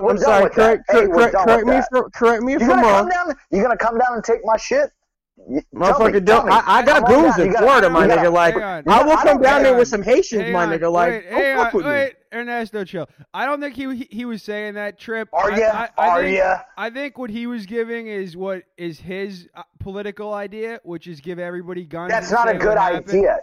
if I'm wrong. You're going to come down and take my shit? Motherfucker, don't. I got goons in Florida, my nigga. Like, I will come down there with some Haitians, my nigga. Like, don't fuck with me. Ernesto, chill. I don't think he was saying that, Trip. I think what he was giving is what is his political idea, which is give everybody guns. That's not a good idea.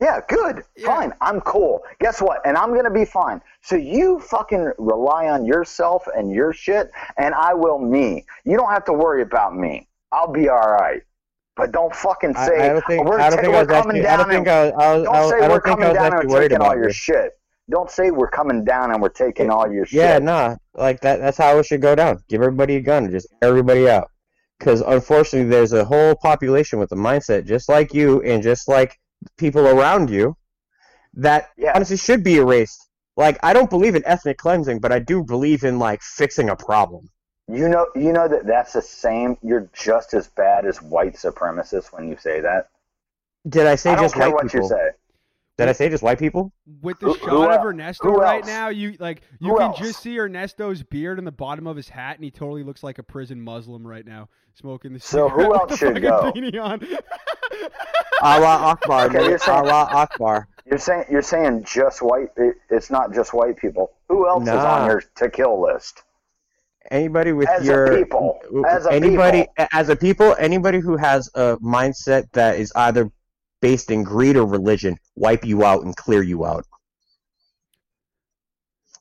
Yeah, good. Yeah. Fine. I'm cool. Guess what? And I'm going to be fine. So you fucking rely on yourself and your shit, and I will me. You don't have to worry about me. I'll be all right. But don't fucking say we're coming down and taking all your shit. Don't say we're coming down and we're taking all your shit. Yeah, nah. Like that's how it should go down. Give everybody a gun and just everybody out. Because unfortunately there's a whole population with a mindset just like you and just like people around you that honestly should be erased. Like, I don't believe in ethnic cleansing, but I do believe in like fixing a problem. You know that's the same. You're just as bad as white supremacists when you say that. Did I say just white people? Did I say just white people? With the shot of Ernesto right now, you can just see Ernesto's beard in the bottom of his hat, and he totally looks like a prison Muslim right now, smoking the cigarette. So who else should go? Allah Akbar. Okay, you're saying, Allah Akbar. You're saying just white. It's not just white people. Who else is on your to kill list? Anybody with anybody who has a mindset that is either based in greed or religion, wipe you out and clear you out.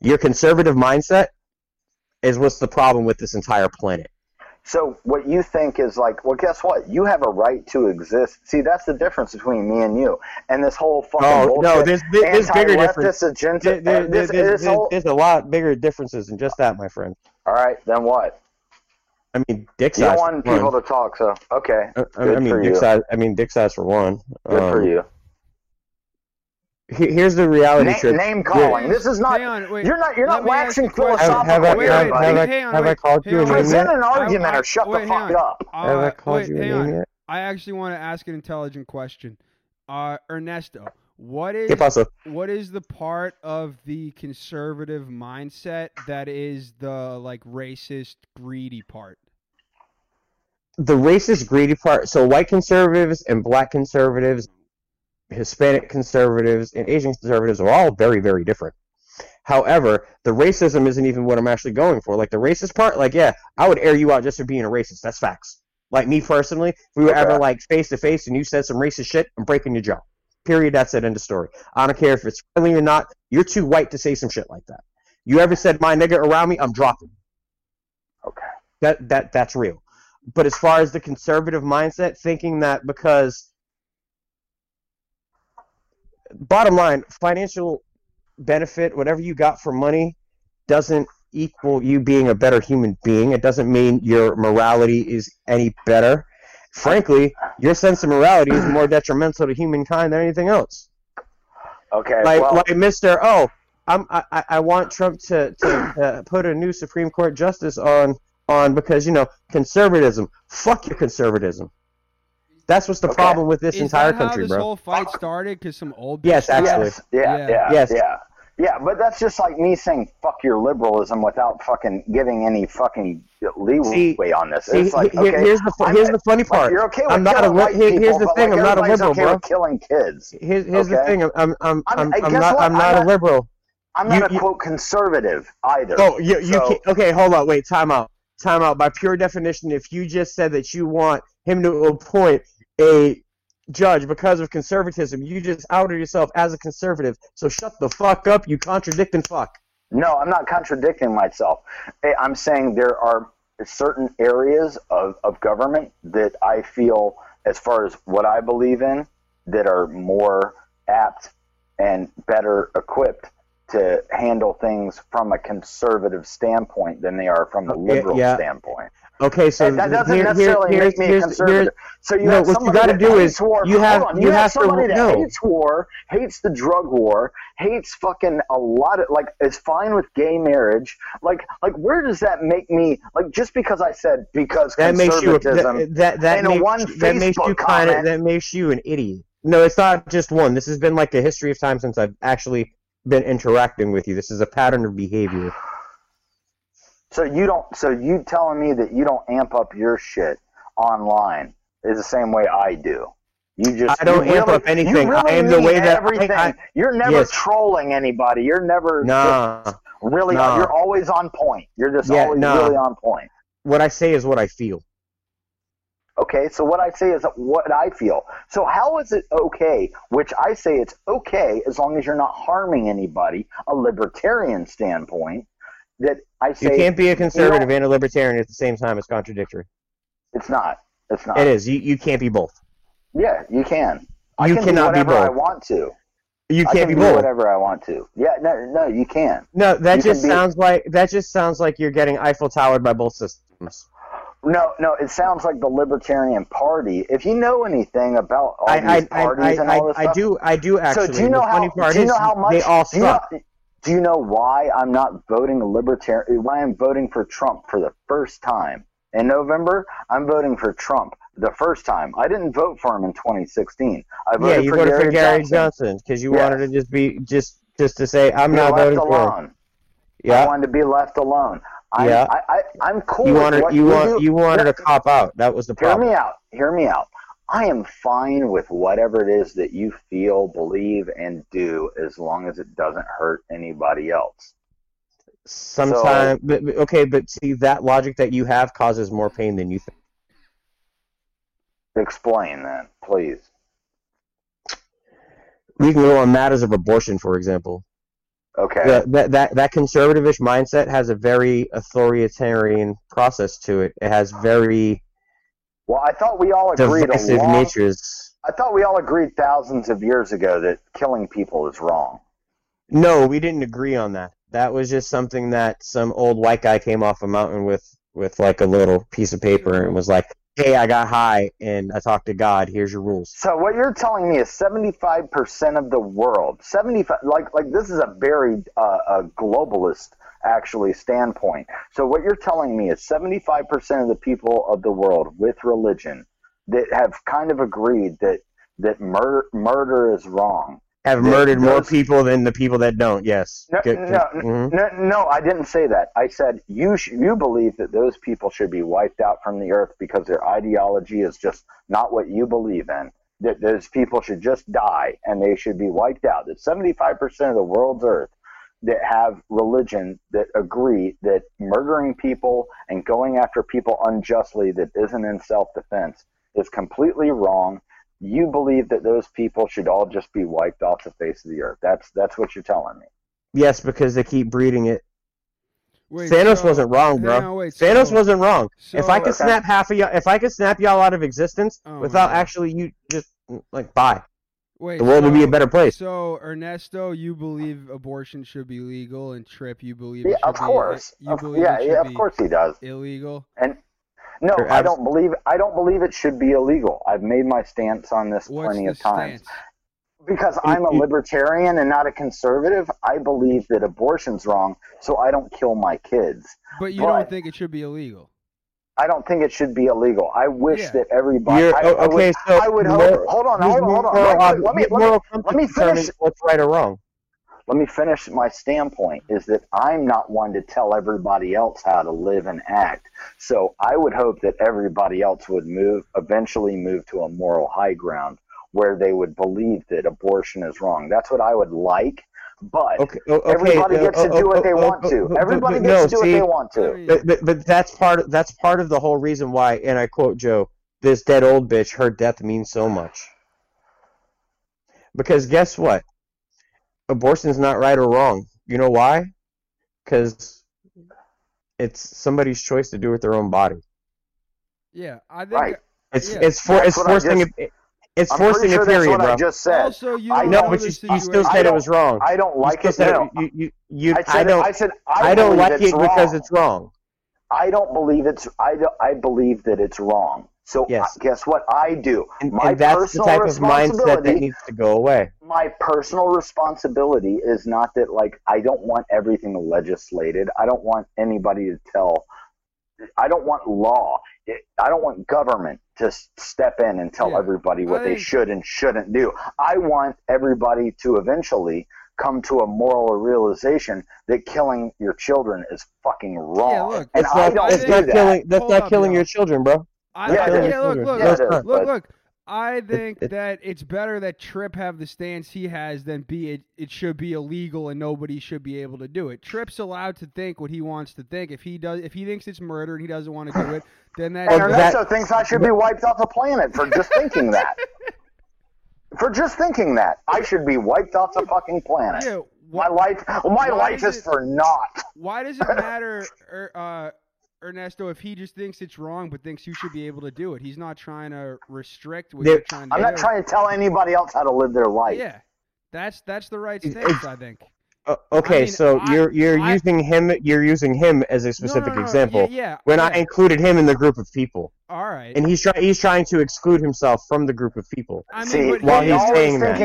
Your conservative mindset is what's the problem with this entire planet. So what you think is like, well, guess what? You have a right to exist. See, that's the difference between me and you and this whole fucking there's bigger differences. There's a lot bigger differences than just that, my friend. All right, then what? I mean, dick size. You don't want people to talk, so okay. Dick size for one. Good for you. Here's the reality trick. Name calling. This is not. You're not waxing philosophical. Have I called you a name? Present an argument or shut the fuck up. Have I called you a name yet? I actually want to ask an intelligent question. Ernesto, what is the part of the conservative mindset that is the like racist, greedy part? The racist, greedy part. So white conservatives and black conservatives, Hispanic conservatives and Asian conservatives are all very, very different. However, the racism isn't even what I'm actually going for. Like, the racist part, like, yeah, I would air you out just for being a racist. That's facts. Like, me personally, if we were ever, like, face-to-face and you said some racist shit, I'm breaking your jaw. Period. That's it. End of story. I don't care if it's friendly or not. You're too white to say some shit like that. You ever said, my nigga, around me, I'm dropping. Okay. That's real. But as far as the conservative mindset, thinking that because... Bottom line, financial benefit, whatever you got for money, doesn't equal you being a better human being. It doesn't mean your morality is any better. Frankly, your sense of morality is more detrimental to humankind than anything else. Okay. Like Mr. Oh, I want Trump to put a new Supreme Court justice on because, you know, conservatism. Fuck your conservatism. That's what's the problem with this entire country, bro. Is that how this whole fight started? Because some old... Yes, actually. Yeah, but that's just like me saying fuck your liberalism without fucking giving any fucking leeway on this. It's like, okay, here's the funny part. You're okay with killing white people, here's the thing, I'm not a liberal, bro. Killing kids. Here's the thing, I'm not a liberal. I'm not a, quote, conservative either. Oh, okay, hold on, wait, time out. By pure definition, if you just said that you want him to appoint a judge because of conservatism, you just outed yourself as a conservative. So shut the fuck up, you contradicting fuck. No, I'm not contradicting myself. I'm saying there are certain areas of government that I feel, as far as what I believe in, that are more apt and better equipped to handle things from a conservative standpoint than they are from a liberal standpoint. Okay, so that doesn't necessarily make me a conservative. So you have somebody that hates war. You have somebody that hates war, hates the drug war, hates fucking a lot of, like, is fine with gay marriage. Like where does that make me? Like, just because I said because conservatism, that makes you an idiot. No, it's not just one. This has been like a history of time since I've actually been interacting with you. This is a pattern of behavior. So you telling me that you don't amp up your shit online is the same way I do. I don't amp up anything. I am the way that I you're never trolling anybody. You're never really. Nah. You're always on point. You're just always really on point. What I say is what I feel. Okay, so what I say is what I feel. So how is it okay, which I say it's okay as long as you're not harming anybody, a libertarian standpoint, that I say... You can't be a conservative and a libertarian at the same time. It's contradictory. It's not. It is. You can't be both. Yeah, you can. I cannot be both. I want to. You can't be both. Whatever I want to. Yeah, no, you can. No, that just sounds like you're getting Eiffel Towered by both systems. No, it sounds like the Libertarian Party. If you know anything about all these parties and all this stuff... I do actually. So do you know how much... They all suck. Do you know why I'm not voting Libertarian? Why I'm voting for Trump for the first time? In November, I'm voting for Trump the first time. I didn't vote for him in 2016. You voted for Gary Johnson because you wanted to just say I'm not voting for him. Yeah. I wanted to be left alone. I'm cool. You wanted to cop out. That was the problem. Hear me out. I am fine with whatever it is that you feel, believe, and do, as long as it doesn't hurt anybody else. Sometimes, but see, that logic that you have causes more pain than you think. Explain that, please. We can go on matters of abortion, for example. Okay. That conservative-ish mindset has a very authoritarian process to it. It has very divisive natures. I thought we all agreed thousands of years ago that killing people is wrong. No, we didn't agree on that. That was just something that some old white guy came off a mountain with like a little piece of paper and was like, hey, I got high and I talked to God. Here's your rules. So what you're telling me is 75% of the world, 75, like this is a very a globalist actually standpoint. So what you're telling me is 75% of the people of the world with religion that have kind of agreed that murder is wrong. Have murdered more people than the people that don't, yes. No, I didn't say that. I said you believe that those people should be wiped out from the earth because their ideology is just not what you believe in, that those people should just die and they should be wiped out, that 75% of the world's earth that have religion that agree that murdering people and going after people unjustly that isn't in self-defense is completely wrong. You believe that those people should all just be wiped off the face of the earth. That's what you're telling me. Yes, because they keep breeding it. Wait, Thanos wasn't wrong, bro. Thanos wasn't wrong. If I could snap y'all out of existence bye. Wait, the world would be a better place. So, Ernesto, you believe abortion should be legal, and Trip, you believe it should of course he does. Illegal. And no, I don't believe it should be illegal. I've made my stance on this plenty of times. Because I'm a libertarian and not a conservative, I believe that abortion's wrong, so I don't kill my kids. But you don't think it should be illegal? I don't think it should be illegal. I wish that everybody... Hold on. Let me finish. What's right or wrong? Let me finish. My standpoint is that I'm not one to tell everybody else how to live and act. So I would hope that everybody else would eventually move to a moral high ground where they would believe that abortion is wrong. That's what I would like. But everybody gets to do what they want to. Everybody gets to do what they want to. But that's part of the whole reason why, and I quote Joe, this dead old bitch, her death means so much. Because guess what? Abortion's not right or wrong. You know why? Because it's somebody's choice to do with their own body. Yeah, I think it's forcing a period, bro. I just said. Also, you still said it was wrong. I don't like it. I don't like it because it's wrong. I don't believe it's. I believe that it's wrong. So guess what I do? And that's the type of mindset that needs to go away. My personal responsibility is not that, like, I don't want everything legislated. I don't want anybody to tell. I don't want law. I don't want government to step in and tell everybody what they should and shouldn't do. I want everybody to eventually come to a moral realization that killing your children is fucking wrong. Yeah, look, and that's not killing your children, bro. Look. I think that it's better that Tripp have the stance he has than it should be illegal and nobody should be able to do it. Tripp's allowed to think what he wants to think. If he thinks it's murder and he doesn't want to do it, then that. Ernesto thinks I should be wiped off the planet for just thinking that. For just thinking that, I should be wiped off the fucking planet. Yeah, my life is for naught. Why does it matter? Ernesto, if he just thinks it's wrong but thinks you should be able to do it, he's not trying to restrict what you're trying to do. I'm not trying to tell anybody else how to live their life. Yeah, that's the right stance, I think. You're using him as a specific example. Yeah. I included him in the group of people. All right. And he's trying to exclude himself from the group of people. I mean, he's saying that he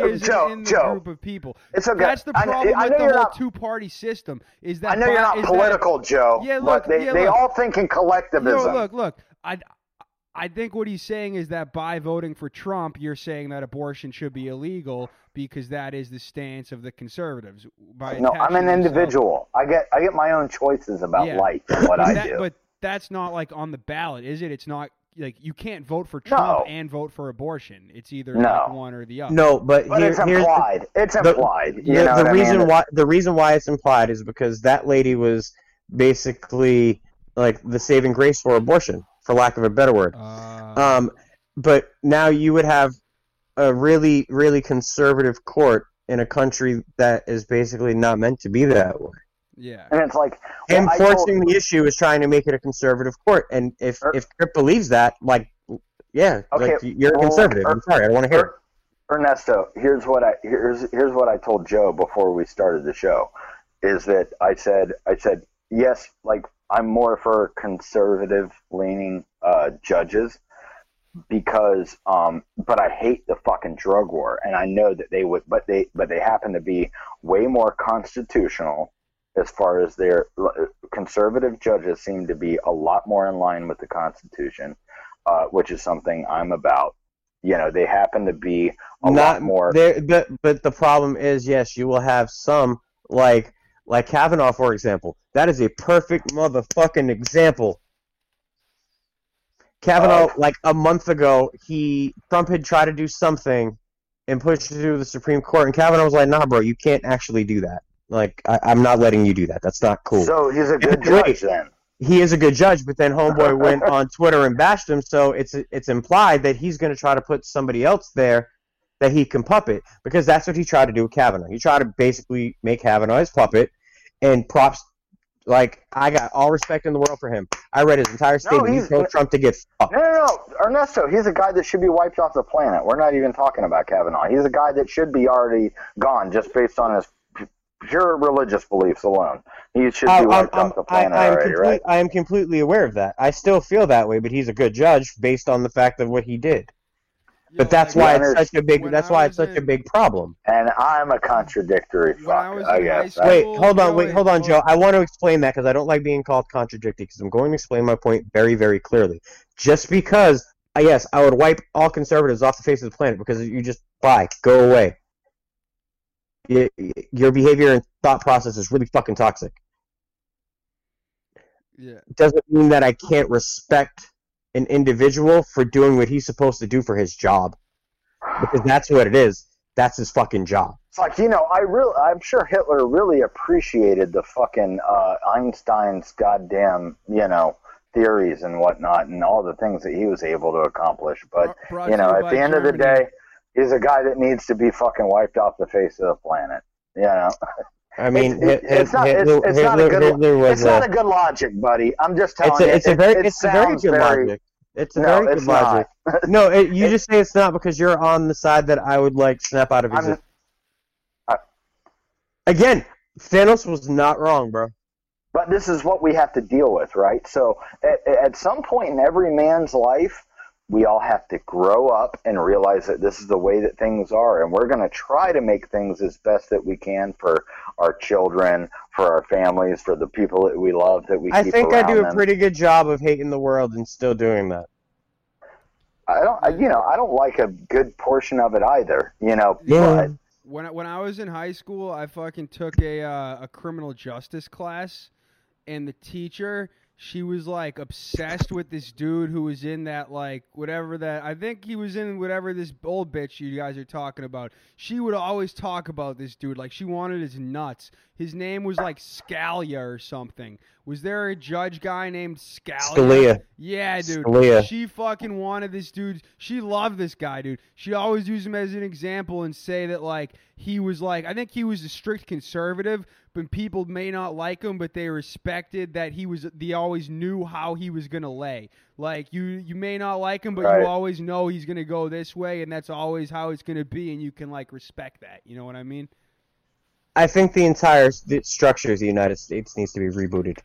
is in the group of people. It's okay. That's the problem with the whole two-party system. Is that I know you're not political, Joe. Yeah, look, they all think in collectivism. No, look. I think what he's saying is that by voting for Trump, you're saying that abortion should be illegal because that is the stance of the conservatives. No, I'm an individual. I get my own choices about life and what I do. But that's not like on the ballot, is it? It's not like you can't vote for Trump and vote for abortion. It's either like one or the other. No, but it's implied. It's implied. The reason why it's implied is because that lady was basically like the saving grace for abortion, for lack of a better word. But now you would have a really, really conservative court in a country that is basically not meant to be that way. Yeah. And it's like... Well, and forcing the issue is trying to make it a conservative court. And if Tripp believes that, like, yeah, okay, like, you're a conservative. I'm sorry, I don't want to hear it. Ernesto, here's what I told Joe before we started the show, is that I said yes, like I'm more for conservative leaning judges because but I hate the fucking drug war, and I know that they would, but they happen to be way more constitutional as far as their conservative judges seem to be a lot more in line with the Constitution, which is something I'm about. You know, they happen to be a lot more. But the problem is, yes, you will have some, like Kavanaugh, for example. That is a perfect motherfucking example. Kavanaugh, like a month ago, Trump had tried to do something and pushed it through the Supreme Court, and Kavanaugh was like, nah, bro, you can't actually do that. Like, I'm not letting you do that. That's not cool. So he's a good judge then. He is a good judge, but then homeboy went on Twitter and bashed him, so it's implied that he's going to try to put somebody else there that he can puppet, because that's what he tried to do with Kavanaugh. He tried to basically make Kavanaugh his puppet, and props, like, I got all respect in the world for him. I read his entire statement. He told Trump to get fucked. No, Ernesto, he's a guy that should be wiped off the planet. We're not even talking about Kavanaugh. He's a guy that should be already gone just based on his pure religious beliefs alone. He should be wiped off the planet already, right? I am completely aware of that. I still feel that way, but he's a good judge based on the fact of what he did. Yo, but that's why it's such a big. That's why it's such a big problem. And I'm a contradictory fuck, I guess. Wait, hold on, Joe. I want to explain that because I don't like being called contradictory. Because I'm going to explain my point very, very clearly. Just because, yes, I would wipe all conservatives off the face of the planet because you just go away. Your behavior and thought process is really fucking toxic. Yeah. It doesn't mean that I can't respect an individual for doing what he's supposed to do for his job, because that's what it is. That's his fucking job. It's like, you know, I'm sure Hitler really appreciated the fucking Einstein's goddamn, you know, theories and whatnot and all the things that he was able to accomplish. But, you know, at the end of the day, he's a guy that needs to be fucking wiped off the face of the planet. You know? I mean, it's not a good logic, buddy. I'm just telling you. It's a very good logic. It's a very good logic. No, you just say it's not because you're on the side that I would, like, snap out of existence. Again, Thanos was not wrong, bro. But this is what we have to deal with, right? So at some point in every man's life, we all have to grow up and realize that this is the way that things are, and we're going to try to make things as best that we can for our children, for our families, for the people that we love, that we keep around them. I think I do a pretty good job of hating the world and still doing that. I don't like a good portion of it either, you know. Yeah. But when I was in high school, I fucking took a criminal justice class, and the teacher, she was, like, obsessed with this dude who was in that, like, whatever that... I think he was in whatever this old bitch you guys are talking about. She would always talk about this dude. Like, she wanted his nuts. His name was, like, Scalia or something. Was there a judge guy named Scalia? Scalia. Yeah, dude. Scalia. She fucking wanted this dude. She loved this guy, dude. She always used him as an example and say that, like, he was, like... I think he was a strict conservative, and people may not like him, but they respected that he was. They always knew how he was gonna lay. Like, you may not like him, but right, you always know he's gonna go this way, and that's always how it's gonna be, and you can, like, respect that. You know what I mean? I think the entire structure of the United States needs to be rebooted.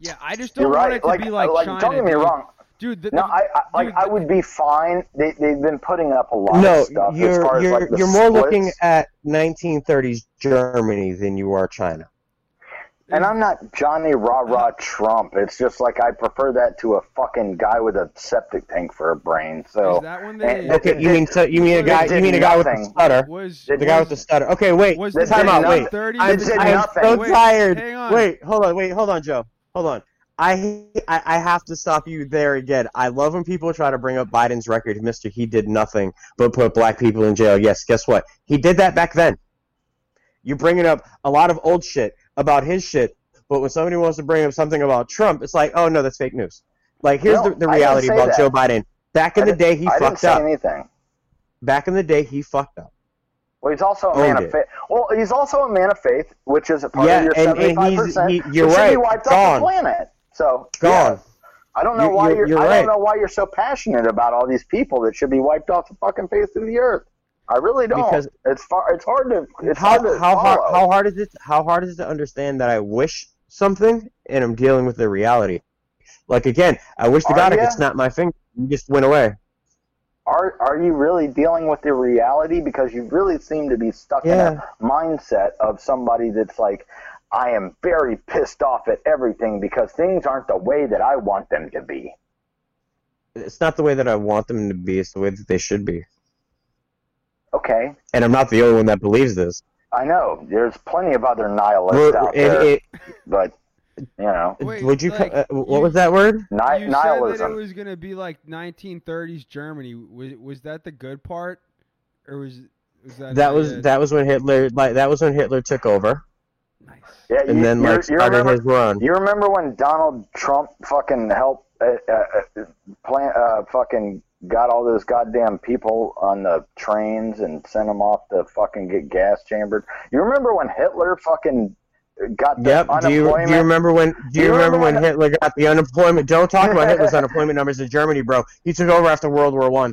Yeah, I just don't want it to be like China. Don't get me wrong. Dude, I would be fine. They've been putting up a lot of stuff as far as, like, the you're more splits. Looking at 1930s Germany than you are China. And I'm not Johnny Rah-Rah Trump. It's just, like, I prefer that to a fucking guy with a septic tank for a brain. So is that one they okay, you mean a guy with a stutter? The guy with the stutter. Okay, wait. Time out. Wait. I'm so tired. Hang on. Wait, hold on, Joe. Hold on. I have to stop you there again. I love when people try to bring up Biden's record. Mr. He did nothing but put black people in jail. Yes, guess what? He did that back then. You're bringing up a lot of old shit about his shit, but when somebody wants to bring up something about Trump, it's like, oh, no, that's fake news. Like, here's the reality about Joe Biden. Back in the day, he fucked up. Back in the day, he fucked up. Well, he's also a man of faith. Well, he's also a man of faith, which is a part of your 75%. You're right. He wiped off the planet. So gone. Yeah. I don't know why I don't know why you're so passionate about all these people that should be wiped off the fucking face of the earth. I really don't. Because it's hard to understand that I wish something and I'm dealing with the reality. Like again, I wish to God I could snap my finger and just went away. Are you really dealing with the reality? Because you really seem to be stuck in a mindset of somebody that's like, I am very pissed off at everything because things aren't the way that I want them to be. It's not the way that I want them to be. It's the way that they should be. Okay. And I'm not the only one that believes this. I know. There's plenty of other nihilists out there. But... You know, what was that word? Nihilism. Said that it was gonna be like 1930s Germany. Was that the good part, or was that? That was when Hitler took over. Nice. Yeah, and then started his run. You remember when Donald Trump fucking helped fucking got all those goddamn people on the trains and sent them off to fucking get gas chambered? You remember when Hitler fucking got the unemployment. Do you remember when? Do you remember when Hitler got the unemployment? Don't talk about Hitler's unemployment numbers in Germany, bro. He took over after World War I.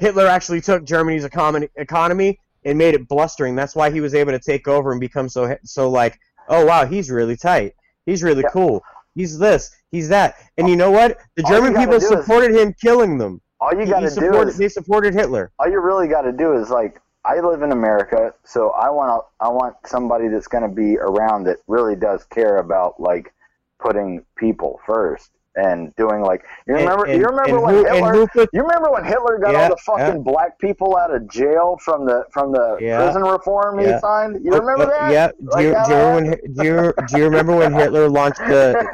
Hitler actually took Germany's economy and made it blustering. That's why he was able to take over and become so like, oh wow, he's really tight. He's really cool. He's this. He's that. And you know what? The German people supported him killing them. All you got to do is they supported Hitler. All you really got to do is like. I live in America, so I want somebody that's going to be around that really does care about like putting people first and doing like you remember when Hitler got all the fucking black people out of jail from the prison reform he signed? You remember that? Yeah. Do you remember when Hitler launched the?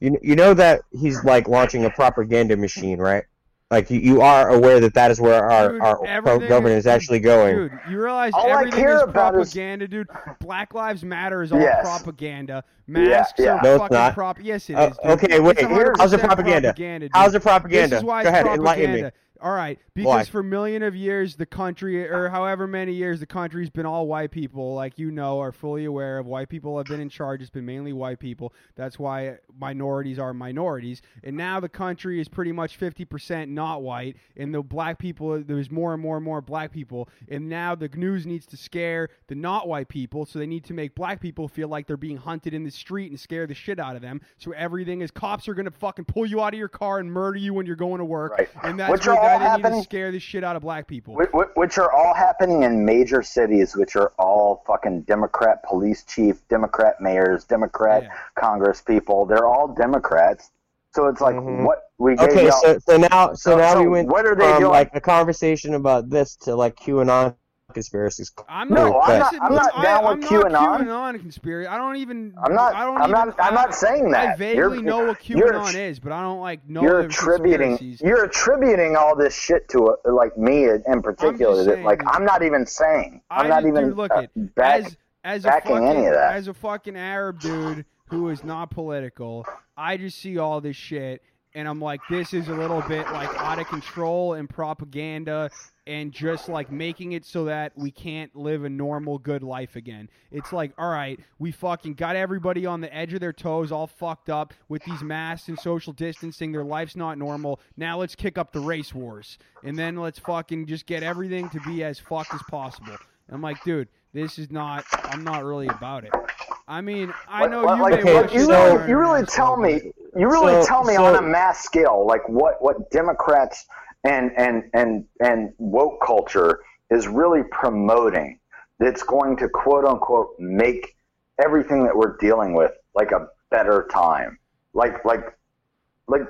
You know that he's like launching a propaganda machine, right? Like, you are aware that is where our pro-government is actually going. Dude, you realize everything is propaganda, dude. Black Lives Matter is all propaganda. Masks are fucking propaganda. Yes, it is, dude. Okay, wait. How's the propaganda? How's the propaganda? This is why it's propaganda. Enlighten me. All right, because for millions of years, the country, or however many years, the country's been all white people, like you know, are fully aware of. White people have been in charge. It's been mainly white people. That's why minorities are minorities. And now the country is pretty much 50% not white, and the black people, there's more and more and more black people. And now the news needs to scare the not white people, so they need to make black people feel like they're being hunted in the street and scare the shit out of them. So everything is cops are going to fucking pull you out of your car and murder you when you're going to work. Right. And that's what I didn't need to scare the shit out of black people. Which are all happening in major cities, which are all fucking Democrat police chief, Democrat mayors, Democrat Congress people. They're all Democrats. So it's like what we gave y'all. Okay, so now we went from like a conversation about this to like QAnon conspiracies. I'm not down with QAnon conspiracy. I'm not saying that. I vaguely know what QAnon is, but I don't like know. You're attributing all this shit to like me in particular. I'm not even saying. As a fucking Arab dude who is not political, I just see all this shit and I'm like, this is a little bit like out of control and propaganda. And just, like, making it so that we can't live a normal, good life again. It's like, all right, we fucking got everybody on the edge of their toes all fucked up with these masks and social distancing. Their life's not normal. Now let's kick up the race wars. And then let's fucking just get everything to be as fucked as possible. I'm like, dude, this is not – I'm not really about it. I mean, I know you really tell me on a mass scale, like, what Democrats – And woke culture is really promoting that's going to quote unquote make everything that we're dealing with like a better time. Like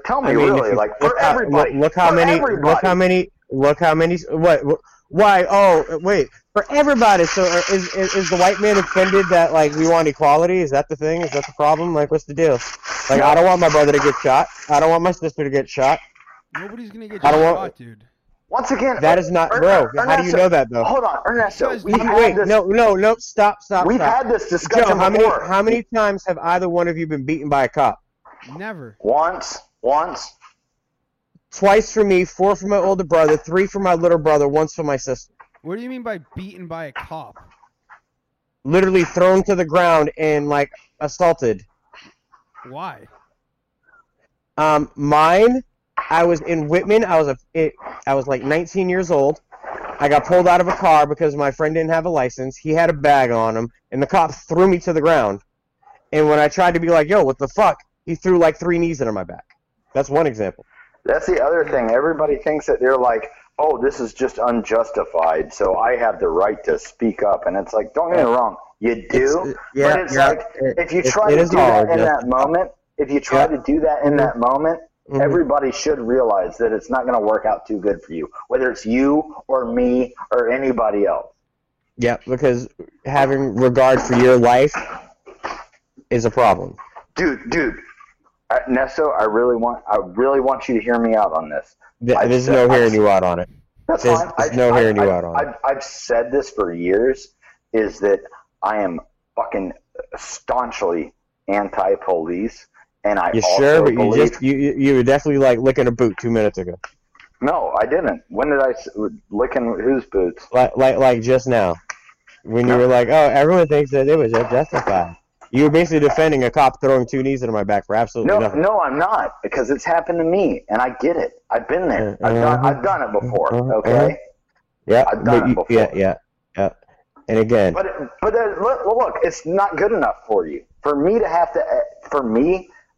tell me for everybody. So is the white man offended that like we want equality? Is that the thing? Is that the problem? Like what's the deal? Like I don't want my brother to get shot. I don't want my sister to get shot. Nobody's going to get shot, dude. Once again... That is not... Bro, how do you know that, though? Hold on, Ernesto. We've had this discussion before. How many times have either one of you been beaten by a cop? Never. Once. Twice for me, 4 for my older brother, 3 for my little brother, 1 for my sister. What do you mean by beaten by a cop? Literally thrown to the ground and, like, assaulted. Why? Mine, I was in Whitman. I was like 19 years old. I got pulled out of a car because my friend didn't have a license. He had a bag on him, and the cop threw me to the ground. And when I tried to be like, yo, what the fuck? He threw, like, 3 knees into my back. That's one example. That's the other thing. Everybody thinks that they're like, oh, this is just unjustified, so I have the right to speak up. And it's like, don't get me wrong, you do. If you try to do that in that moment, mm-hmm. Everybody should realize that it's not going to work out too good for you, whether it's you or me or anybody else. Yeah, because having regard for your life is a problem. Dude. Nesto, I really want you to hear me out on this. There's no hearing you out on it. That's fine. There's no hearing you out on it. I've said this for years, is that I am fucking staunchly anti-police, and I you were definitely like licking a boot 2 minutes ago. No, I didn't. When did I licking whose boots? Like just now, when you were like, oh, everyone thinks that it was justified. You were basically defending a cop throwing 2 knees into my back for absolutely nothing. No, I'm not, because it's happened to me, and I get it. I've been there. I've done it before. Okay. Yeah. I've done it before. Yeah. And again. But look, it's not good enough for you. For me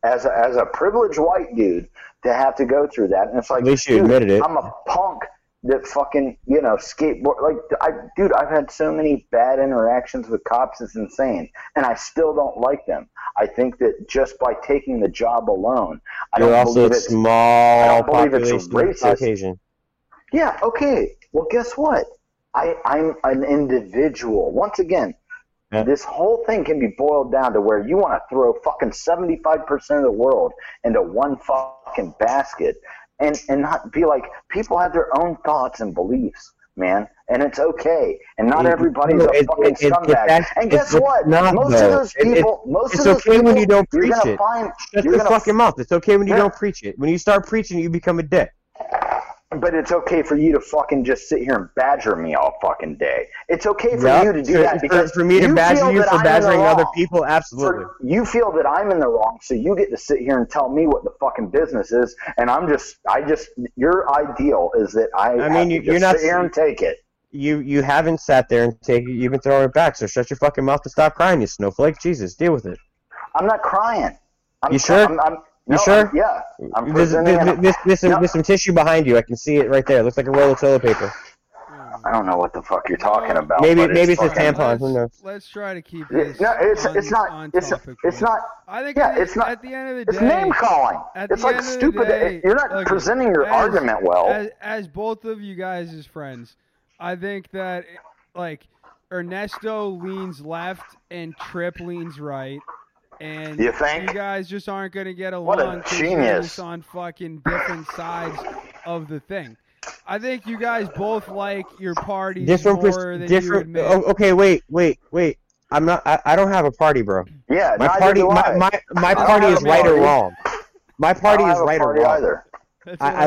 as a privileged white dude to have to go through that, and it's like, at least you admitted it. I'm a punk that fucking skateboard, like, I've had so many bad interactions with cops, it's insane, and I still don't like them. I think that just by taking the job alone, I don't believe it's racist. Yeah, okay. Well, guess what? I'm an individual. Once again, this whole thing can be boiled down to where you want to throw fucking 75% of the world into one fucking basket. And not be like, people have their own thoughts and beliefs, man, and it's okay. And not everybody's a fucking scumbag. And guess what? Most of those people, when you don't preach it. Shut your fucking mouth. It's okay when you don't preach it. When you start preaching, you become a dick. But it's okay for you to fucking just sit here and badger me all fucking day. It's okay for you to do that because for me to badger you for badgering other people, absolutely. You feel that I'm in the wrong, so you get to sit here and tell me what the fucking business is, and your ideal is that I sit here and take it. You haven't sat there and taken it. You've been throwing it back, so shut your fucking mouth and stop crying, you snowflake. Jesus, deal with it. I'm not crying. You sure? Yeah. There's some tissue behind you. I can see it right there. It looks like a roll of toilet paper. I don't know what the fuck you're talking about. Maybe it's a tampon. Who knows? Let's try to keep this. No, it's not. I think it's not. At the end of the day, it's name calling. It's like stupid. You're not presenting your argument well. As both of you guys as friends, I think that like Ernesto leans left and Trip leans right. And you think? You guys just aren't going to get along on fucking different sides of the thing. I think you guys both like your parties more than you admit. Okay, wait. I'm not. I don't have a party, bro. Yeah, my party is right or wrong. My party is right or wrong. I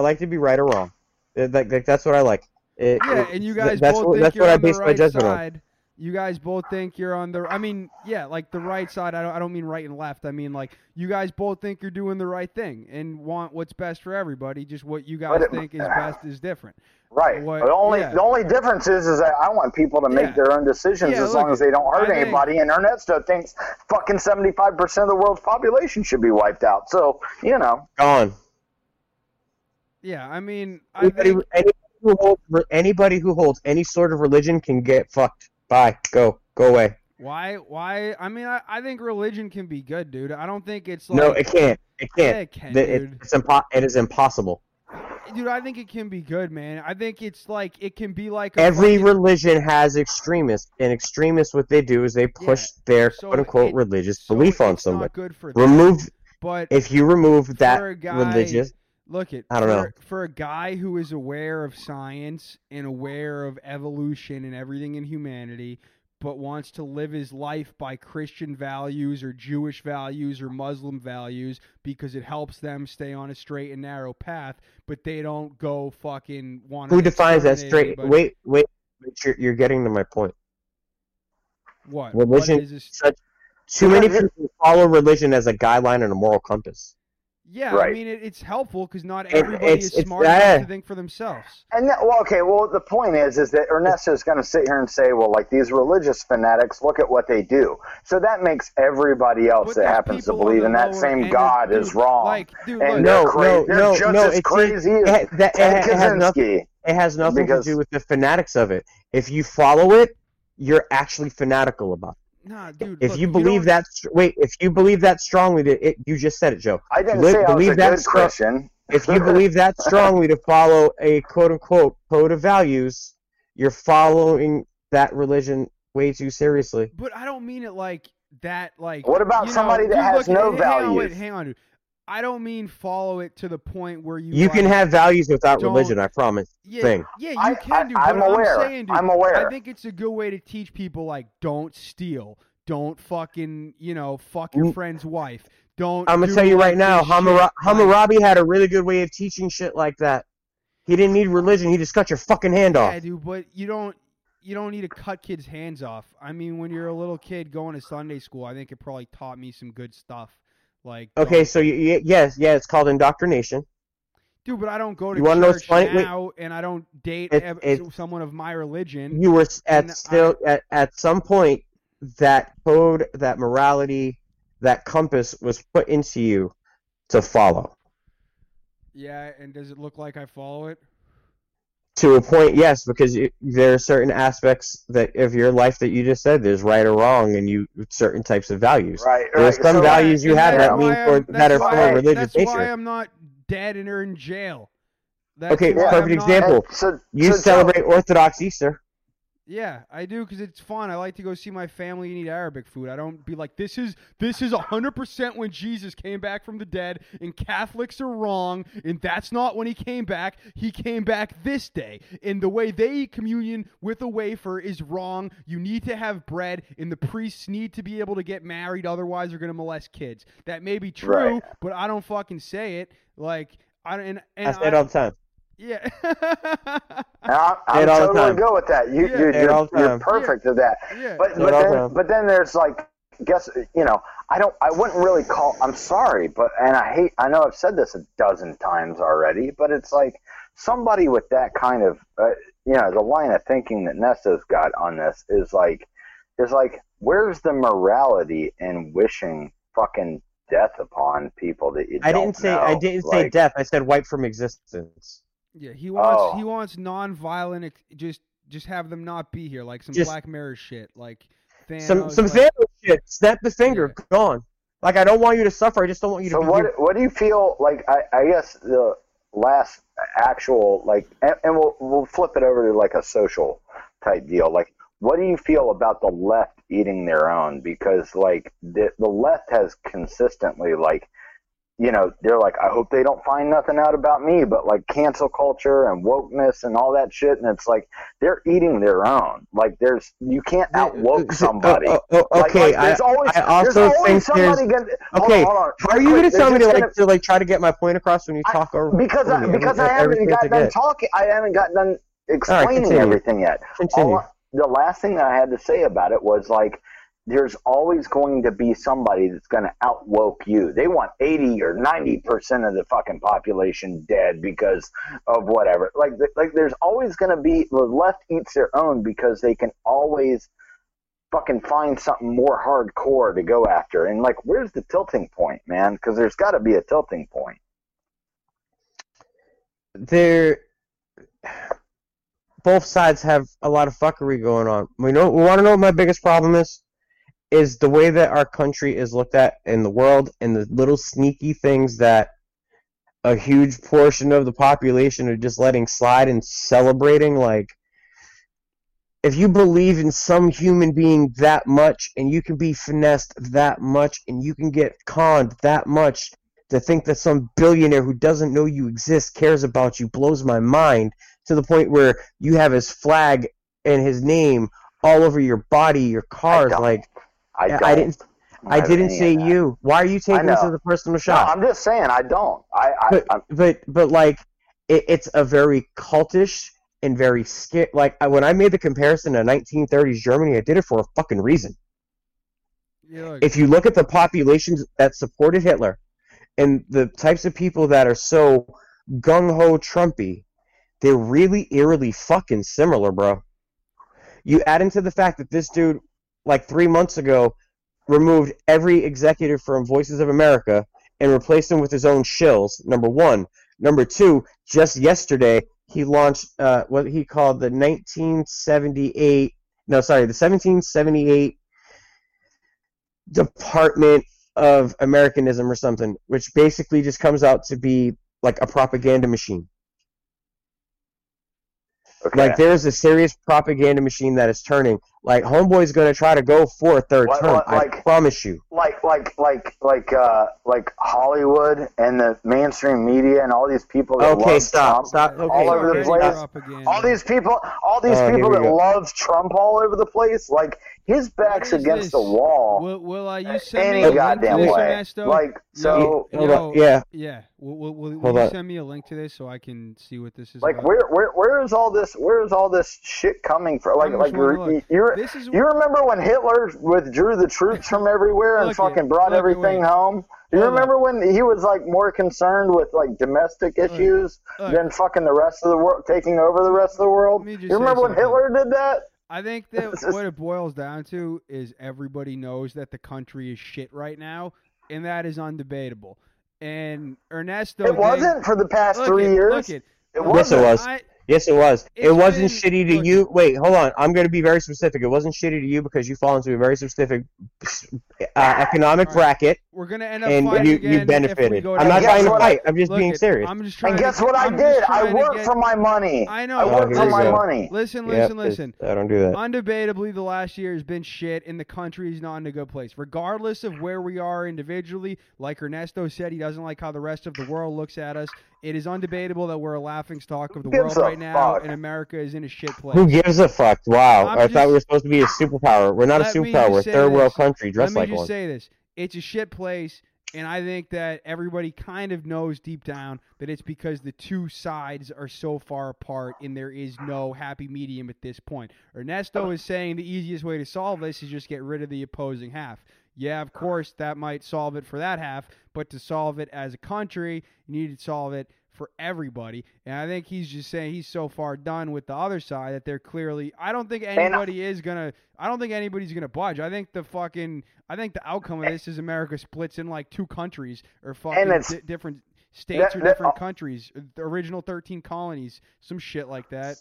like to be right or wrong. Like that's what I like. And you guys both think you're on the right side. You guys both think you're on the... I mean, yeah, like the right side. I don't mean right and left. I mean, like, you guys both think you're doing the right thing and want what's best for everybody. Just what you guys think is best is different. Right. The only difference is that I want people to make their own decisions as long as they don't hurt anybody. And Ernesto thinks fucking 75% of the world's population should be wiped out. So, gone. Yeah, I mean... Anybody who holds any sort of religion can get fucked. Bye. Go away. Why? I mean, I think religion can be good, dude. I don't think it's like... No, it can't. It can, dude. It is impossible. Dude, I think it can be good, man. I think it's like... It can be like... Every religion has extremists, and extremists, what they do is they push their quote-unquote religious belief on somebody. Not good for them, but if you remove that religious... Look, for a guy who is aware of science and aware of evolution and everything in humanity, but wants to live his life by Christian values or Jewish values or Muslim values because it helps them stay on a straight and narrow path, but they don't go fucking want to... Who defines that straight? Anybody. Wait. You're getting to my point. What? Religion is too many people follow religion as a guideline and a moral compass. Yeah, right. I mean, it's helpful because not everybody is smart enough to think for themselves. And the point is that Ernesto's going to sit here and say, well, like these religious fanatics, look at what they do. So that makes everybody else that happens to believe in that same God is wrong. They're just as crazy as Ted Kaczynski. It has nothing to do with the fanatics of it. If you follow it, you're actually fanatical about it. Nah, dude, if you believe that strongly, you just said it, Joe. I didn't say I was a good Christian. If you believe that strongly to follow a quote-unquote code of values, you're following that religion way too seriously. But I don't mean it like that. Like, what about somebody that has no values? Hang on, dude. I don't mean follow it to the point where you can have values without religion, I promise. Yeah, you can do. I'm aware. I think it's a good way to teach people, like, don't steal. Don't fucking, fuck your friend's wife. Don't. I'm going to tell you right now, Hammurabi had a really good way of teaching shit like that. He didn't need religion. He just cut your fucking hand off. Yeah, dude, but you don't need to cut kids' hands off. I mean, when you're a little kid going to Sunday school, I think it probably taught me some good stuff. Like, okay, so it's called indoctrination. Dude, but I don't go to church now, and I don't date someone of my religion. You were at some point that code, that morality, that compass was put into you to follow. Yeah, and does it look like I follow it? To a point, yes, because there are certain aspects that of your life that you just said there's right or wrong, and you certain types of values. Right. There's some values you have that are from a religious nature. That's why I'm not dead and are in jail. Perfect example. You celebrate Orthodox Easter. Yeah, I do because it's fun. I like to go see my family and eat Arabic food. I don't be like, this is 100% when Jesus came back from the dead, and Catholics are wrong, and that's not when he came back. He came back this day, and the way they eat communion with a wafer is wrong. You need to have bread, and the priests need to be able to get married, otherwise they're going to molest kids. That may be true, right, but I don't fucking say it. Like, I say it all the time. Yeah. I'm totally good with that. You're perfect at that. Yeah. But then there's like, I wouldn't really call, I'm sorry, but, and I know I've said this 12 times already, but it's like somebody with that kind of, the line of thinking that Nessa's got on this is like, where's the morality in wishing fucking death upon people that you know? I didn't say death. I said wipe from existence. Yeah, he wants non-violent. Just have them not be here, like some Black Mirror shit, like Thanos, some Thanos shit. Snap the finger, gone. Like, I don't want you to suffer. I just don't want you to be here. What do you feel like? I guess the last actual, like, and we'll flip it over to like a social type deal. Like, what do you feel about the left eating their own? Because like the left has consistently like. They're like, I hope they don't find nothing out about me, but like cancel culture and wokeness and all that shit. And it's like, they're eating their own. Like you can't out-woke somebody. Okay. Hold on. How are you going to tell me to try to get my point across when you talk over? Because I haven't got done talking. I haven't got done explaining everything yet. The last thing that I had to say about it was like, there's always going to be somebody that's going to out-woke you. They want 80 or 90% of the fucking population dead because of whatever. Like there's always going to be – the left eats their own because they can always fucking find something more hardcore to go after. And, like, where's the tilting point, man? Because there's got to be a tilting point. Both sides have a lot of fuckery going on. We want to know what my biggest problem is? Is the way that our country is looked at in the world and the little sneaky things that a huge portion of the population are just letting slide and celebrating. Like, if you believe in some human being that much and you can be finessed that much and you can get conned that much, to think that some billionaire who doesn't know you exist cares about you blows my mind, to the point where you have his flag and his name all over your body, your cars. I didn't say you. Why are you taking this as a personal shot? No, I'm just saying I don't. But it's a very cultish and very scary. Like when I made the comparison to 1930s Germany, I did it for a fucking reason. Yeah, like, if you look at the populations that supported Hitler and the types of people that are so gung-ho Trumpy, they're really eerily fucking similar, bro. You add into the fact that this dude, like 3 months ago, removed every executive from Voices of America and replaced them with his own shills, number one. Number two, just yesterday, he launched what he called the 1778 Department of Americanism or something, which basically just comes out to be like a propaganda machine. Okay. Like, there's a serious propaganda machine that is turning. Like, homeboy's going to try to go for a third term. I promise you. Like Hollywood and the mainstream media and all these people that love Trump all over the place. All these people that love Trump all over the place. Like, his back's against the wall. Will you send me a link to this so I can see what this is? Like, about? Where is all this? Where is all this shit coming from? You remember when Hitler withdrew the troops from everywhere and fucking brought everything home? Do you remember when he was like more concerned with like domestic issues than fucking the rest of the world, taking over the rest of the world? You remember when Hitler did that? I think that what it boils down to is everybody knows that the country is shit right now, and that is undebatable. And Ernesto... It wasn't for the past 3 years. Yes, it was. It wasn't shitty to you. Wait, hold on. I'm going to be very specific. It wasn't shitty to you because you fall into a very specific economic bracket. We're going to end up fighting again. And you benefited. I'm not trying to fight. I'm just being serious. I'm just trying. And guess what I did? I worked for my money. I know. I worked for my money. Listen. I don't do that. Undebatably, the last year has been shit, and the country is not in a good place. Regardless of where we are individually, like Ernesto said, he doesn't like how the rest of the world looks at us. It is undebatable that we're a laughingstock of the world right now, and America is in a shit place. Who gives a fuck? Wow. I thought we were supposed to be a superpower. We're not a superpower. We're a third-world country dressed like one. Let me just say this. It's a shit place, and I think that everybody kind of knows deep down that it's because the two sides are so far apart, and there is no happy medium at this point. Ernesto is saying the easiest way to solve this is just get rid of the opposing half. Yeah, of course, that might solve it for that half, but to solve it as a country, you need to solve it for everybody. And I think he's just saying he's so far done with the other side that they're clearly – I don't think anybody's going to budge. I think the outcome of this is America splits in like two countries or different states or different countries, the original 13 colonies, some shit like that.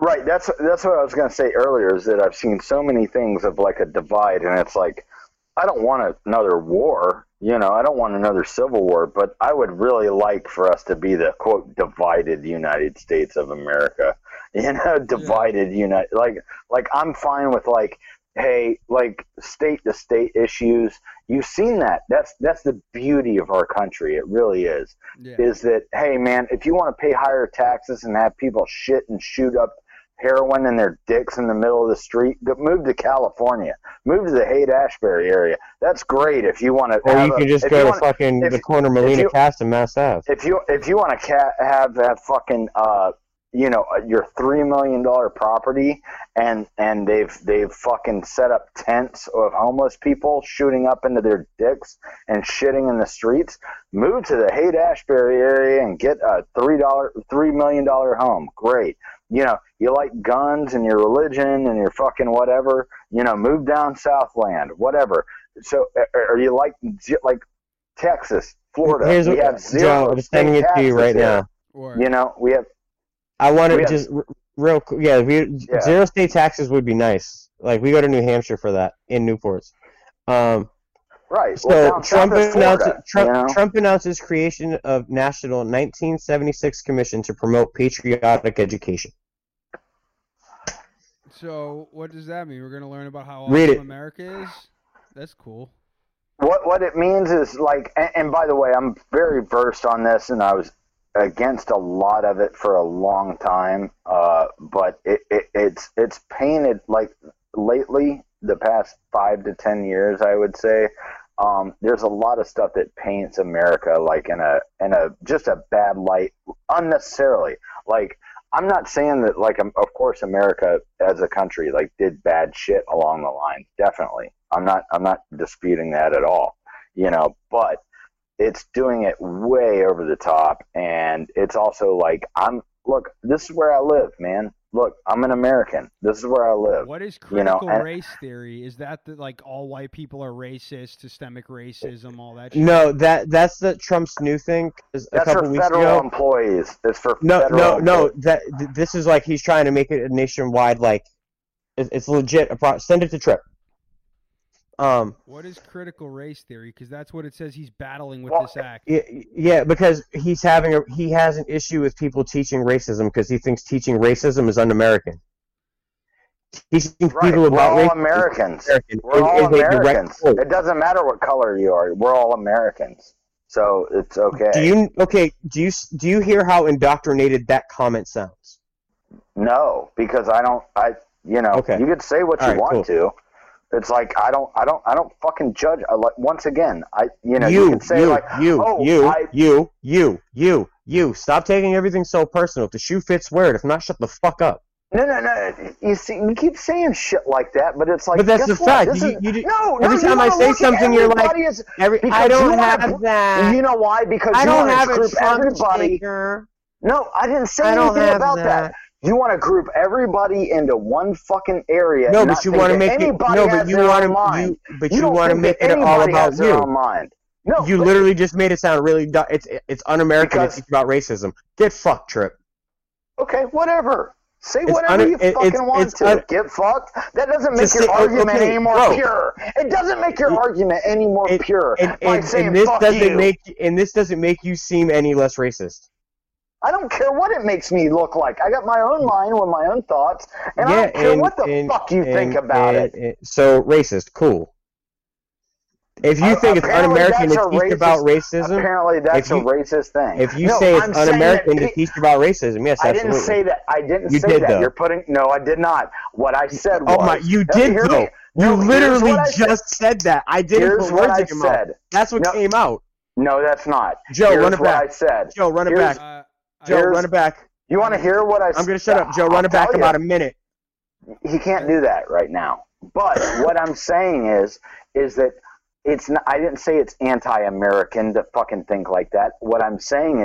Right. That's what I was going to say earlier is that I've seen so many things of like a divide, and it's like – I don't want another war, you know, I don't want another civil war, but I would really like for us to be the, quote, divided United States of America, you know, like I'm fine with, like, hey, like, state-to-state issues. You've seen that. That's the beauty of our country, it really is, is that, hey, man, if you want to pay higher taxes and have people shit and shoot up heroin in their dicks in the middle of the street, move to California. Move to the Haight-Ashbury area. That's great if you want to. Or you can just go to fucking the corner Molina Cast and Mass Ave. If you want to have fucking your $3 million property and they've fucking set up tents of homeless people shooting up into their dicks and shitting in the streets, move to the Haight-Ashbury area and get a $3 million home. Great. You know, you like guns and your religion and your fucking whatever, you know, move down Southland, whatever. So, or you like Texas, Florida. We have zero. I'm sending it to you right now. You know, we have. I want to just real quick. Yeah, zero state taxes would be nice. Like, we go to New Hampshire for that in Newport's. Right. So well, Trump announces creation of National 1976 Commission to promote patriotic education. So what does that mean? We're going to learn about how awesome America is? That's cool. What it means is like, and by the way, I'm very versed on this, and I was against a lot of it for a long time, but it's painted like lately, the past 5 to 10 years, I would say, there's a lot of stuff that paints America like in a just a bad light unnecessarily. Like, I'm not saying that, like, of course America as a country, like, did bad shit along the line. Definitely. I'm not disputing that at all, you know, but it's doing it way over the top. And it's also like, look, this is where I live, man. Look, I'm an American. This is where I live. What is critical race theory? Is that like all white people are racist, systemic racism, all that shit? No, that's the Trump's new thing. That's for federal employees. That's for no. This is like he's trying to make it a nationwide. Like, it's legit. Send it to Trip. What is critical race theory? Because that's what it says he's battling with this act. Yeah, because he has an issue with people teaching racism because he thinks teaching racism is un-American. Teaching people about racism. We're all Americans. We're all Americans. It doesn't matter what color you are. We're all Americans, so it's okay. Do you hear how indoctrinated that comment sounds? No, because I don't. You could say what you want to. It's like I don't fucking judge. You can say stop taking everything so personal. If the shoe fits, wear it. If not, shut the fuck up. No. You see, you keep saying shit like that, but it's like. But that's the fact. Every time I say something, you're like, I don't have that. You know why? Because I don't have a everybody. No, I didn't say anything about that. You want to group everybody into one fucking area. No, but you want to make it. No, but you want to. But you want to make it all about you. No, you literally just made it sound really. It's un-American. It's about racism. Get fucked, Trip. Okay, whatever. Say whatever you fucking want to. Get fucked. That doesn't make your argument any more pure. It doesn't make your argument any more pure by saying fuck you. And this doesn't make you seem any less racist. I don't care what it makes me look like. I got my own mind with my own thoughts, and I don't care what the fuck you think about it. So, racist, cool. If you think it's un-American to teach about racism... Apparently that's a racist thing. If you say it's un-American to teach about racism, yes, absolutely. I didn't say that. I didn't say that. You're putting... No, I did not. What I said was... Oh my, you did, though. You literally just said that. I didn't put words in your mouth. That's what came out. No, that's not. Joe, run it back. Joe, run it back. Joe, run it back. You want to hear what I said? I'm going to shut up. Joe, run it back about a minute. He can't do that right now. But what I'm saying is that it's not, I didn't say it's anti-American to fucking think like that. What I'm saying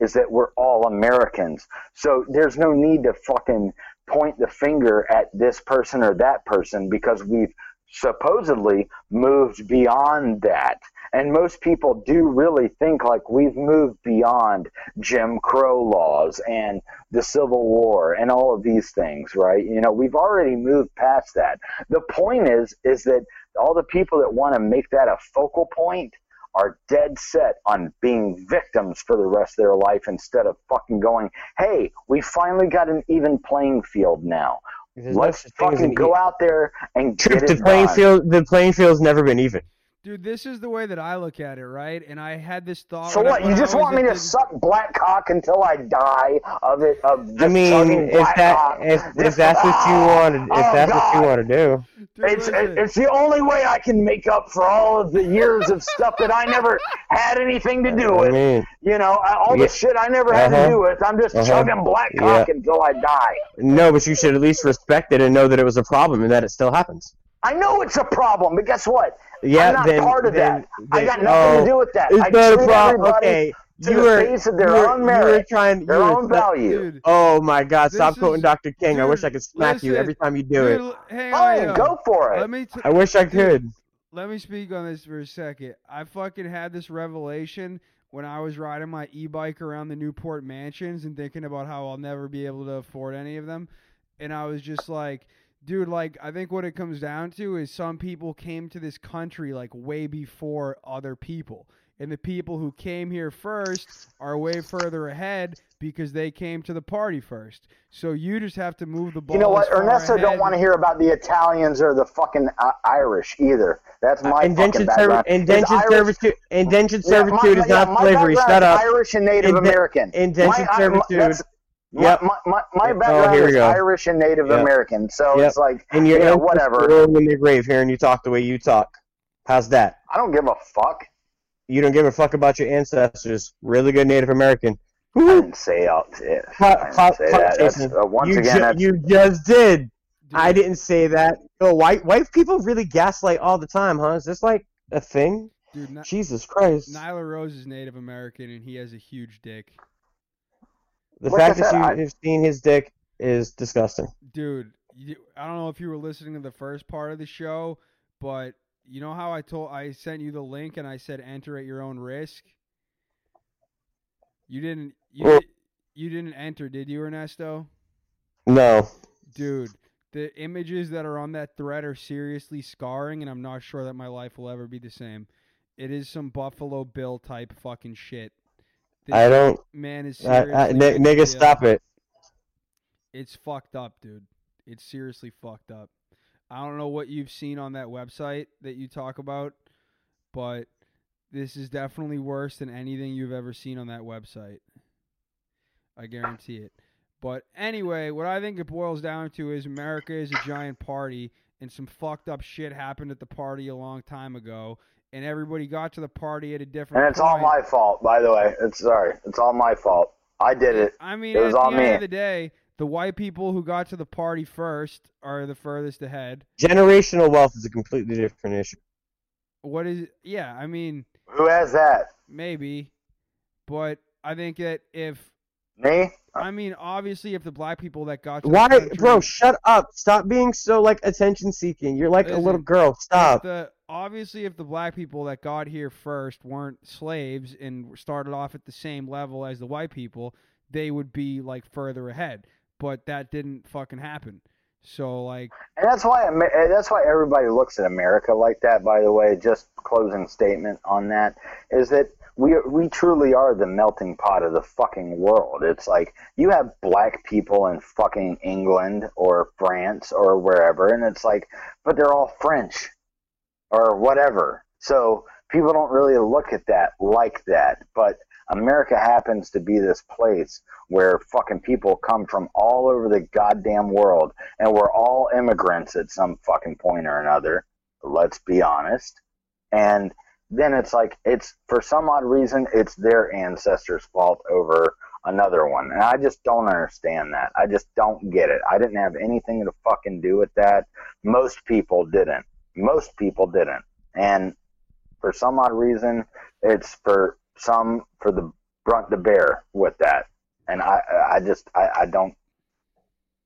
is that we're all Americans. So there's no need to fucking point the finger at this person or that person because we've supposedly moved beyond that. And most people do really think like we've moved beyond Jim Crow laws and the Civil War and all of these things, right? You know, we've already moved past that. The point is that all the people that want to make that a focal point are dead set on being victims for the rest of their life instead of fucking going, hey, we finally got an even playing field now. Let's fucking go out there and get it done. The playing field's never been even. Dude, this is the way that I look at it, right? And I had this thought. So what? You just want me to suck black cock until I die of it? I mean, if that's what you wanted, if that's what you want to do, it's the only way I can make up for all of the years of stuff that I never had anything to do with. You know, all the shit I never had to do with. I'm just chugging black cock until I die. No, but you should at least respect it and know that it was a problem and that it still happens. I know it's a problem, but guess what? Yeah, I'm not part of that. I got nothing to do with that. It's not a problem. Okay, you were trying their own value. Dude, oh my God! Stop quoting Dr. King. Dude, I wish I could smack you every time you do it. Fine, go for it. I wish I could. Let me speak on this for a second. I fucking had this revelation when I was riding my e-bike around the Newport mansions and thinking about how I'll never be able to afford any of them, and I was just like. Dude, like, I think what it comes down to is some people came to this country, like, way before other people. And the people who came here first are way further ahead because they came to the party first. So you just have to move the ball. You know what? Ernesto don't want to hear about the Italians or the fucking Irish either. That's my fucking background. Indentured servitude is not slavery. Shut up. Irish and Native American. Indentured servitude. Yeah, my background is Irish and Native American, so it's like, and you know, whatever. You're in the grave here, and you talk the way you talk. How's that? I don't give a fuck. You don't give a fuck about your ancestors. Really good Native American. Woo-hoo. I didn't say it. You just did. I didn't say that. Yo, white people really gaslight all the time, huh? Is this like a thing? Dude, Jesus Christ. Nyla Rose is Native American, and he has a huge dick. The fact that you've seen his dick is disgusting. Dude, I don't know if you were listening to the first part of the show, but you know how I sent you the link and I said enter at your own risk? You didn't enter, did you, Ernesto? No. Dude, the images that are on that thread are seriously scarring, and I'm not sure that my life will ever be the same. It is some Buffalo Bill type fucking shit. This man is seriously. Nigga, stop it. It's fucked up, dude. It's seriously fucked up. I don't know what you've seen on that website that you talk about, but this is definitely worse than anything you've ever seen on that website. I guarantee it. But anyway, what I think it boils down to is America is a giant party, and some fucked up shit happened at the party a long time ago. And everybody got to the party at a different time. And it's all my fault, by the way. It's all my fault. I did it. I mean, at the end of the day, the white people who got to the party first are the furthest ahead. Generational wealth is a completely different issue. What is it? Yeah, I mean... Who has that? Maybe. But I think that if... Me? I mean, obviously, if the black people that got to the country, bro, shut up. Stop being so, like, attention-seeking. You're like a little girl. Stop. Obviously, if the black people that got here first weren't slaves and started off at the same level as the white people, they would be, like, further ahead. But that didn't fucking happen. So, like... And that's why everybody looks at America like that, by the way. Just closing statement on that is that we truly are the melting pot of the fucking world. It's like you have black people in fucking England or France or wherever, and it's like, but they're all French or whatever. So people don't really look at that like that. But America happens to be this place where fucking people come from all over the goddamn world, and we're all immigrants at some fucking point or another. Let's be honest. And then it's like, it's for some odd reason, it's their ancestors' fault over another one. And I just don't understand that. I just don't get it. I didn't have anything to fucking do with that. Most people didn't. Most people didn't. And for some odd reason, it's for some, for the brunt to bear with that. And I just don't.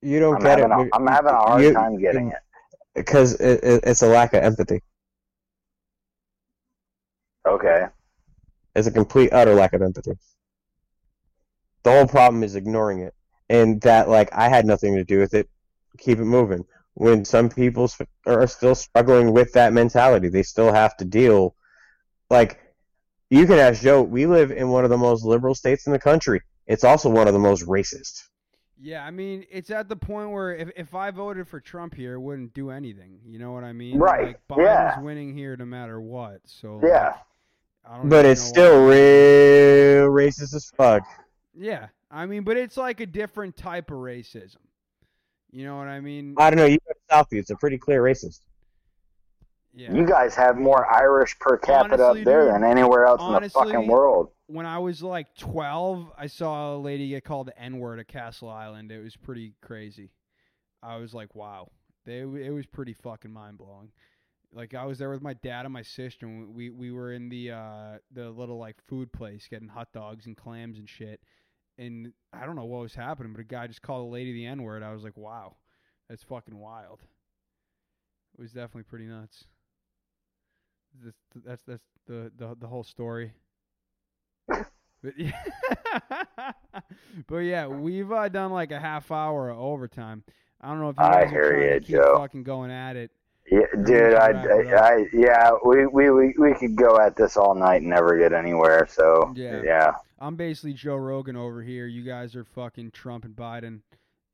You don't get it. I'm having a hard time getting it. Because it's a lack of empathy. Okay. It's a complete, utter lack of empathy. The whole problem is ignoring it. And that, like, I had nothing to do with it. Keep it moving. When some people are still struggling with that mentality, they still have to deal. Like, you can ask Joe, we live in one of the most liberal states in the country. It's also one of the most racist. Yeah, I mean, it's at the point where if I voted for Trump here, it wouldn't do anything. You know what I mean? Right. Like, Biden's winning here no matter what. So, yeah. Like, but it's still real racist as fuck. Yeah. I mean, but it's like a different type of racism. You know what I mean? I don't know. You go to Southview. It's a pretty clear racist. Yeah. You guys have more Irish per capita up there than anywhere else in the fucking world. When I was like 12, I saw a lady get called the N-word at Castle Island. It was pretty crazy. I was like, wow. It was pretty fucking mind-blowing. Like, I was there with my dad and my sister, and we were in the little, like, food place getting hot dogs and clams and shit. And I don't know what was happening, but a guy just called a lady the N-word. I was like, wow, that's fucking wild. It was definitely pretty nuts. That's the whole story. But yeah, we've done like a half hour of overtime. I don't know if you guys are keep fucking going at it. Yeah, dude, we could go at this all night and never get anywhere. So yeah, I'm basically Joe Rogan over here. You guys are fucking Trump and Biden,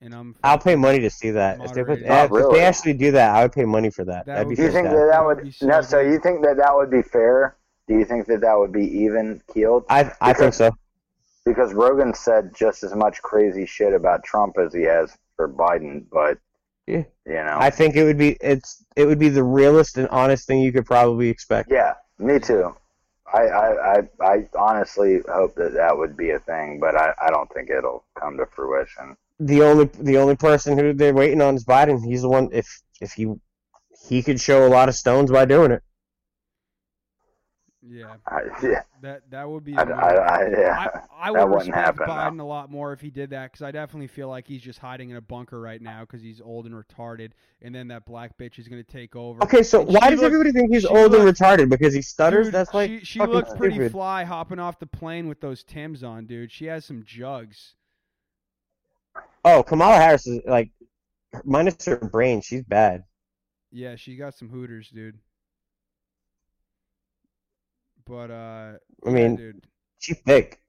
and I'll pay money to see that. If they actually do that, I would pay money for that. That'd be. Do you think so you think that would be fair? Do you think that would be even keeled? I think so. Because Rogan said just as much crazy shit about Trump as he has for Biden, but yeah. You know, I think it would be it would be the realest and honest thing you could probably expect. Yeah, me too. I honestly hope that would be a thing, but I don't think it'll come to fruition. The only person who they're waiting on is Biden. He's the one. If he could show a lot of stones by doing it. Yeah. That would be. I would respect Biden a lot more if he did that, because I definitely feel like he's just hiding in a bunker right now because he's old and retarded, and then that black bitch is gonna take over. Okay, so why does everybody think he's old and retarded? Because he stutters. Dude, that's like she looked pretty stupid. Fly hopping off the plane with those Tims on, dude. She has some jugs. Oh, Kamala Harris is like, minus her brain, she's bad. Yeah, she got some Hooters, dude. But I mean, yeah, dude. She's thick.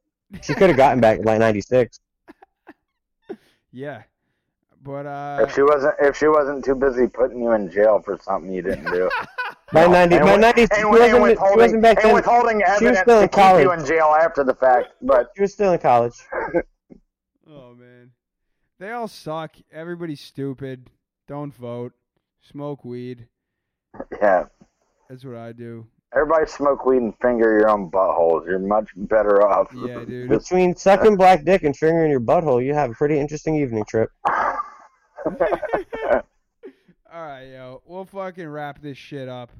She could have gotten back in like '96. Yeah, but if she wasn't too busy putting you in jail for something you didn't do. She wasn't back then. Withholding evidence to keep you in jail after the fact, but she was still in college. Oh man, they all suck. Everybody's stupid. Don't vote. Smoke weed. Yeah, that's what I do. Everybody smoke weed and finger your own buttholes. You're much better off. Yeah, dude. Between sucking black dick and fingering your butthole, you have a pretty interesting evening, Trip. All right, yo. We'll fucking wrap this shit up.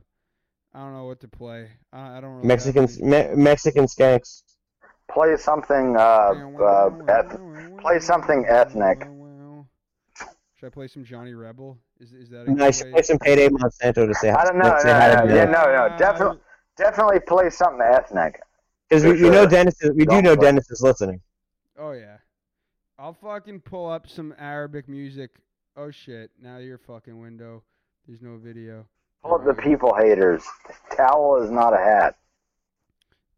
I don't know what to play. I don't know. Mexican skanks. Play something play something ethnic. Should I play some Johnny Rebel? Is that a no, I should play some Payday Monsanto to say hi. I don't know. No. Definitely play something ethnic. Because we know Dennis is, Dennis is listening. Oh, yeah. I'll fucking pull up some Arabic music. Oh, shit. Now your fucking window. There's no video. Pull up the people haters. The towel is not a hat.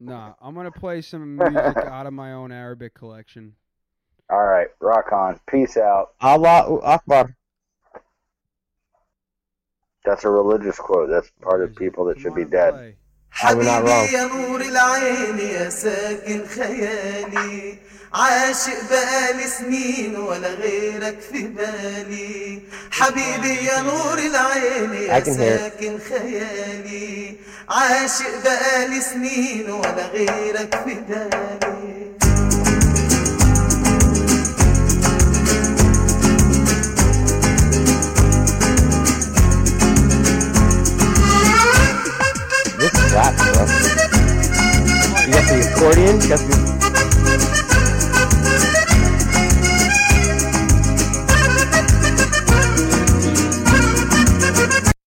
Nah, I'm going to play some music out of my own Arabic collection. All right. Rock on. Peace out. Allahu Akbar. That's a religious quote. That's part of people that should be dead. I was not wrong. I can hear it. This is rap, bro. You got the accordion, you got the...